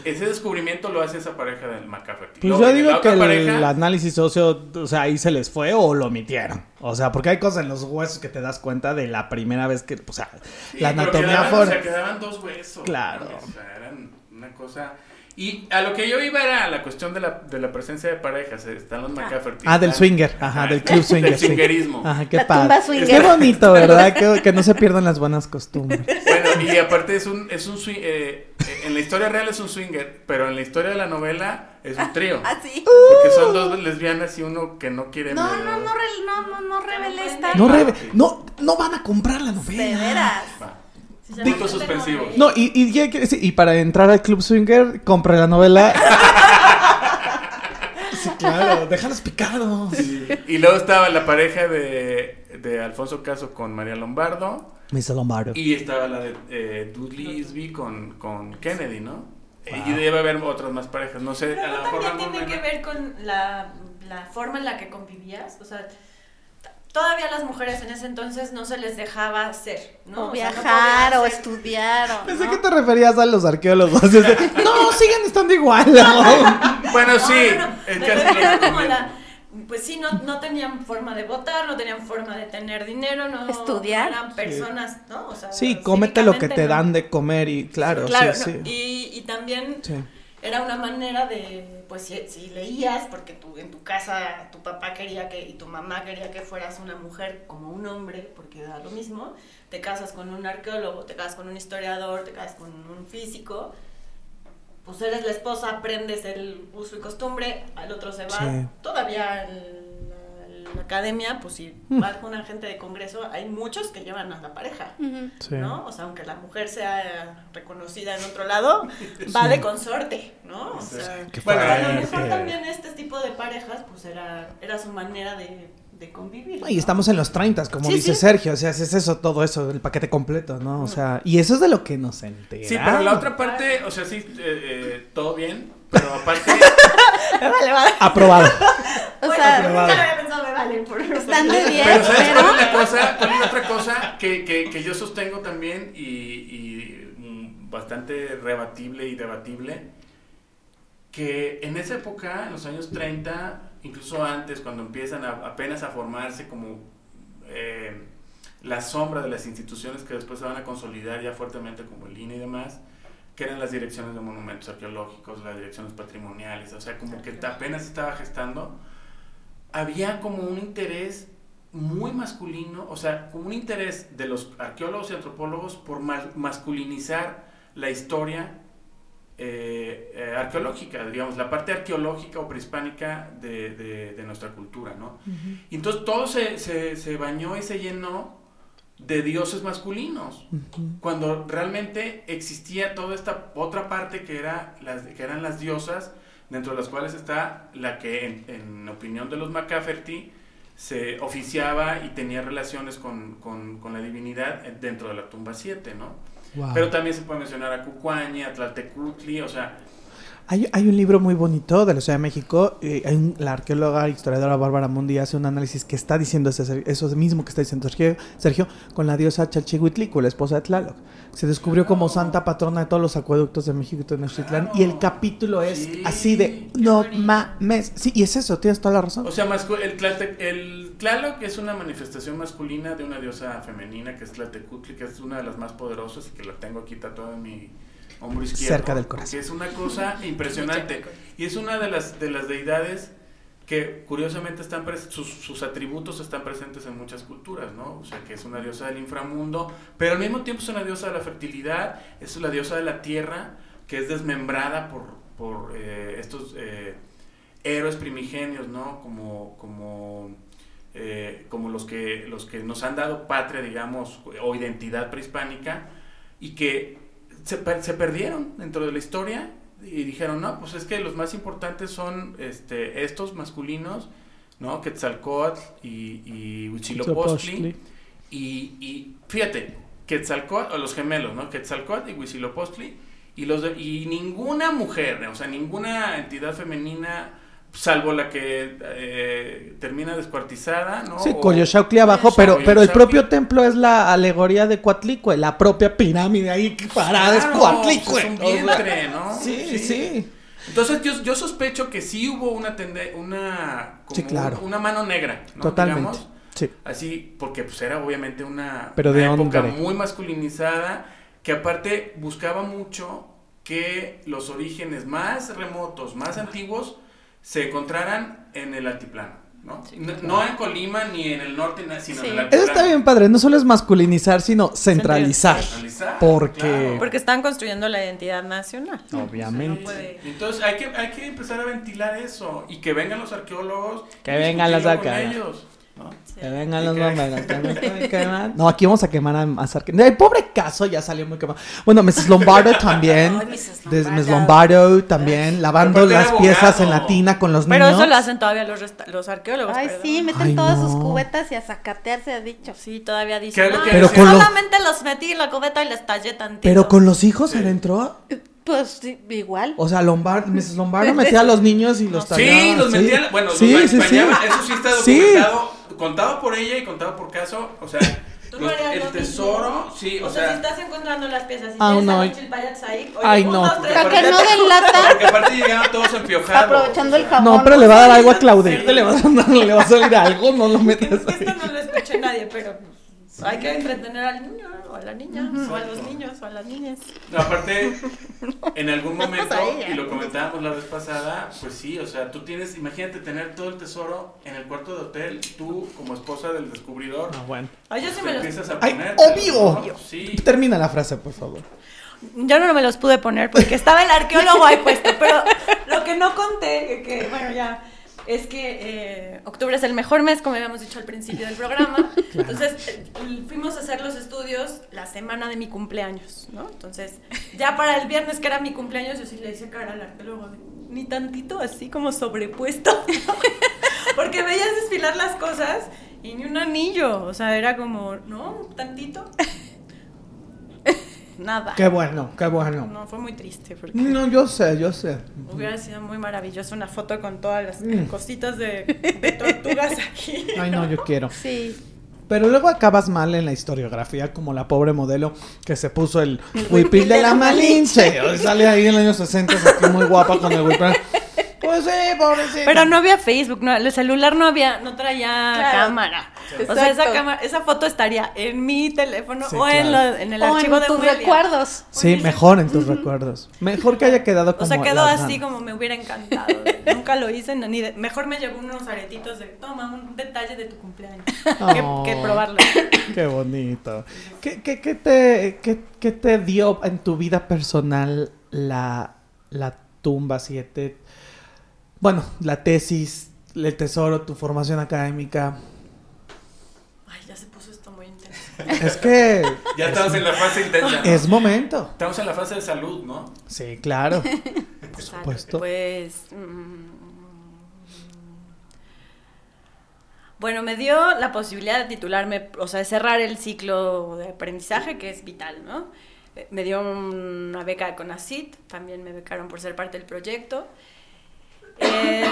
Ese descubrimiento lo hace esa pareja del McCafferty. Pues yo digo que pareja... el análisis socio, o sea, ahí se les fue o lo omitieron. O sea, porque hay cosas en los huesos que te das cuenta de la primera vez que, o sea, sí, la anatomía quedaban, for... o sea, quedaban dos huesos. Claro. ¿No? O sea, eran una cosa... Y a lo que yo iba era la cuestión de la, de la presencia de parejas, están los McCafferty. Ah, del swinger, ajá, del club swinger. Del swingerismo. Sí. Ajá, qué padre. Swinger. Qué bonito, ¿verdad? Que, que no se pierdan las buenas costumbres. Bueno, y aparte es un, es un swing, eh, en la historia real es un swinger, pero en la historia de la novela es un trío. Ah, sí. Porque son dos lesbianas y uno que no quiere... No, no, no, no, no, no revele esta. No, reve no, no van a comprar la novela. De veras. Va. Punto suspensivo. No, y, y, y, y para entrar al club swinger, compre la novela. Sí, claro, déjalos picados. Sí. Y luego estaba la pareja de, de Alfonso Caso con María Lombardo. Miss Lombardo. Y estaba la de eh, Dudley Easby con, con Kennedy, ¿no? Wow. Y debe haber otras más parejas, no sé. Pero a la también tiene que ver con la, la forma en la que convivías, o sea... Todavía las mujeres en ese entonces no se les dejaba hacer, ¿no? O viajar, o, sea, no o estudiar, o Pensé ¿no? que te referías a los arqueólogos. O sea, no, siguen estando igual, ¿no? Bueno, no, sí. No, no. Es casi como la, pues sí, no, no tenían forma de votar, no tenían forma de tener dinero, no estudiar. Eran personas, sí. ¿no? O sea, sí, cómete lo que te no. dan de comer y claro, sí, claro, sí, no. sí. Y, y también... Sí. Era una manera de, pues, si, si leías, porque tú, en tu casa tu papá quería que, y tu mamá quería que fueras una mujer como un hombre, porque da lo mismo, te casas con un arqueólogo, te casas con un historiador, te casas con un físico, pues eres la esposa, aprendes el uso y costumbre, al otro se va, sí. todavía en la, la academia, pues si mm. vas con una gente de congreso, hay muchos que llevan a la pareja, mm-hmm. sí. ¿no? O sea, aunque la mujer sea reconocida en otro lado, va sí. de consorte, ¿no? O sea, bueno, a lo mejor también este tipo de parejas, pues era, era su manera de, de convivir. ¿No? Y estamos en los treintas, como sí, dice sí. Sergio, o sea, es eso, todo eso, el paquete completo, ¿no? O sea, y eso es de lo que nos enteramos. Sí, pero la otra parte, o sea, sí, eh, eh, todo bien, pero aparte... vale, vale. Aprobado. O bueno, sea, aprobado. Nunca lo había pensado, me vale. Por... Están de bien, pero... ¿sabes? Pero... ¿cuál es la cosa? ¿Cuál es otra cosa que, que, que yo sostengo también y... y bastante rebatible y debatible, que en esa época, en los años treinta, incluso antes, cuando empiezan a, apenas a formarse como eh, la sombra de las instituciones que después se van a consolidar ya fuertemente como el I N E y demás, que eran las direcciones de monumentos arqueológicos, las direcciones patrimoniales, o sea, como que apenas estaba gestando, había como un interés muy masculino, o sea, como un interés de los arqueólogos y antropólogos por mas masculinizar la historia eh, eh, arqueológica, digamos, la parte arqueológica o prehispánica de, de, de nuestra cultura, ¿no? Uh-huh. Y entonces todo se, se, se bañó y se llenó de dioses masculinos, uh-huh. cuando realmente existía toda esta otra parte que, era las, que eran las diosas, dentro de las cuales está la que, en, en opinión de los McCafferty, se oficiaba y tenía relaciones con, con, con la divinidad dentro de la tumba siete, ¿no? Wow. Pero también se puede mencionar a Cucuaña, a Tlaltecutli, o sea... Hay, hay un libro muy bonito de la Ciudad de México, eh, hay un, la arqueóloga historiadora Bárbara Mundi hace un análisis que está diciendo ese, eso mismo que está diciendo Sergio, Sergio con la diosa Chalchihuitlico, la esposa de Tlaloc. Se descubrió claro. como santa patrona de todos los acueductos de México y Tenochtitlán, claro. y el capítulo es sí. así de no mames. Sí, y es eso, tienes toda la razón. O sea, el, Tlalte, el Tlaloc es una manifestación masculina de una diosa femenina que es Tlaltecutli, que es una de las más poderosas y que la tengo aquí tatuada en mi... hombro izquierdo, cerca del corazón. Que es una cosa impresionante. Y es una de las de las deidades que curiosamente están sus, sus atributos están presentes en muchas culturas, ¿no? O sea, que es una diosa del inframundo, pero al mismo tiempo es una diosa de la fertilidad, es la diosa de la tierra, que es desmembrada por, por eh, estos eh, héroes primigenios, ¿no? Como, como, eh, como los que, los que nos han dado patria, digamos, o identidad prehispánica, y que Se, per, se perdieron dentro de la historia y dijeron, no, pues es que los más importantes son este, estos masculinos, ¿no? Quetzalcóatl y, y Huitzilopochtli. Y, y fíjate, Quetzalcóatl, o los gemelos, ¿no? Quetzalcóatl y Huitzilopochtli. Y, los de, y ninguna mujer, o sea, ninguna entidad femenina, salvo la que eh, termina descuartizada, ¿no? Sí, Coyoxauhqui abajo, pero, pero el propio templo es la alegoría de Coatlicue, la propia pirámide ahí parada, claro, es Coatlicue. Es un vientre, ¿no? Sí, sí, sí. Entonces yo, yo sospecho que sí hubo una tende, una, como sí, claro, una mano negra, ¿no? Totalmente. Digamos, sí. Así, porque pues era obviamente una, pero una época hombre. muy masculinizada, que aparte buscaba mucho que los orígenes más remotos, más antiguos, se encontraran en el altiplano, ¿no? Sí, claro. No en Colima ni en el norte, sino sí. en el altiplano. Eso está bien padre, no solo es masculinizar, sino centralizar. Centralizar, porque... Claro. Porque están construyendo la identidad nacional. Obviamente. O sea, no puede... Entonces hay que, hay que empezar a ventilar eso, y que vengan los arqueólogos. Que vengan las arqueólogos. ellos. ¿No? Sí. Que vengan los bomberos, que me queman. No, aquí vamos a quemar a más arqueólogos. El pobre Caso ya salió muy quemado. Bueno, Missus Lombardo también. No, Missus Lombardo. Missus Lombardo también, lavando las abogado. piezas en la tina con los pero niños. Pero eso lo hacen todavía los, los arqueólogos. Ay, perdón. sí, meten Ay, todas no. sus cubetas y a sacatearse, ha dicho. Sí, todavía dicen. No, pero con solamente lo... los metí en la cubeta y les tallé tantito. Pero con los hijos sí. adentro... Pues igual. O sea, Lombardo, Missus Lombardo metía a los niños y los tallaba. Sí, los metía, sí. bueno, los sí, sí, sí. Eso sí está documentado, sí. contado por ella y contado por Caso, o sea, los, el tesoro, mismo. sí, o, o sea, sea. si estás encontrando las piezas, si ah, tienes no. a los chilpayats ahí, oye, Ay, no. Para que no delata. Porque aparte llegaban todos empiojados. Aprovechando el jamón. No, pero le va a dar algo a Claudette, sí. le va a dar, le va a salir algo, no lo metas ahí. Esto no lo escuché nadie, pero... Hay que entretener al niño o a la niña, uh-huh. o a los niños o a las niñas. No, aparte, en algún momento, y lo comentábamos la vez pasada, pues sí, o sea, tú tienes, imagínate tener todo el tesoro en el cuarto de hotel, tú como esposa del descubridor. Ah, bueno. Ay, yo sí me los... empiezas a poner. Ay, obvio. ¿No? Sí. Termina la frase, por favor. Yo no me los pude poner porque estaba el arqueólogo ahí puesto, pero lo que no conté, que, que bueno, ya... Es que eh, octubre es el mejor mes, como habíamos dicho al principio del programa. Claro. Entonces, eh, fuimos a hacer los estudios la semana de mi cumpleaños, ¿no? Entonces, ya para el viernes, que era mi cumpleaños, yo sí le hice cara al arqueólogo, ni tantito así como sobrepuesto, ¿no? Porque veías desfilar las cosas y ni un anillo, o sea, era como, ¿no? Tantito. Nada. Qué bueno, qué bueno. No, fue muy triste. Porque no, yo sé, yo sé. Hubiera sido muy maravilloso una foto con todas las mm. cositas de, de tortugas aquí. Ay, no, no, yo quiero. Sí. Pero luego acabas mal en la historiografía, como la pobre modelo que se puso el huipil de la Malinche. Sale ahí en los años sesenta, aquí muy guapa con el huipil. Pues sí, pobrecita. Pero no había Facebook, no, el celular no había, no traía claro. cámara. Sí. O sea, esa, cámara, esa foto estaría en mi teléfono sí, o claro. en, lo, en el o archivo en de tus William. recuerdos. Sí, mejor en tus uh-huh. recuerdos. Mejor que haya quedado como... O sea, quedó así ganas. como me hubiera encantado. Nunca lo hice, ni de, mejor me llevó unos aretitos de, toma, un detalle de tu cumpleaños. Oh, que, que probarlo. Qué bonito. ¿Qué, qué, qué, te, qué, ¿Qué te dio en tu vida personal la, la tumba siete? Bueno, la tesis, el tesoro, tu formación académica. Ay, ya se puso esto muy intenso. Es que... Ya es estamos un... en la fase intensa. ¿No? Es momento. Estamos en la fase de salud, ¿no? Sí, claro. Por supuesto. Pues... Mmm... Bueno, me dio la posibilidad de titularme, o sea, de cerrar el ciclo de aprendizaje, que es vital, ¿no? Me dio una beca de CONACYT, también me becaron por ser parte del proyecto. Eh,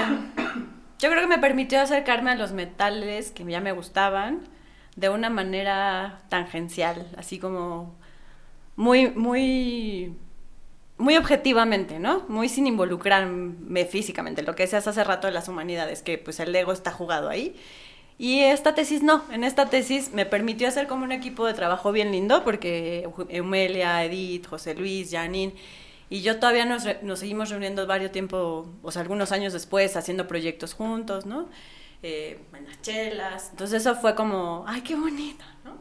yo creo que me permitió acercarme a los metales que ya me gustaban de una manera tangencial, así como muy, muy, muy objetivamente, ¿no? Muy sin involucrarme físicamente, lo que decías hace rato de las humanidades, que pues el ego está jugado ahí. Y esta tesis no, en esta tesis me permitió hacer como un equipo de trabajo bien lindo, porque Eumelia, Edith, José Luis, Janine... Y yo todavía nos, re, nos seguimos reuniendo varios tiempo, o sea, algunos años después, haciendo proyectos juntos, ¿no? Eh, en las chelas. Entonces eso fue como, ¡ay, qué bonito!, ¿no?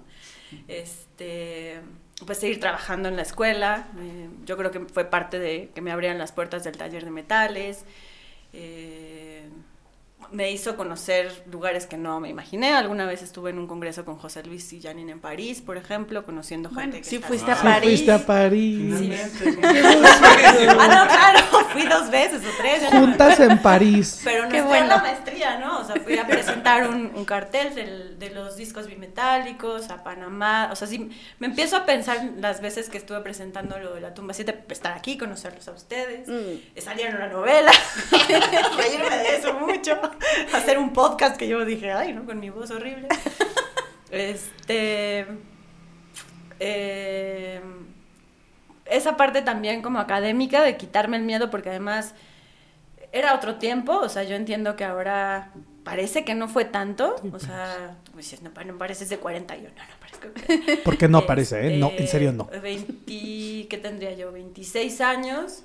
Este, pues seguir trabajando en la escuela. Eh, yo creo que fue parte de que me abrieran las puertas del taller de metales. Eh, me hizo conocer lugares que no me imaginé. Alguna vez estuve en un congreso con José Luis y Janine en París, por ejemplo, conociendo gente bueno, que sí fuiste, ah, París. sí fuiste a París. Sí fuiste a París. Ah, no, claro, fui dos veces o tres. Juntas en París. Pero no, qué estuve bueno. en la maestría, ¿no? O sea, fui a presentar un, un cartel del, de los discos bimetálicos a Panamá. O sea, sí, me empiezo a pensar las veces que estuve presentando lo de la Tumba siete, estar aquí, conocerlos a ustedes, mm. salir en una novela, reírme de eso mucho. Hacer un podcast que yo dije, ay, ¿no? Con mi voz horrible. Este... Eh, esa parte también como académica de quitarme el miedo, porque además era otro tiempo, o sea, yo entiendo que ahora parece que no fue tanto, o sea, tú me dices, no, no pareces de cuarenta y uno, no, no parezco. Porque no parece, ¿eh? No, en serio no. veinte, ¿qué tendría yo? veintiséis años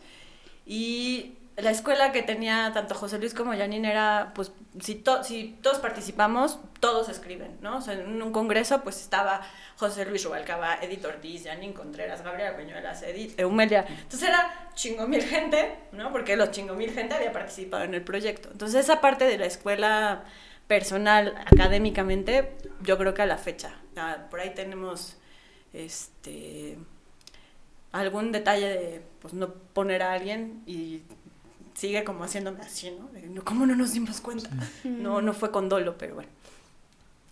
y... La escuela que tenía tanto José Luis como Janine era, pues, si, to si todos participamos, todos escriben, ¿no? O sea, en un congreso, pues, estaba José Luis Rubalcaba, Edith Ortiz, Janine Contreras, Gabriela Peñuelas, Edith, Eumelia. Entonces, era chingo mil gente, ¿no? Porque los chingo mil gente había participado en el proyecto. Entonces, esa parte de la escuela personal, académicamente, yo creo que a la fecha. Ya, por ahí tenemos, este, algún detalle de, pues, no poner a alguien y... sigue como haciéndome así, ¿no? ¿Cómo no nos dimos cuenta? Sí. No, no fue con dolo, pero bueno.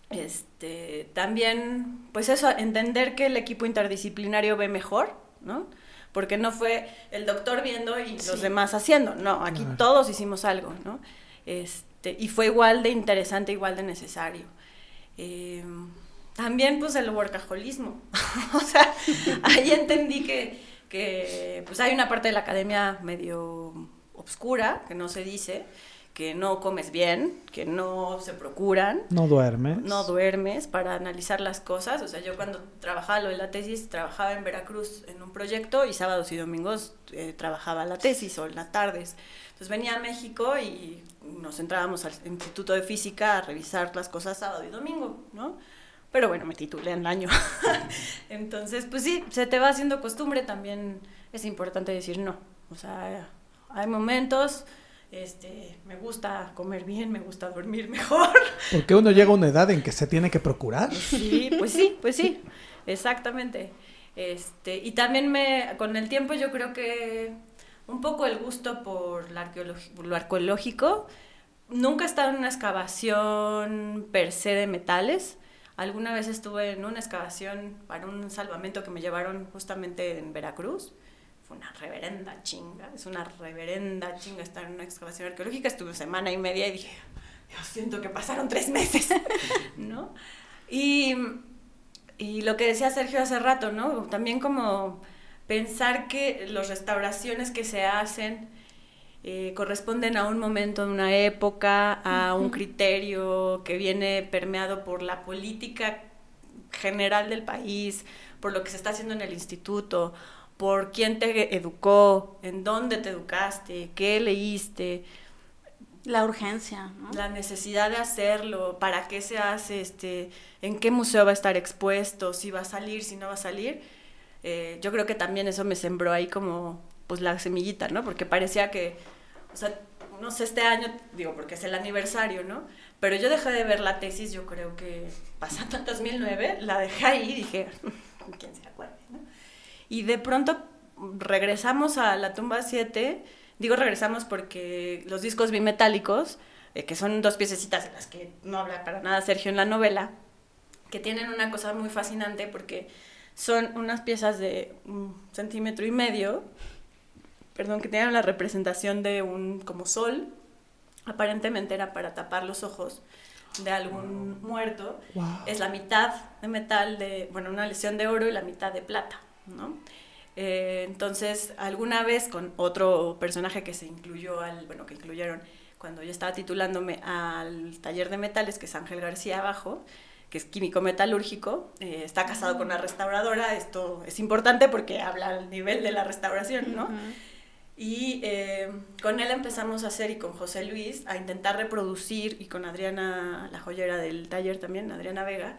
Este, también, pues eso, entender que el equipo interdisciplinario ve mejor, ¿no? Porque no fue el doctor viendo y sí. los demás haciendo. No, aquí todos hicimos algo, ¿no? Este, y fue igual de interesante, igual de necesario. Eh, también, pues, el workaholismo. O sea, ahí entendí que, que, pues, hay una parte de la academia medio... obscura, que no se dice, que no comes bien, que no se procuran. No duermes. No duermes para analizar las cosas. O sea, yo cuando trabajaba lo de la tesis, trabajaba en Veracruz en un proyecto y sábados y domingos eh, trabajaba la tesis o en las tardes. Entonces venía a México y nos entrábamos al Instituto de Física a revisar las cosas sábado y domingo, ¿no? Pero bueno, me titulé en el año. Entonces, pues sí, se te va haciendo costumbre. También es importante decir no. O sea... hay momentos, este, me gusta comer bien, me gusta dormir mejor. Porque uno llega a una edad en que se tiene que procurar. Sí, pues sí, pues sí, exactamente. Este, y también me, con el tiempo yo creo que un poco el gusto por, la por lo arqueológico. Nunca he estado en una excavación per se de metales. Alguna vez estuve en una excavación para un salvamento que me llevaron justamente en Veracruz. Una reverenda chinga, es una reverenda chinga estar en una excavación arqueológica. Estuve semana y media y dije, Dios, siento que pasaron tres meses, ¿no? Y, y lo que decía Sergio hace rato, ¿no? También como pensar que las restauraciones que se hacen eh, corresponden a un momento, a una época, a un criterio que viene permeado por la política general del país, por lo que se está haciendo en el instituto, por quién te educó, en dónde te educaste, qué leíste. La urgencia, ¿no? La necesidad de hacerlo, para qué se hace, este, en qué museo va a estar expuesto, si va a salir, si no va a salir. Eh, yo creo que también eso me sembró ahí como pues la semillita, ¿no? Porque parecía que, o sea, no sé, este año, digo, porque es el aniversario, ¿no? Pero yo dejé de ver la tesis, yo creo que pasando el dos mil nueve, la dejé ahí y dije, ¿quién se acuerde, no? Y de pronto regresamos a la Tumba siete, digo regresamos porque los discos bimetálicos, eh, que son dos piececitas de las que no habla para nada Sergio en la novela, que tienen una cosa muy fascinante porque son unas piezas de un centímetro y medio, perdón, que tienen la representación de un como sol, aparentemente era para tapar los ojos de algún muerto, wow. Es la mitad de metal, de bueno, una aleación de oro y la mitad de plata, ¿no? Eh, entonces alguna vez con otro personaje que se incluyó al, bueno, que incluyeron cuando yo estaba titulándome al taller de metales, que es Ángel García Abajo, que es químico metalúrgico, eh, está casado con una restauradora. Esto es importante porque habla al nivel de la restauración, ¿no? Uh-huh. Y eh, con él empezamos a hacer, y con José Luis, a intentar reproducir, y con Adriana, la joyera del taller también, Adriana Vega,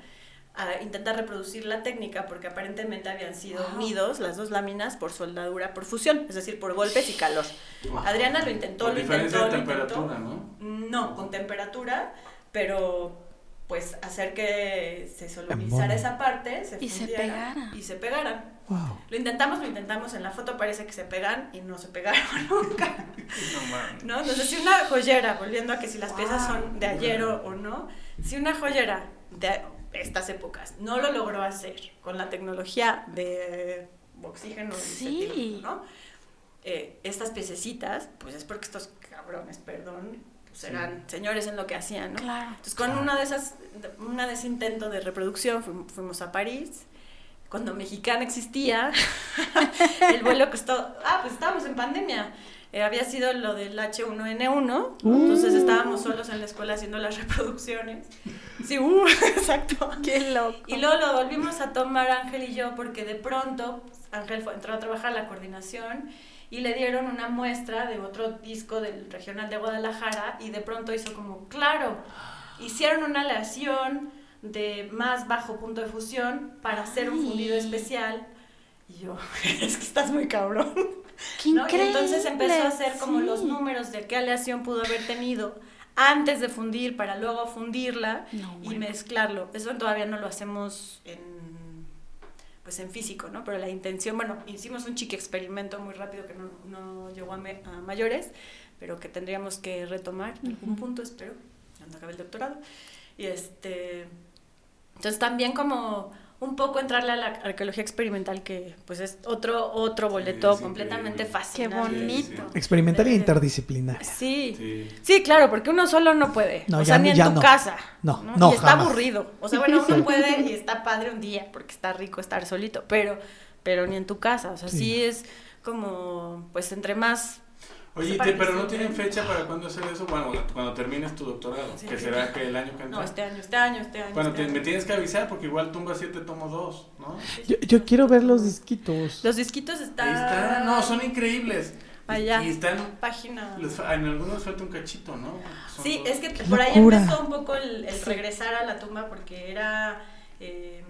a intentar reproducir la técnica, porque aparentemente habían sido wow. unidos las dos láminas por soldadura, por fusión, es decir, por golpes y calor. Wow. Adriana lo intentó, por lo intentó, de temperatura, lo intentó. ¿No? No, con temperatura, pero pues hacer que se solubilizara esa parte, se y fundiera, se pegara. Y se pegara. Wow. Lo intentamos, lo intentamos, en la foto parece que se pegan y no se pegaron nunca. No, no sé si una joyera, volviendo a que si las wow. piezas son de ayer wow. o no, si una joyera de estas épocas no lo logró hacer con la tecnología de oxígeno, sí. ¿no? Eh, estas piececitas, pues es porque estos cabrones, perdón, pues eran sí. señores en lo que hacían, ¿no? Claro. Entonces con claro. una de esas, una de ese intento de reproducción fu fuimos a París, cuando Mexicana existía, el vuelo costó, ah, pues estábamos en pandemia. Eh, había sido lo del hache uno ene uno, uh. entonces estábamos solos en la escuela haciendo las reproducciones. Sí, uh, exacto. Qué loco. Y luego lo volvimos a tomar Ángel y yo, porque de pronto pues, Ángel fue, entró a trabajar a la coordinación y le dieron una muestra de otro disco del Regional de Guadalajara y de pronto hizo como, claro, hicieron una aleación de más bajo punto de fusión para hacer un fundido especial. Y yo, es que estás muy cabrón. ¿No? Y entonces empezó a hacer como sí. los números de qué aleación pudo haber tenido antes de fundir para luego fundirla no, y bueno. mezclarlo. Eso todavía no lo hacemos en pues en físico, ¿no? Pero la intención, bueno, hicimos un chique experimento muy rápido que no, no llegó a, me, a mayores, pero que tendríamos que retomar en uh-huh. algún punto, espero, cuando acabe el doctorado. Y este, entonces también como un poco entrarle a la arqueología experimental, que pues es otro otro boleto sí, completamente fascinante. Qué bonito. Experimental e interdisciplinar. Sí. sí. Sí, claro, porque uno solo no puede. No, o sea, ya, ni en ya tu no. casa. No, no, no. Y está jamás. aburrido. O sea, bueno, uno sí. puede y está padre un día, porque está rico estar solito, pero pero ni en tu casa. O sea, sí, sí es como, pues, entre más... Oye, te, pero no tienen fecha para cuándo hacer eso, bueno, cuando termines tu doctorado, sí, que sí, será sí. que el año que entra. No, este año, este año, este año. Bueno, este te, año. Me tienes que avisar porque igual tumba siete tomo dos, ¿no? Yo, yo quiero ver los disquitos. Los disquitos están... están no, son increíbles. Allá. Y están... Página. Les, en algunos falta un cachito, ¿no? Son sí, dos. Es que Qué por locura. Ahí empezó un poco el, el regresar a la tumba porque era... Eh,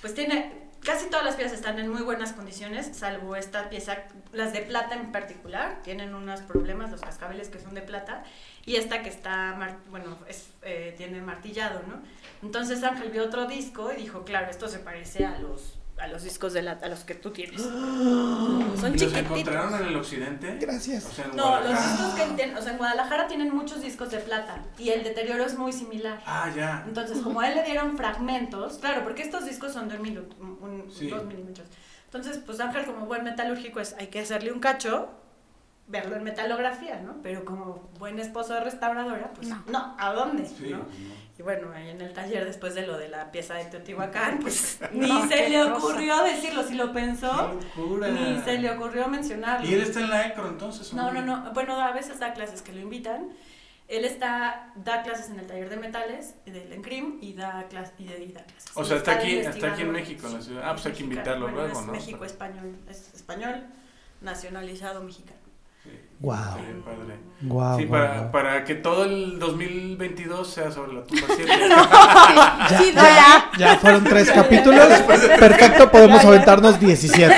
pues tiene... Casi todas las piezas están en muy buenas condiciones, salvo esta pieza, las de plata en particular, tienen unos problemas, los cascabeles que son de plata, y esta que está, bueno, es, eh, tiene martillado, ¿no? Entonces Ángel vio otro disco y dijo, claro, esto se parece a los, a los discos de lata, a los que tú tienes. Oh, son chiquititos. ¿Los encontraron en el occidente? Gracias. O sea, no, los discos que tienen, o sea, en Guadalajara tienen muchos discos de plata, y el deterioro es muy similar. Ah, ya. Entonces, como a él le dieron fragmentos, claro, porque estos discos son de mil, un, sí. dos milímetros. Entonces, pues Ángel, como buen metalúrgico, es, hay que hacerle un cacho, verlo en metalografía, ¿no? Pero como buen esposo de restauradora, pues, no, no ¿a dónde? Sí, ¿no? No. Y bueno, en el taller, después de lo de la pieza de Teotihuacán, pues ni no, se le cosa. ocurrió decirlo, si lo pensó, ni se le ocurrió mencionarlo. ¿Y él está en la ECRO entonces? No, no, no, bueno, a veces da clases que lo invitan, él está, da clases en el taller de metales, del ENCRyM, y da, clas y de, y da clases. O sea, está, está, aquí, está aquí en México, en la ciudad, ah, pues hay que invitarlo bueno, luego, es ¿no? México español, es español, nacionalizado mexicano. Wow. Sí, padre. Wow, sí wow, para, wow. para que todo el dos mil veintidós sea sobre la tumba siete. No, ya, sí, no, ya, ya. ya fueron tres capítulos. Perfecto, podemos ya, ya. aventarnos diecisiete.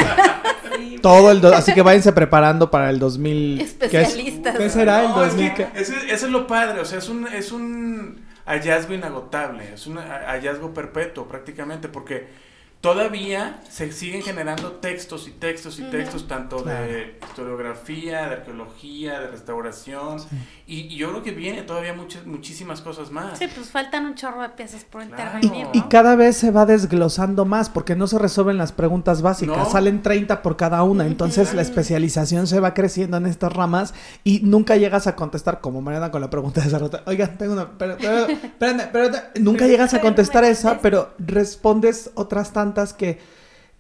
Sí, todo el do... Así que váyanse preparando para el dos mil. Especialistas. ¿Qué, es... ¿Qué será no, el dos mil? Eso es, es lo padre, o sea, es un, es un hallazgo inagotable, es un hallazgo perpetuo prácticamente, porque todavía se siguen generando textos y textos y textos, uh-huh. tanto claro. de historiografía, de arqueología, de restauración, sí. y, y yo creo que viene todavía muchas, muchísimas cosas más. Sí, pues faltan un chorro de piezas por claro. intervenir, ¿no? Y cada vez se va desglosando más, porque no se resuelven las preguntas básicas, ¿no? Salen treinta por cada una, entonces la especialización se va creciendo en estas ramas, y nunca llegas a contestar, como Mariana con la pregunta de esa ruta, oiga, tengo una, pero, pero, espérame, pero, nunca llegas a contestar esa, pero respondes otras tantas que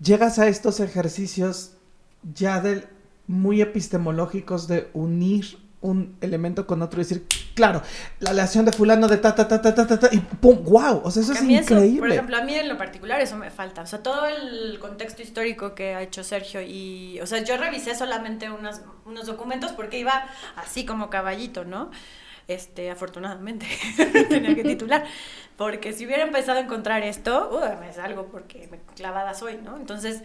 llegas a estos ejercicios ya del, muy epistemológicos de unir un elemento con otro y decir, claro, la aleación de fulano de ta, ta, ta, ta, ta, ta, y pum, wow, o sea, eso es increíble. Eso, por ejemplo, a mí en lo particular eso me falta, o sea, todo el contexto histórico que ha hecho Sergio y, o sea, yo revisé solamente unas, unos documentos porque iba así como caballito, ¿no? Este, afortunadamente, tenía que titular, porque si hubiera empezado a encontrar esto, uh, es algo porque me clavada soy, ¿no? Entonces,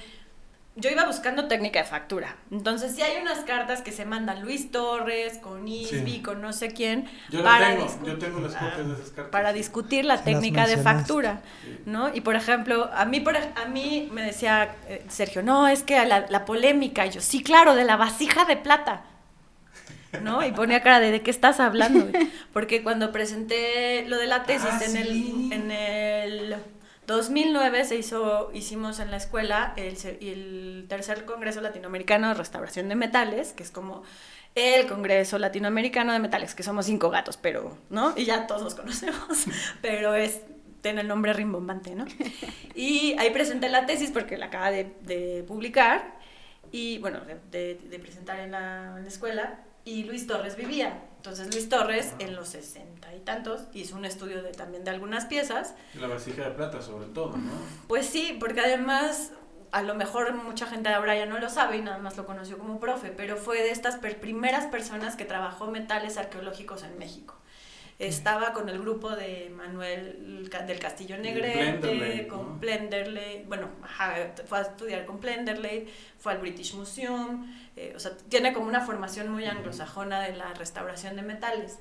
yo iba buscando técnica de factura. Entonces, sí hay unas cartas que se mandan Luis Torres, con Easby, sí. con no sé quién. Yo para tengo, yo tengo las copias de esas cartas. Para discutir la técnica de factura, ¿no? Y, por ejemplo, a mí, por, a mí me decía eh, Sergio, no, es que la, la polémica. Y yo, sí, claro, de la vasija de plata, ¿no? Y ponía cara de, ¿de qué estás hablando? Porque cuando presenté lo de la tesis ah, en, sí. el, en el... dos mil nueve se hizo, hicimos en la escuela el, el tercer Congreso Latinoamericano de Restauración de Metales, que es como el Congreso Latinoamericano de Metales, que somos cinco gatos, pero, ¿no? Y ya todos nos conocemos, pero es, tiene el nombre rimbombante, ¿no? Y ahí presenté la tesis porque la acaba de, de publicar, y bueno, de, de, de presentar en la, en la escuela, y Luis Torres vivía. Entonces Luis Torres, en los sesenta y tantos, hizo un estudio de, también de algunas piezas. La vasija de plata sobre todo, ¿no? Pues sí, porque además, a lo mejor mucha gente ahora ya no lo sabe y nada más lo conoció como profe, pero fue de estas per- primeras personas que trabajó metales arqueológicos en México. Estaba con el grupo de Manuel del Castillo Negrete, con ¿no? Plenderley, bueno, ajá, fue a estudiar con Plenderley, fue al British Museum, eh, o sea, tiene como una formación muy anglosajona de la restauración de metales.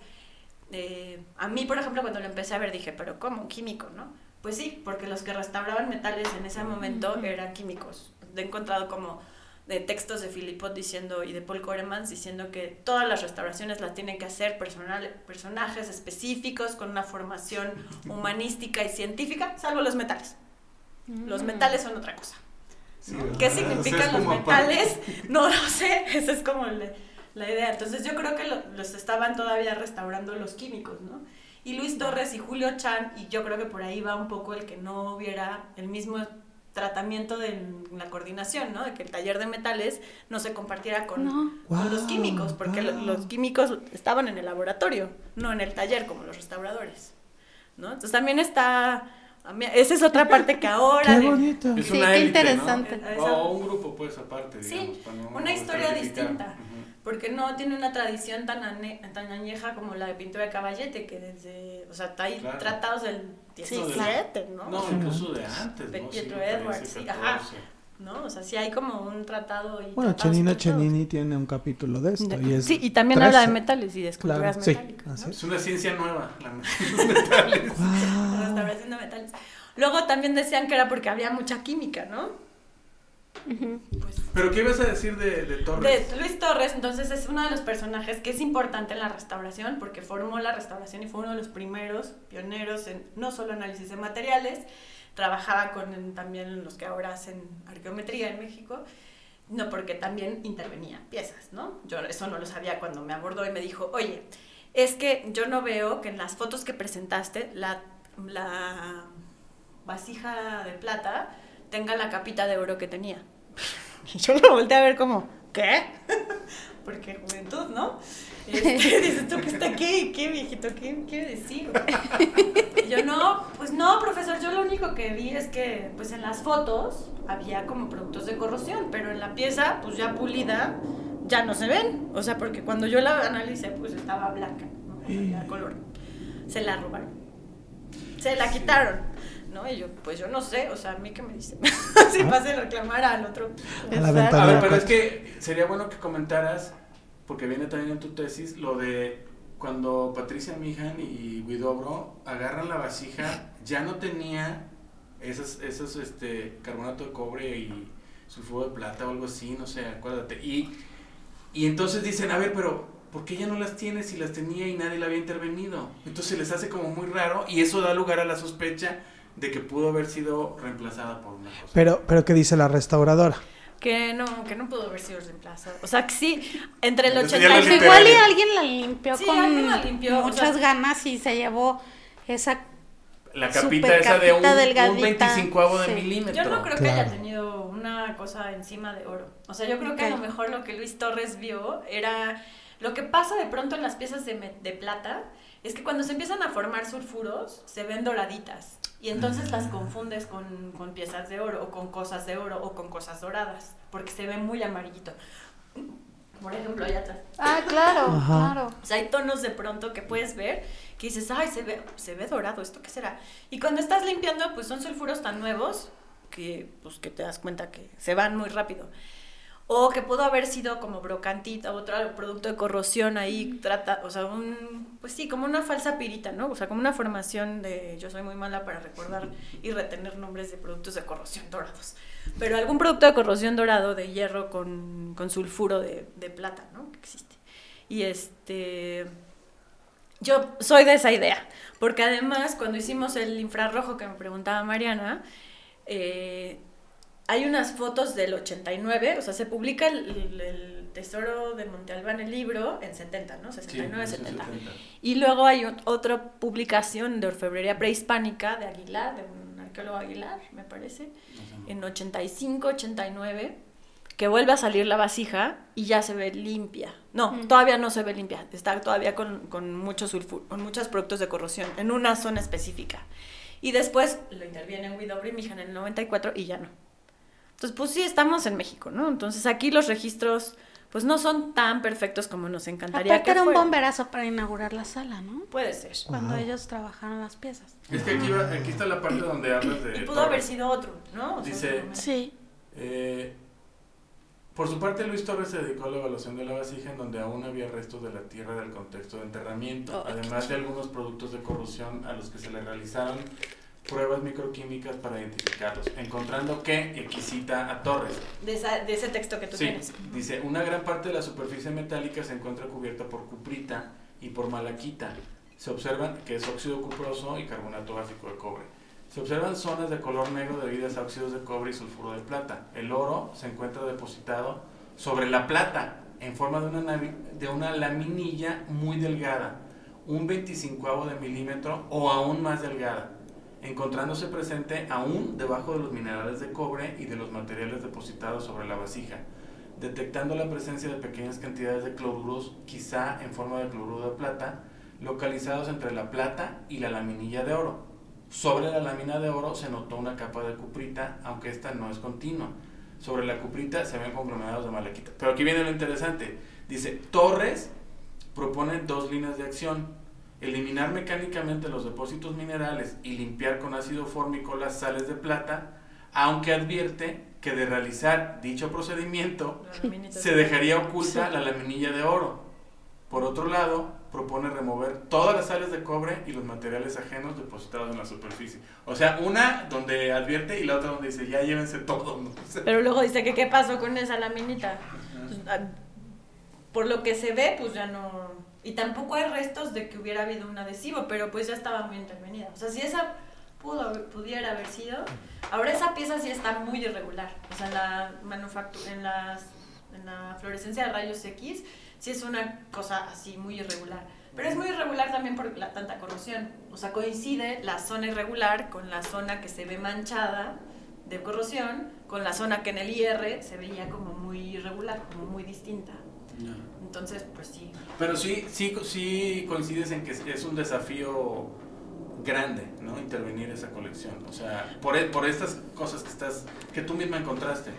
Eh, a mí, por ejemplo, cuando lo empecé a ver dije, pero ¿cómo? ¿Químico, no? Pues sí, porque los que restauraban metales en ese momento eran químicos. He encontrado como de textos de Philippot diciendo y de Paul Coremans diciendo que todas las restauraciones las tienen que hacer personal, personajes específicos con una formación humanística y científica, salvo los metales. Los metales son otra cosa. Sí, ¿qué verdad? significan o sea, los metales? Aparte. No lo sé, esa es como la, la idea. Entonces yo creo que lo, los estaban todavía restaurando los químicos, ¿no? Y Luis Torres y Julio Chan, y yo creo que por ahí va un poco el que no hubiera el mismo tratamiento de la coordinación, ¿no? De que el taller de metales no se compartiera con, no. con wow, los químicos, porque wow. los, los químicos estaban en el laboratorio, no en el taller como los restauradores, ¿no? Entonces también está, esa es otra parte que ahora... ¡Qué bonito! De, es sí, una élite, interesante. ¿No? O un grupo, pues, aparte, digamos, sí, para no una historia distinta, uh-huh. porque no tiene una tradición tan, ane, tan añeja como la de pintura de Caballete, que desde, o sea, hay claro. tratados del... diecisiete, ¿no? No, incluso de antes, ¿no? Pietro sí, Edwards, sí, ajá, ¿no? O sea, sí hay como un tratado... Y bueno, Chenino Chenini tiene un capítulo de esto, de, y es sí, y también trece. Habla de metales y de esculturas claro, metálicas, sí, ¿no? Es una ciencia nueva, la metales. Wow. La restauración de metales. Luego también decían que era porque había mucha química, ¿no? Uh-huh. Pues, ¿pero qué ibas a decir de, de Torres? De Luis Torres, entonces es uno de los personajes que es importante en la restauración porque formó la restauración y fue uno de los primeros pioneros en no solo análisis de materiales, trabajaba con también los que ahora hacen arqueometría en México, no porque también intervenía piezas, ¿no? Yo eso no lo sabía cuando me abordó y me dijo, oye, es que yo no veo que en las fotos que presentaste la, la vasija de plata tenga la capita de oro que tenía. Y yo lo volteé a ver como, ¿qué? Porque juventud, ¿no? Este, dices, ¿tú qué está aquí? ¿Qué, viejito? ¿Qué quiere decir? Y yo, no, pues no, profesor, yo lo único que vi es que, pues en las fotos había como productos de corrosión, pero en la pieza, pues ya pulida, ya no se ven. O sea, porque cuando yo la analicé, pues estaba blanca, ¿no? Había color. Se la robaron. Se la quitaron. ¿No? Y yo, pues yo no sé, o sea, a mí que me dicen, si vas a reclamar al otro. A ver, pero es que sería bueno que comentaras, porque viene también en tu tesis, lo de cuando Patricia Miján y Huidobro agarran la vasija, ya no tenía esos, esos este, carbonato de cobre y sulfuro de plata o algo así, no sé, acuérdate. Y, y entonces dicen, a ver, pero... ¿por qué ya no las tiene si las tenía y nadie la había intervenido? Entonces les hace como muy raro y eso da lugar a la sospecha de que pudo haber sido reemplazada por una cosa. Pero, pero ¿qué dice la restauradora? Que no, que no pudo haber sido reemplazada. O sea, que sí, entre el ochenta y... Pues igual y alguien la limpió sí, con alguien la limpió, muchas o sea, ganas y se llevó esa... La capita esa de un, un veinticincoavo de sí. milímetro. Yo no creo claro. que haya tenido una cosa encima de oro. O sea, yo creo okay. que a lo mejor lo que Luis Torres vio era... Lo que pasa de pronto en las piezas de, me- de plata es que cuando se empiezan a formar sulfuros, se ven doraditas. Y entonces las confundes con, con piezas de oro, o con cosas de oro, o con cosas doradas, porque se ve muy amarillito. por ejemplo, allá atrás. Ah, claro, ajá, claro. O sea, hay tonos de pronto que puedes ver que dices, ay, se ve, se ve dorado, ¿esto qué será? Y cuando estás limpiando, pues son sulfuros tan nuevos que, pues, que te das cuenta que se van muy rápido. O que pudo haber sido como brocantita, otro producto de corrosión ahí, trata, o sea, un, pues sí, como una falsa pirita, ¿no? O sea, como una formación de, yo soy muy mala para recordar y retener nombres de productos de corrosión dorados, pero algún producto de corrosión dorado de hierro con, con sulfuro de, de plata, ¿no? Que existe. Y este... yo soy de esa idea, porque además cuando hicimos el infrarrojo que me preguntaba Mariana, eh... hay unas fotos del ochenta y nueve, o sea, se publica el, el, el Tesoro de Monte Albán, el libro, en setenta, ¿no? sesenta y nueve, sí, setenta. setenta. Y luego hay un, otra publicación de orfebrería prehispánica de Aguilar, de un arqueólogo Aguilar, me parece, uh-huh, en ochenta y cinco, ochenta y nueve, que vuelve a salir la vasija y ya se ve limpia. No, uh-huh, todavía no se ve limpia, está todavía con, con muchos sulfur, con muchos productos de corrosión, en una zona específica. Y después lo intervienen Huidobro y Miján en el noventa y cuatro y ya no. Entonces, pues sí, estamos en México, ¿no? Entonces, aquí los registros, pues no son tan perfectos como nos encantaría. Aparte que era un fuera. bomberazo para inaugurar la sala, ¿no? Puede ser. Cuando ajá, ellos trabajaron las piezas. Es que aquí, aquí está la parte donde hablas de... Y pudo Torres. haber sido otro, ¿no? O Dice... Sea, sí. Eh, por su parte, Luis Torres se dedicó a la evaluación de la vasija, en donde aún había restos de la tierra del contexto de enterramiento, oh, además de algunos productos de corrosión a los que se le realizaron pruebas microquímicas para identificarlos, encontrando que, y aquí cita a Torres. De, esa, de ese texto que tú sí, tienes. Dice, una gran parte de la superficie metálica se encuentra cubierta por cuprita y por malaquita. Se observan que es óxido cuproso y carbonato básico de cobre. Se observan zonas de color negro debidas a óxidos de cobre y sulfuro de plata. El oro se encuentra depositado sobre la plata en forma de una, de una laminilla muy delgada, un veinticincoavo de milímetro o aún más delgada, encontrándose presente aún debajo de los minerales de cobre y de los materiales depositados sobre la vasija, detectando la presencia de pequeñas cantidades de cloruros, quizá en forma de cloruro de plata, localizados entre la plata y la laminilla de oro. Sobre la lámina de oro se notó una capa de cuprita, aunque esta no es continua. Sobre la cuprita se ven conglomerados de malaquita. Pero aquí viene lo interesante. Dice, Torres propone dos líneas de acción: eliminar mecánicamente los depósitos minerales y limpiar con ácido fórmico las sales de plata, aunque advierte que de realizar dicho procedimiento se dejaría oculta la laminilla de oro. Por otro lado, propone remover todas las sales de cobre y los materiales ajenos depositados en la superficie. O sea, una donde advierte y la otra donde dice, ya llévense todo. Pero luego dice que qué pasó con esa laminita. Por lo que se ve, pues ya no... Y tampoco hay restos de que hubiera habido un adhesivo, pero pues ya estaba muy intervenida. O sea, si esa pudo, pudiera haber sido... Ahora esa pieza sí está muy irregular. O sea, la manufactura, en, las, en la fluorescencia de rayos X sí es una cosa así muy irregular. Pero es muy irregular también por la tanta corrosión. O sea, coincide la zona irregular con la zona que se ve manchada de corrosión, con la zona que en el I R se veía como muy irregular, como muy distinta. Entonces, pues sí. Pero sí, sí, sí coincides en que es un desafío grande, ¿no? Intervenir esa colección. O sea, por, por estas cosas que estás, que tú misma encontraste.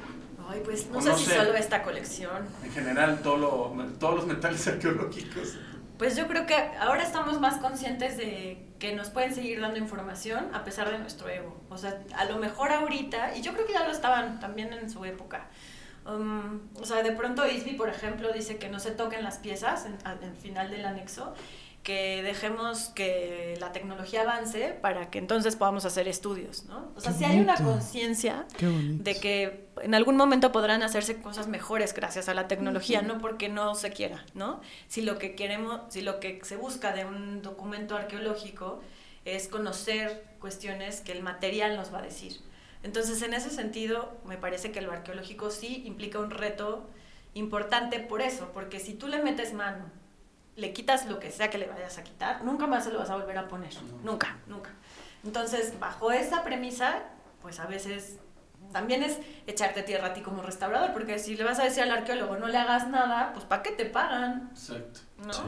Ay, pues no, sé, no sé si solo esta colección. En general, todo lo, todos los metales arqueológicos. Pues yo creo que ahora estamos más conscientes de que nos pueden seguir dando información a pesar de nuestro ego. O sea, a lo mejor ahorita, y yo creo que ya lo estaban también en su época. Um, o sea, de pronto Easby, por ejemplo, dice que no se toquen las piezas en, al final del anexo, que dejemos que la tecnología avance para que entonces podamos hacer estudios, ¿no? O sea, si hay una conciencia de que en algún momento podrán hacerse cosas mejores gracias a la tecnología, no porque no se quiera, ¿no? Si lo que queremos, si lo que se busca de un documento arqueológico es conocer cuestiones que el material nos va a decir. Entonces, en ese sentido, me parece que lo arqueológico sí implica un reto importante por eso, porque si tú le metes mano, le quitas lo que sea que le vayas a quitar, nunca más se lo vas a volver a poner, nunca, nunca. Entonces, bajo esa premisa, pues a veces también es echarte tierra a ti como restaurador, porque si le vas a decir al arqueólogo no le hagas nada, pues ¿para qué te pagan? Exacto. ¿No? Sí.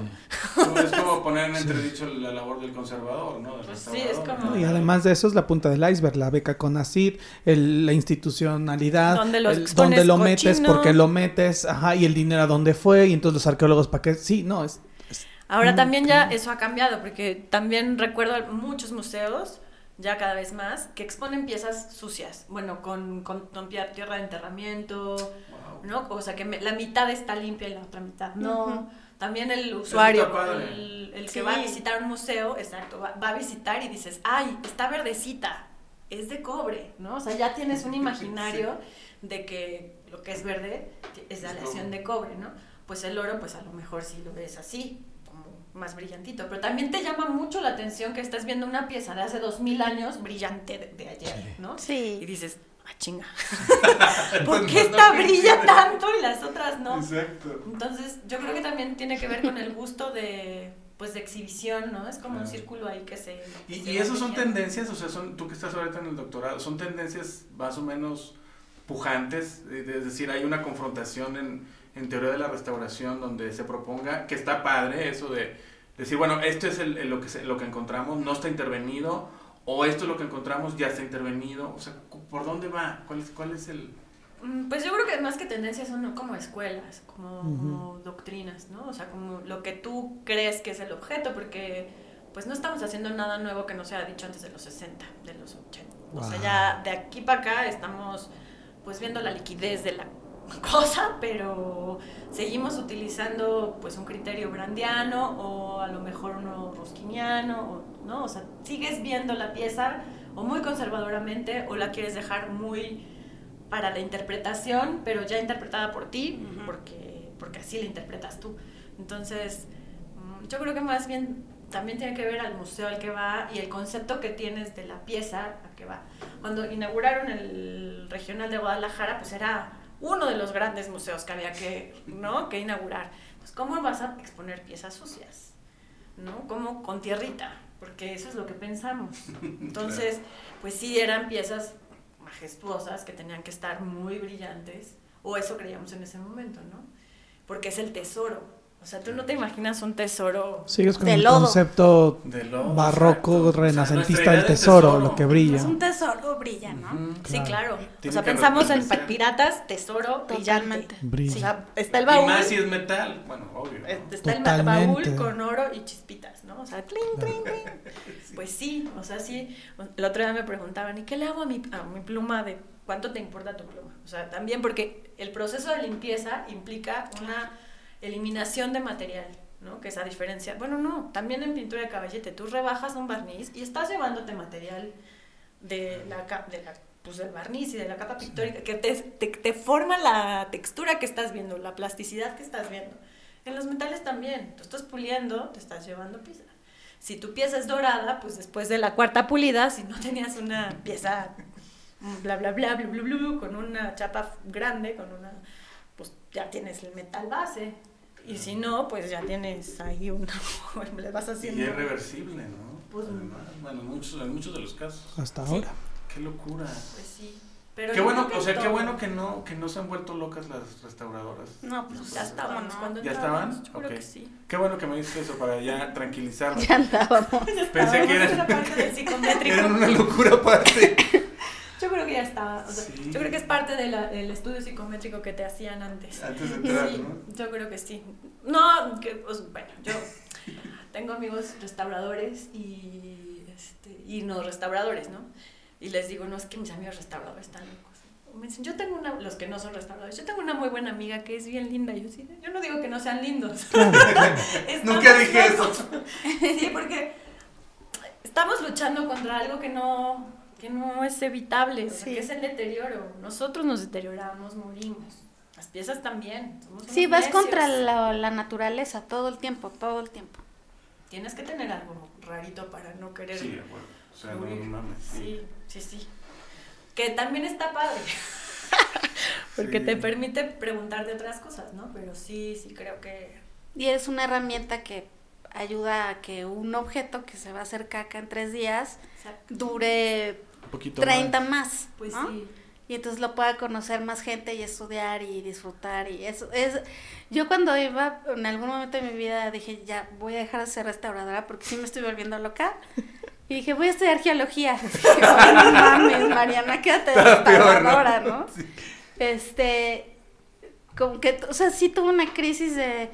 Es como poner en entredicho sí. la labor del conservador, ¿no? Del pues sí, es como... No, y además de eso es la punta del iceberg, la beca CONACYT, el, la institucionalidad, donde, los el, donde lo cochino? metes, porque lo metes, ajá, y el dinero a dónde fue, y entonces los arqueólogos ¿para qué? Sí, no, es... es Ahora muy... también ya eso ha cambiado, porque también recuerdo muchos museos... ya cada vez más, que exponen piezas sucias, bueno, con, con, con tierra de enterramiento, wow. ¿no? O sea, que me, la mitad está limpia y la otra mitad no. Uh-huh. También el usuario, el, el que sí. va a visitar un museo, exacto, va, va a visitar y dices, ay, está verdecita, es de cobre, ¿no? O sea, ya tienes un imaginario sí. de que lo que es verde es la aleación de cobre, ¿no? Pues el oro, pues a lo mejor sí lo ves así, más brillantito, pero también te llama mucho la atención que estás viendo una pieza de hace dos mil años brillante de, de ayer, ¿no? Sí. Y dices, ah, chinga, ¿por qué esta brilla tanto y las otras no? Exacto. Entonces, yo creo que también tiene que ver con el gusto de, pues, de exhibición, ¿no? Es como claro. un círculo ahí que se... Que y, se y eso son tendencias, o sea, son, tú que estás ahorita en el doctorado, son tendencias más o menos pujantes, es decir, hay una confrontación en... en teoría de la restauración, donde se proponga, que está padre eso de decir, bueno, esto es el, el, lo, que se, lo que encontramos, no está intervenido, o esto es lo que encontramos, ya está intervenido, o sea, ¿por dónde va? ¿Cuál es, cuál es el...? Pues yo creo que más que tendencias son como escuelas, como, uh-huh. como doctrinas, ¿no? O sea, como lo que tú crees que es el objeto, porque pues no estamos haciendo nada nuevo que no se haya dicho antes de los sesenta, de los ochenta. Wow. O sea, ya de aquí para acá estamos pues viendo la liquidez de la cosa, pero seguimos utilizando pues un criterio brandiano o a lo mejor uno rosquiniano, o, ¿no? O sea, sigues viendo la pieza o muy conservadoramente o la quieres dejar muy para la interpretación, pero ya interpretada por ti, uh-huh. porque, porque así la interpretas tú. Entonces, yo creo que más bien también tiene que ver al museo al que va y el concepto que tienes de la pieza al que va. Cuando inauguraron el Regional de Guadalajara, pues era... uno de los grandes museos que había que, ¿no? que inaugurar. Pues, ¿cómo vas a exponer piezas sucias? ¿No? Como con tierrita, porque eso es lo que pensamos. Entonces, pues sí eran piezas majestuosas que tenían que estar muy brillantes, o eso creíamos en ese momento, ¿no? Porque es el tesoro. O sea, tú no te imaginas un tesoro Sigues con de el lodo. concepto de lodo, barroco, exacto. renacentista, o sea, el tesoro, tesoro, lo que brilla. Es un tesoro, brilla, ¿no? Uh-huh, claro. Sí, claro. Tiene o sea, pensamos en piratas, tesoro, brillante. Brilla. O sea, está el baúl. Y más si es metal, bueno, obvio. Está Totalmente. el baúl con oro y chispitas, ¿no? O sea, tling, tling, tling. sí. Pues sí, o sea, sí. El otro día me preguntaban, ¿y qué le hago a mi, a mi pluma de cuánto te importa tu pluma? O sea, también porque el proceso de limpieza implica una... eliminación de material, ¿no? Que esa diferencia... Bueno, no, también en pintura de caballete tú rebajas un barniz y estás llevándote material de la, de la, pues del barniz y de la capa pictórica que te, te, te forma la textura que estás viendo, la plasticidad que estás viendo. En los metales también, tú estás puliendo, te estás llevando pieza. Si tu pieza es dorada, pues después de la cuarta pulida, si no tenías una pieza bla, bla, bla, bla, bla, bla, bla con una chapa grande, con una... pues ya tienes el metal base. Y si no, pues ya tienes ahí una... le vas haciendo... Y es reversible, ¿no? Pues, Además, bueno, en muchos, en muchos de los casos. Hasta sí. ahora. Qué locura. Pues sí. Pero qué bueno, o sea, todo. qué bueno que no, que no se han vuelto locas las restauradoras. No, pues ya estaban. ¿no? ¿Ya estaban? Yo okay. creo que sí. Qué bueno que me dices eso para ya tranquilizarme. Ya andábamos. Pensé que eran, eran una locura aparte. Yo creo que ya estaba, o sea, sí. yo creo que es parte de la, del estudio psicométrico que te hacían antes. Antes de entrar, sí, ¿no? Yo creo que sí. No, que, pues, bueno, yo tengo amigos restauradores y, este, y no restauradores, ¿no? Y les digo, no, es que mis amigos restauradores están locos. Me dicen, yo tengo una, los que no son restauradores, yo tengo una muy buena amiga que es bien linda. Y yo, sí, yo no digo que no sean lindos. Nunca dije locos. eso. Sí, porque estamos luchando contra algo que no... que no es evitable, o sea, sí. que es el deterioro. Nosotros nos deterioramos, morimos. Las piezas también. Somos sí, vas necios. contra la, la naturaleza todo el tiempo, todo el tiempo. Tienes que tener algo rarito para no querer sí, bueno, o sea, morir. No, no, no, sí. sí, sí, sí. Que también está padre, porque sí. te permite preguntarte otras cosas, ¿no? Pero sí, sí creo que... Y es una herramienta que... ayuda a que un objeto que se va a hacer caca en tres días Exacto. dure poquito treinta más, más pues ¿no? sí. y entonces lo pueda conocer más gente y estudiar y disfrutar. Y eso es, yo cuando iba, en algún momento de mi vida dije, ya voy a dejar de ser restauradora porque sí me estoy volviendo loca. Y dije, voy a estudiar geología. Dije, no mames, Mariana, quédate de restauradora, ¿no? ¿no? Sí. Este, como que, o sea, sí tuve una crisis de,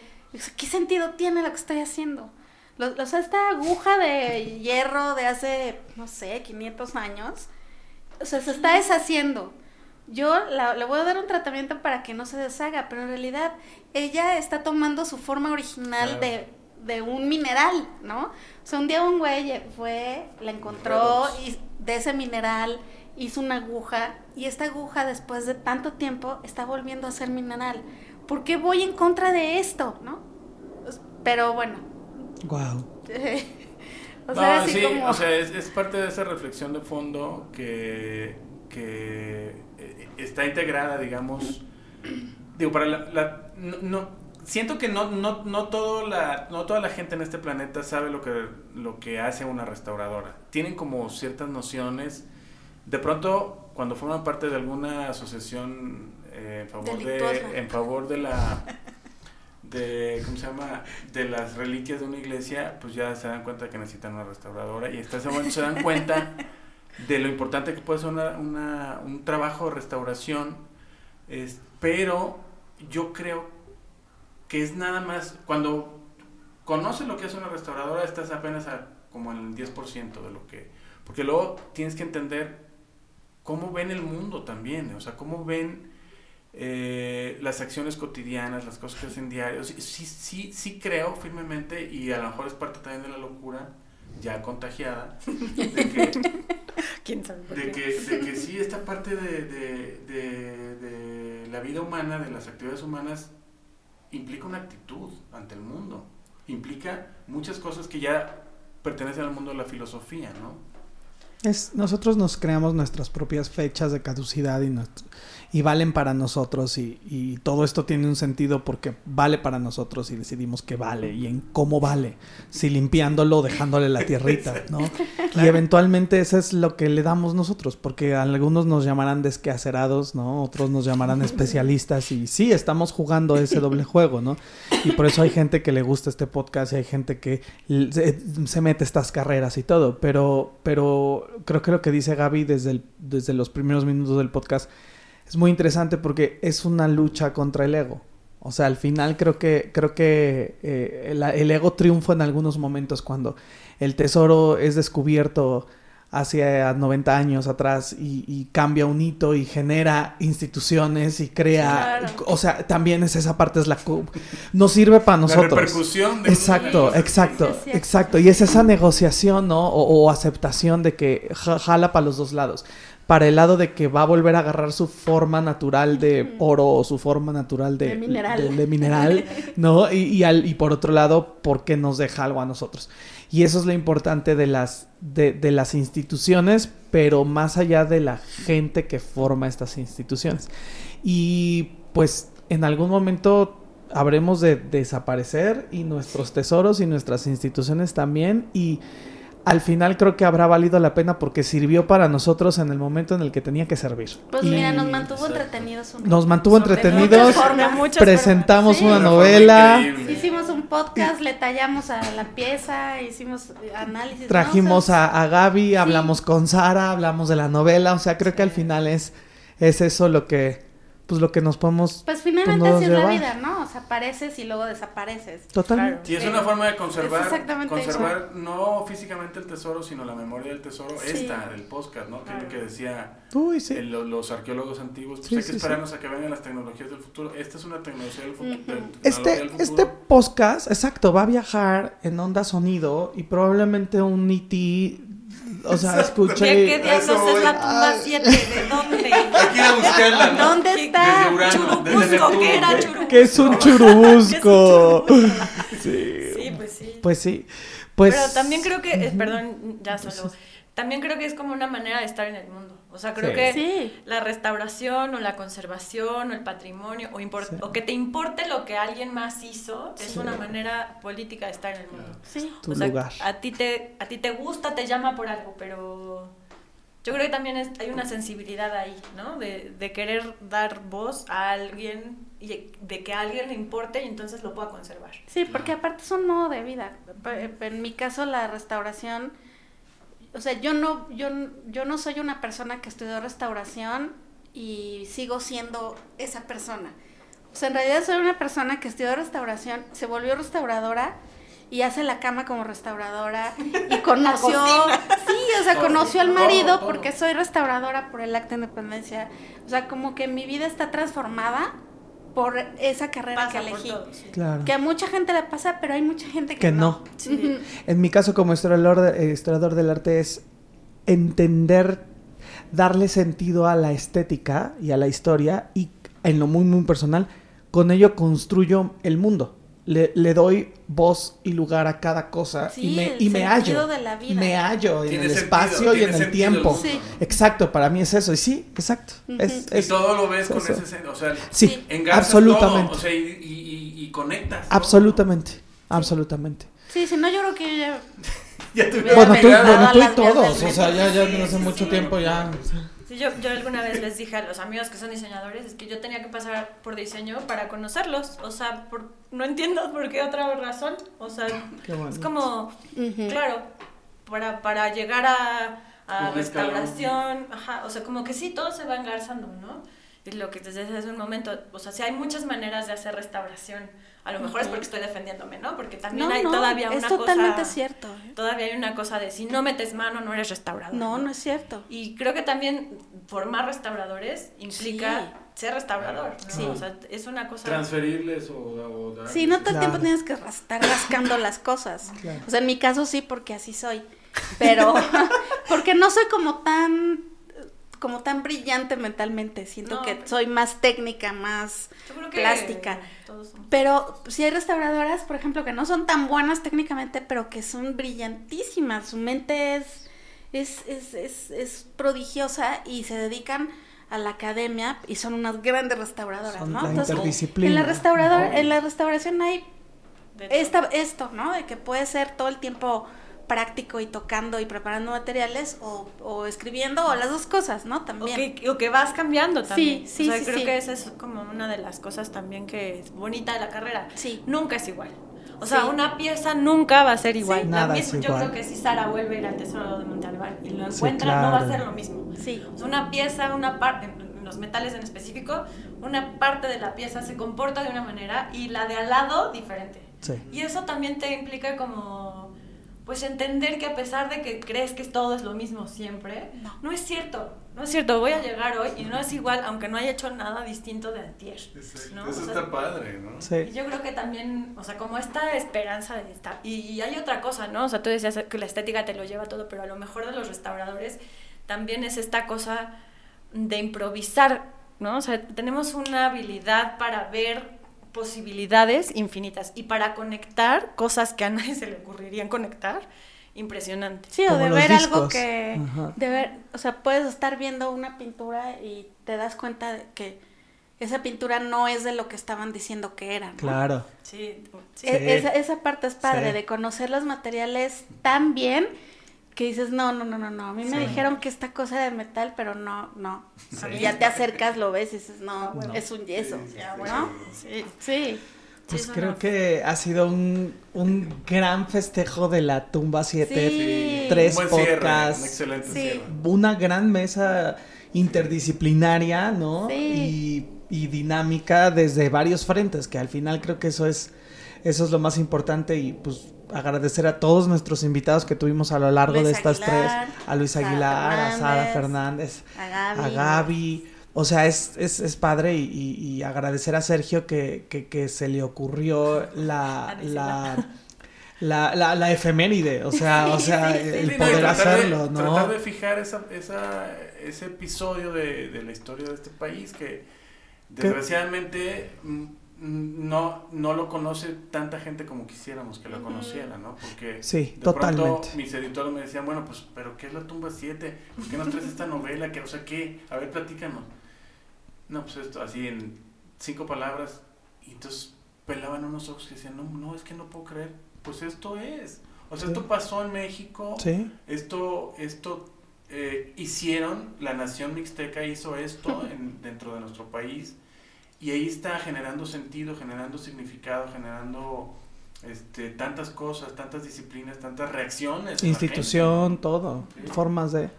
¿qué sentido tiene lo que estoy haciendo? Lo, o sea, esta aguja de hierro de hace, no sé, quinientos años, o sea, se está deshaciendo. Yo la, le voy a dar un tratamiento para que no se deshaga, pero en realidad ella está tomando su forma original de, de un mineral, ¿no? O sea, un día un güey fue, la encontró y de ese mineral hizo una aguja, y esta aguja después de tanto tiempo está volviendo a ser mineral. ¿Por qué voy en contra de esto, no? Pero bueno. Wow. O sea, no, así sí, como... o sea, es, es parte de esa reflexión de fondo que, que está integrada, digamos, digo, para la, la no, no, siento que no, no, no todo la, no toda la gente en este planeta sabe lo que, lo que hace una restauradora. Tienen como ciertas nociones. De pronto, cuando forman parte de alguna asociación eh, en favor de, en favor de la de ¿cómo se llama? De las reliquias de una iglesia, pues ya se dan cuenta que necesitan una restauradora, y hasta ese momento se dan cuenta de lo importante que puede ser una, una, un trabajo de restauración, es, pero yo creo que es nada más, cuando conoces lo que es una restauradora, estás apenas a, como en el diez por ciento de lo que, porque luego tienes que entender cómo ven el mundo también, o sea, cómo ven Eh, las acciones cotidianas, las cosas que hacen diarios. Sí, sí, sí creo firmemente, y a lo mejor es parte también de la locura ya contagiada de que, ¿quién sabe por de, qué? Que, de que sí, esta parte de, de, de, de la vida humana, de las actividades humanas, implica una actitud ante el mundo, implica muchas cosas que ya pertenecen al mundo de la filosofía, ¿no? Es, nosotros nos creamos nuestras propias fechas de caducidad y, nos, y valen para nosotros, y, y todo esto tiene un sentido porque vale para nosotros y decidimos que vale y en cómo vale, si limpiándolo, dejándole la tierrita, ¿no? Claro. Y eventualmente eso es lo que le damos nosotros, porque algunos nos llamarán desquacerados, ¿no? Otros nos llamarán especialistas, y sí, estamos jugando ese doble juego, ¿no? Y por eso hay gente que le gusta este podcast y hay gente que se, se mete estas carreras y todo, pero, pero creo que lo que dice Gaby desde, el, desde los primeros minutos del podcast es muy interesante, porque es una lucha contra el ego. O sea, al final creo que, creo que eh, el, el ego triunfa en algunos momentos, cuando el tesoro es descubierto hacia noventa años atrás y, y cambia un hito y genera instituciones y crea... Claro. O sea, también es esa parte, es la... Nos sirve para nosotros. La repercusión. De exacto, exacto, exacto. Y es esa negociación, ¿no? O, o aceptación de que jala para los dos lados. Para el lado de que va a volver a agarrar su forma natural de oro o su forma natural de, de mineral, de, de mineral, ¿no? Y, y, al, y por otro lado, porque nos deja algo a nosotros. Y eso es lo importante de las, de, de las instituciones, pero más allá de la gente que forma estas instituciones. Y pues en algún momento habremos de desaparecer, y nuestros tesoros y nuestras instituciones también, y... Al final creo que habrá valido la pena porque sirvió para nosotros en el momento en el que tenía que servir. Pues y... mira, nos mantuvo entretenidos. Un... Nos mantuvo entretenidos, formas, presentamos sí, una novela. Hicimos un podcast, le tallamos a la pieza, hicimos análisis. Trajimos ¿no? o sea, a, a Gaby, hablamos sí. con Sara, hablamos de la novela. O sea, creo sí. que al final es, es eso lo que... pues lo que nos podemos... Pues finalmente así es la vida, ¿no? O sea, apareces y luego desapareces. Totalmente. Claro. Y es una forma de conservar, conservar no físicamente el tesoro, sino la memoria del tesoro, sí. esta, del podcast, ¿no? Claro. Que, que decía Uy, sí. el, los arqueólogos antiguos, pues sí, hay que sí, esperarnos sí. a que vengan las tecnologías del futuro. Esta es una tecnología del futuro. Uh-huh. tecnología este, del futuro. Este podcast, exacto, va a viajar en onda sonido y probablemente un E T... O sea, escuché... ¿De qué diablos es la tumba siete? ¿De dónde? Hay que ir a buscarla, ¿no? ¿Dónde está? ¿Churubusco? ¿Qué era Churubusco? ¿Qué es un churubusco? Sí. Sí, pues sí. Pues sí. Pues... Pero también creo que... Eh, perdón, ya solo... También creo que es como una manera de estar en el mundo. O sea, creo sí. que sí. la restauración o la conservación o el patrimonio o, import- sí. o que te importe lo que alguien más hizo es sí. una manera política de estar en el mundo. Sí. O tu sea, lugar. A ti te, a ti te gusta, te llama por algo, pero Yo creo que también es, hay una sensibilidad ahí, ¿no? De, de querer dar voz a alguien y de que a alguien le importe y entonces lo pueda conservar. Sí, porque aparte es un modo de vida. En mi caso la restauración, o sea, yo no, yo, yo no soy una persona que estudió restauración y sigo siendo esa persona. O sea, en realidad soy una persona que estudió restauración, se volvió restauradora y hace la cama como restauradora y conoció, sí, o sea, conoció al marido porque soy restauradora por el Acta de Independencia. O sea, como que mi vida está transformada por esa carrera pasa que elegí. Todo, sí. Claro. Que a mucha gente le pasa, pero hay mucha gente que, que no. no. Sí. En mi caso, como historiador, historiador del arte, es entender, darle sentido a la estética y a la historia, y en lo muy, muy personal, con ello construyo el mundo. Le, le doy voz y lugar a cada cosa, sí, y me, y me hallo, de la vida. me hallo en el sentido, espacio y en el tiempo, sí. Exacto, para mí es eso, y sí, exacto, uh-huh. es, es, y todo lo ves es con eso. Ese sentido, o sea, sí, absolutamente, todo, o sea, y, y, y, y conectas. Absolutamente, todo. absolutamente. Sí, si no, yo creo que ya... ya te bueno, tú, bueno, tú y todos, o sea, ya, ya sí, no hace sí, mucho sí, tiempo, sí. ya... Sí, yo, yo alguna vez les dije a los amigos que son diseñadores, es que yo tenía que pasar por diseño para conocerlos, o sea, por, no entiendo por qué otra razón, o sea, es como, uh-huh. claro, para, para llegar a, a restauración, ajá, o sea, como que sí, todo se va engarzando, ¿no? Y lo que desde hace un momento, o sea, sí hay muchas maneras de hacer restauración, a lo mejor uh-huh. es porque estoy defendiéndome, ¿no? Porque también no, hay no, todavía una cosa... No, es totalmente cierto. ¿eh? Todavía hay una cosa de si no metes mano no eres restaurador. No, no, no es cierto. Y creo que también formar restauradores implica sí. ser restaurador, ¿no? Sí. O sea, es una cosa... Transferibles o... o dar, sí, no todo claro. el tiempo tienes que estar rascando las cosas. Claro. O sea, en mi caso sí, porque así soy. Pero... porque no soy como tan... como tan brillante mentalmente, siento no, que soy más técnica, más plástica, pero si hay restauradoras, por ejemplo, que no son tan buenas técnicamente, pero que son brillantísimas, su mente es es, es, es, es prodigiosa y se dedican a la academia y son unas grandes restauradoras, son ¿no? Entonces, interdisciplina. En la restaurador, no. en la restauración hay esta, esto, ¿no? De que puede ser todo el tiempo práctico y tocando y preparando materiales o, o escribiendo o las dos cosas, ¿no? También. O que, o que vas cambiando también. Sí, sí, o sea, sí, creo sí. que esa es como una de las cosas también que es bonita de la carrera. Sí. Nunca es igual. O sea, sí. una pieza nunca va a ser igual. Sí, nada también, es yo igual. Creo que si Sara vuelve a ir al Tesoro de Montalbán y lo encuentra, sí, claro. no va a ser lo mismo. Sí. O sea, una pieza, una parte, los metales en específico, una parte de la pieza se comporta de una manera y la de al lado diferente. Sí. Y eso también te implica como... pues entender que a pesar de que crees que todo es lo mismo siempre, no, no es cierto, no es cierto, voy a llegar hoy y no es igual, aunque no haya hecho nada distinto de antier, ¿no? Eso o sea, está padre, ¿no? Sí. Y yo creo que también, o sea, como esta esperanza de esta, y, y hay otra cosa, ¿no? O sea, tú decías que la estética te lo lleva todo, pero a lo mejor de los restauradores también es esta cosa de improvisar, ¿no? O sea, tenemos una habilidad para ver posibilidades infinitas y para conectar cosas que a nadie se le ocurrirían conectar, impresionante. Sí, o como de ver discos. Algo que, ajá. de ver, o sea, puedes estar viendo una pintura y te das cuenta de que esa pintura no es de lo que estaban diciendo que era, ¿no? Claro. Sí, sí. E- esa, esa parte es padre, sí. de conocer los materiales tan bien que dices, no, no, no, no, no, a mí sí. me dijeron que esta cosa era de metal, pero no, no, sí. y ya te acercas, lo ves y dices, no, bueno, es un yeso, sí, sí, ¿no? Sí. sí. Pues sí, creo no. que ha sido un, un gran festejo de la Tumba siete, sí. tres un buen podcasts, cierre, un excelente sí. cierre. Una gran mesa interdisciplinaria, ¿no? Sí. Y, y dinámica desde varios frentes, que al final creo que eso es, eso es lo más importante y pues... agradecer a todos nuestros invitados que tuvimos a lo largo Luis de estas Aguilar, tres, a Luis Aguilar, Sara a Sara Fernández, a Gaby, a Gaby. O sea, es, es, es padre y, y agradecer a Sergio que, que, que se le ocurrió la, la, la, la, la efeméride, o sea, o sea el poder hacerlo, de, ¿no? Tratar de fijar esa, esa, ese episodio de, de la historia de este país que desgraciadamente... ¿Qué? No, no lo conoce tanta gente como quisiéramos que lo conociera, ¿no? Porque sí, de totalmente. Pronto mis editores me decían, bueno, pues, ¿pero qué es la Tumba siete? ¿Por qué nos traes esta novela? ¿Qué, o sea, qué? A ver, platícanos. No, pues esto, así en cinco palabras. Y entonces pelaban unos ojos que decían, no, no, es que no puedo creer. Pues esto es. O sea, sí. esto pasó en México. Sí. Esto, esto eh, hicieron, la nación mixteca hizo esto en, dentro de nuestro país, y ahí está generando sentido, generando significado, generando este, tantas cosas, tantas disciplinas, tantas reacciones. Institución, todo, sí. Formas de...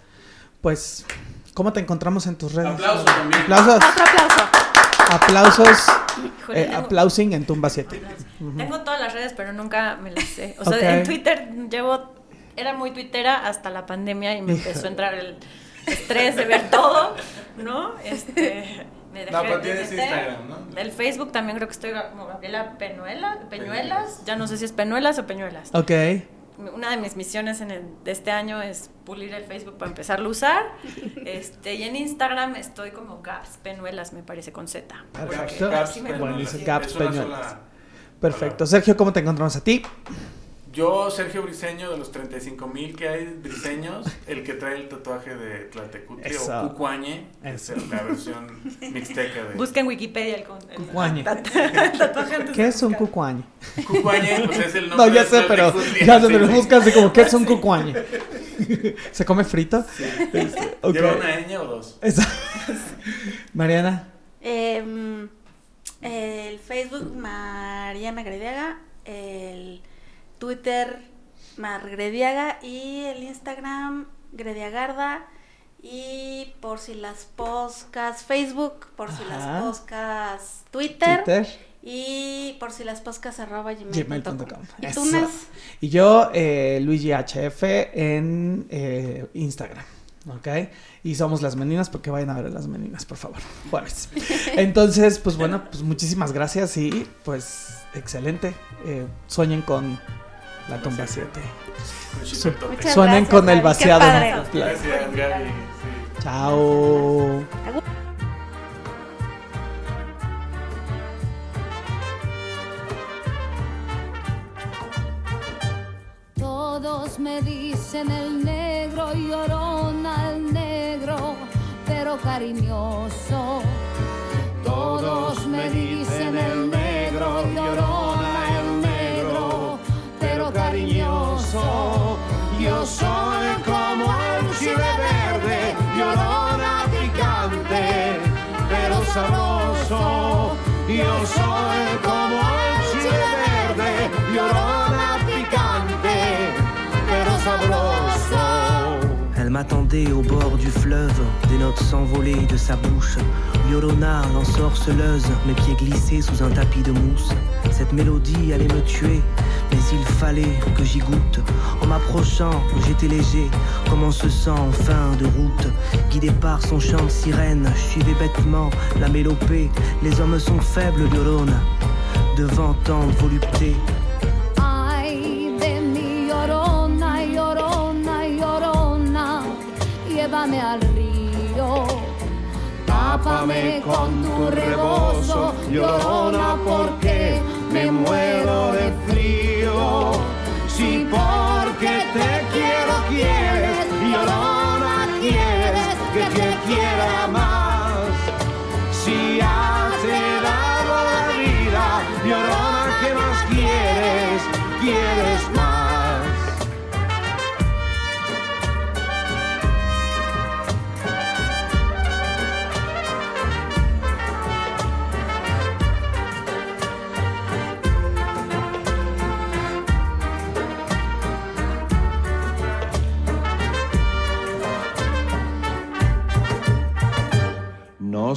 Pues, ¿cómo te encontramos en tus redes? Aplausos también. Aplausos. Otro aplauso. Aplausos, Híjole, eh, tengo... aplausing en Tumba siete. Uh-huh. Tengo todas las redes, pero nunca me las sé. O sea, okay. En Twitter llevo, era muy tuitera hasta la pandemia y me empezó a entrar el estrés de ver todo, ¿no? Este, me dejé, no, pero tienes Instagram, ¿no? El Facebook también creo que estoy como Gabriela Peñuelas, Peñuelas, ya no sé si es Peñuelas o Peñuelas. Ok. Una de mis misiones en el, de este año es pulir el Facebook para empezarlo a usar. Este, y en Instagram estoy como Gaps Peñuelas, me parece, con Z. Perfecto. Gaps Peñuelas. Gaps Peñuelas. Perfecto. Sergio, ¿cómo te encontramos a ti? Yo, Sergio Briceño, de los treinta y cinco mil que hay briceños, el que trae el tatuaje de Tlaltecuhtli o Cucuañe, es la versión mixteca de... Busca en Wikipedia el, el Cucuañe. Tat tatuaje. ¿Qué es un Cucuañe? Cucuañe, pues es el nombre. No, ya sé, pero ya se me lo buscas así como, ¿qué es un Cucuañe? ¿Se come frito? Sí. Este, okay. ¿Lleva una ñ o dos? Exacto. Mariana. Eh, el Facebook, Mariana Garriga, el... Twitter, Mar Grediaga, y el Instagram, Grediagarda, y por si las poscas, Facebook, por si Ajá. las poscas, Twitter, Twitter, y por si las poscas, arroba gmail punto com. ¿Y tú, Nes? Y yo, eh, Luigi H F en eh, Instagram. Ok, y somos Las Meninas, porque vayan a ver a Las Meninas, por favor, jueves. Entonces, pues bueno, pues muchísimas gracias y pues excelente. Eh, sueñen con la Tumba siete. Su sueñen con Gaby. El vaciado. Gracias, Gaby. Sí. Chao. Todos me dicen el negro, llorón al negro, pero cariñoso. Todos me dicen el negro, llorón al negro, pero cariñoso. Yo soy como el chive verde, llorona picante, pero sabroso. Yo soy como el chive verde, llorona picante, pero sabroso. Elle m'attendait au bord du fleuve, des notes s'envolaient de sa bouche. Llorona, l'ensorceleuse, mes pieds glissaient sous un tapis de mousse. Cette mélodie allait me tuer, mais il fallait que j'y goûte. En m'approchant, j'étais léger, comme on se sent en fin de route. Guidé par son chant de sirène, je suivais bêtement la mélopée. Les hommes sont faibles, Llorona, devant tant de volupté. Llévame al río, tápame con tu rebozo, llorona, porque me muero de frío. Si porque te quiero quieres, llorona, quieres que te quiera más. Si has dado la vida, llorona, ¿qué más quieres? Quieres más. No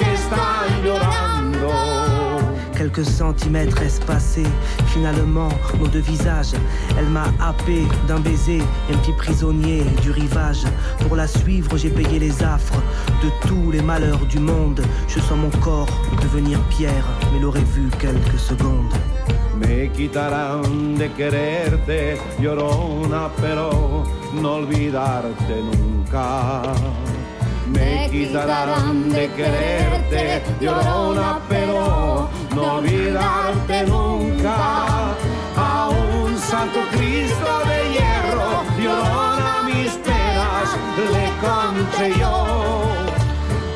que están llorando. Quelques centimètres espacés, finalement nos deux visages. Elle m'a happé d'un baiser, un petit prisonnier du rivage. Pour la suivre, j'ai payé les affres de tous les malheurs du monde. Je sens mon corps devenir pierre, mais l'aurais vu quelques secondes. Me quitarán de quererte, llorona, pero no olvidarte nunca. Me quitarán de quererte, llorona, pero no olvidarte nunca. A un santo Cristo de hierro, llorona, mis penas le conté yo.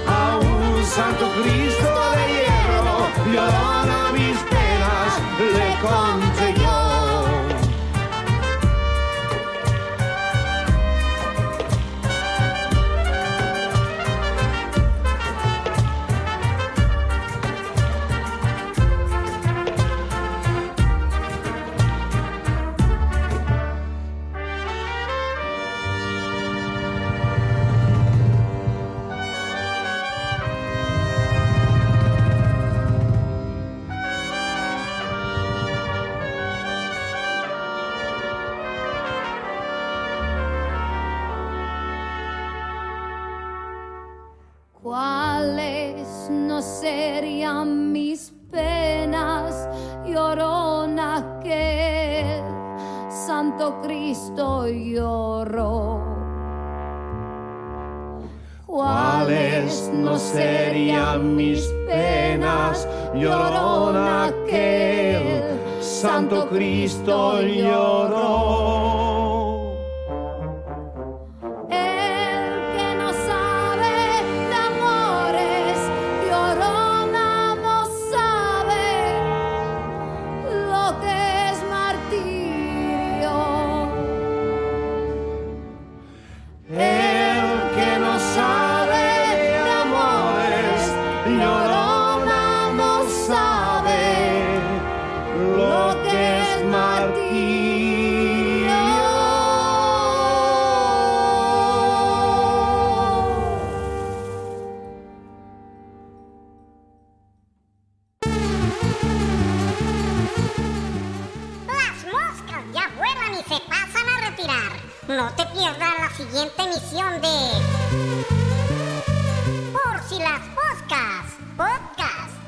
A un santo Cristo de hierro, llorona, mis penas le conté yo. Serían mis penas, llorona, que el santo Cristo lloró. ¿Cuáles no serían mis penas, llorona, que el santo Cristo lloró? No te pierdas la siguiente emisión de Por si las moscas, podcast.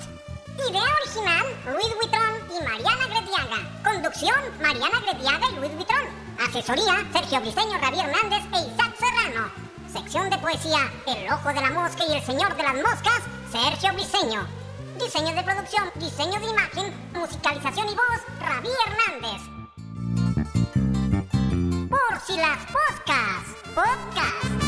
Idea original, Luis Huitrón y Mariana Garriga. Conducción, Mariana Garriga y Luis Huitrón. Asesoría, Sergio Briceño, Javier Hernández e Isaac Serrano. Sección de poesía, El ojo de la mosca y el señor de las moscas, Sergio Briceño. Diseño de producción, diseño de imagen, musicalización y voz, Javier Hernández. Por si las moscas, podcast.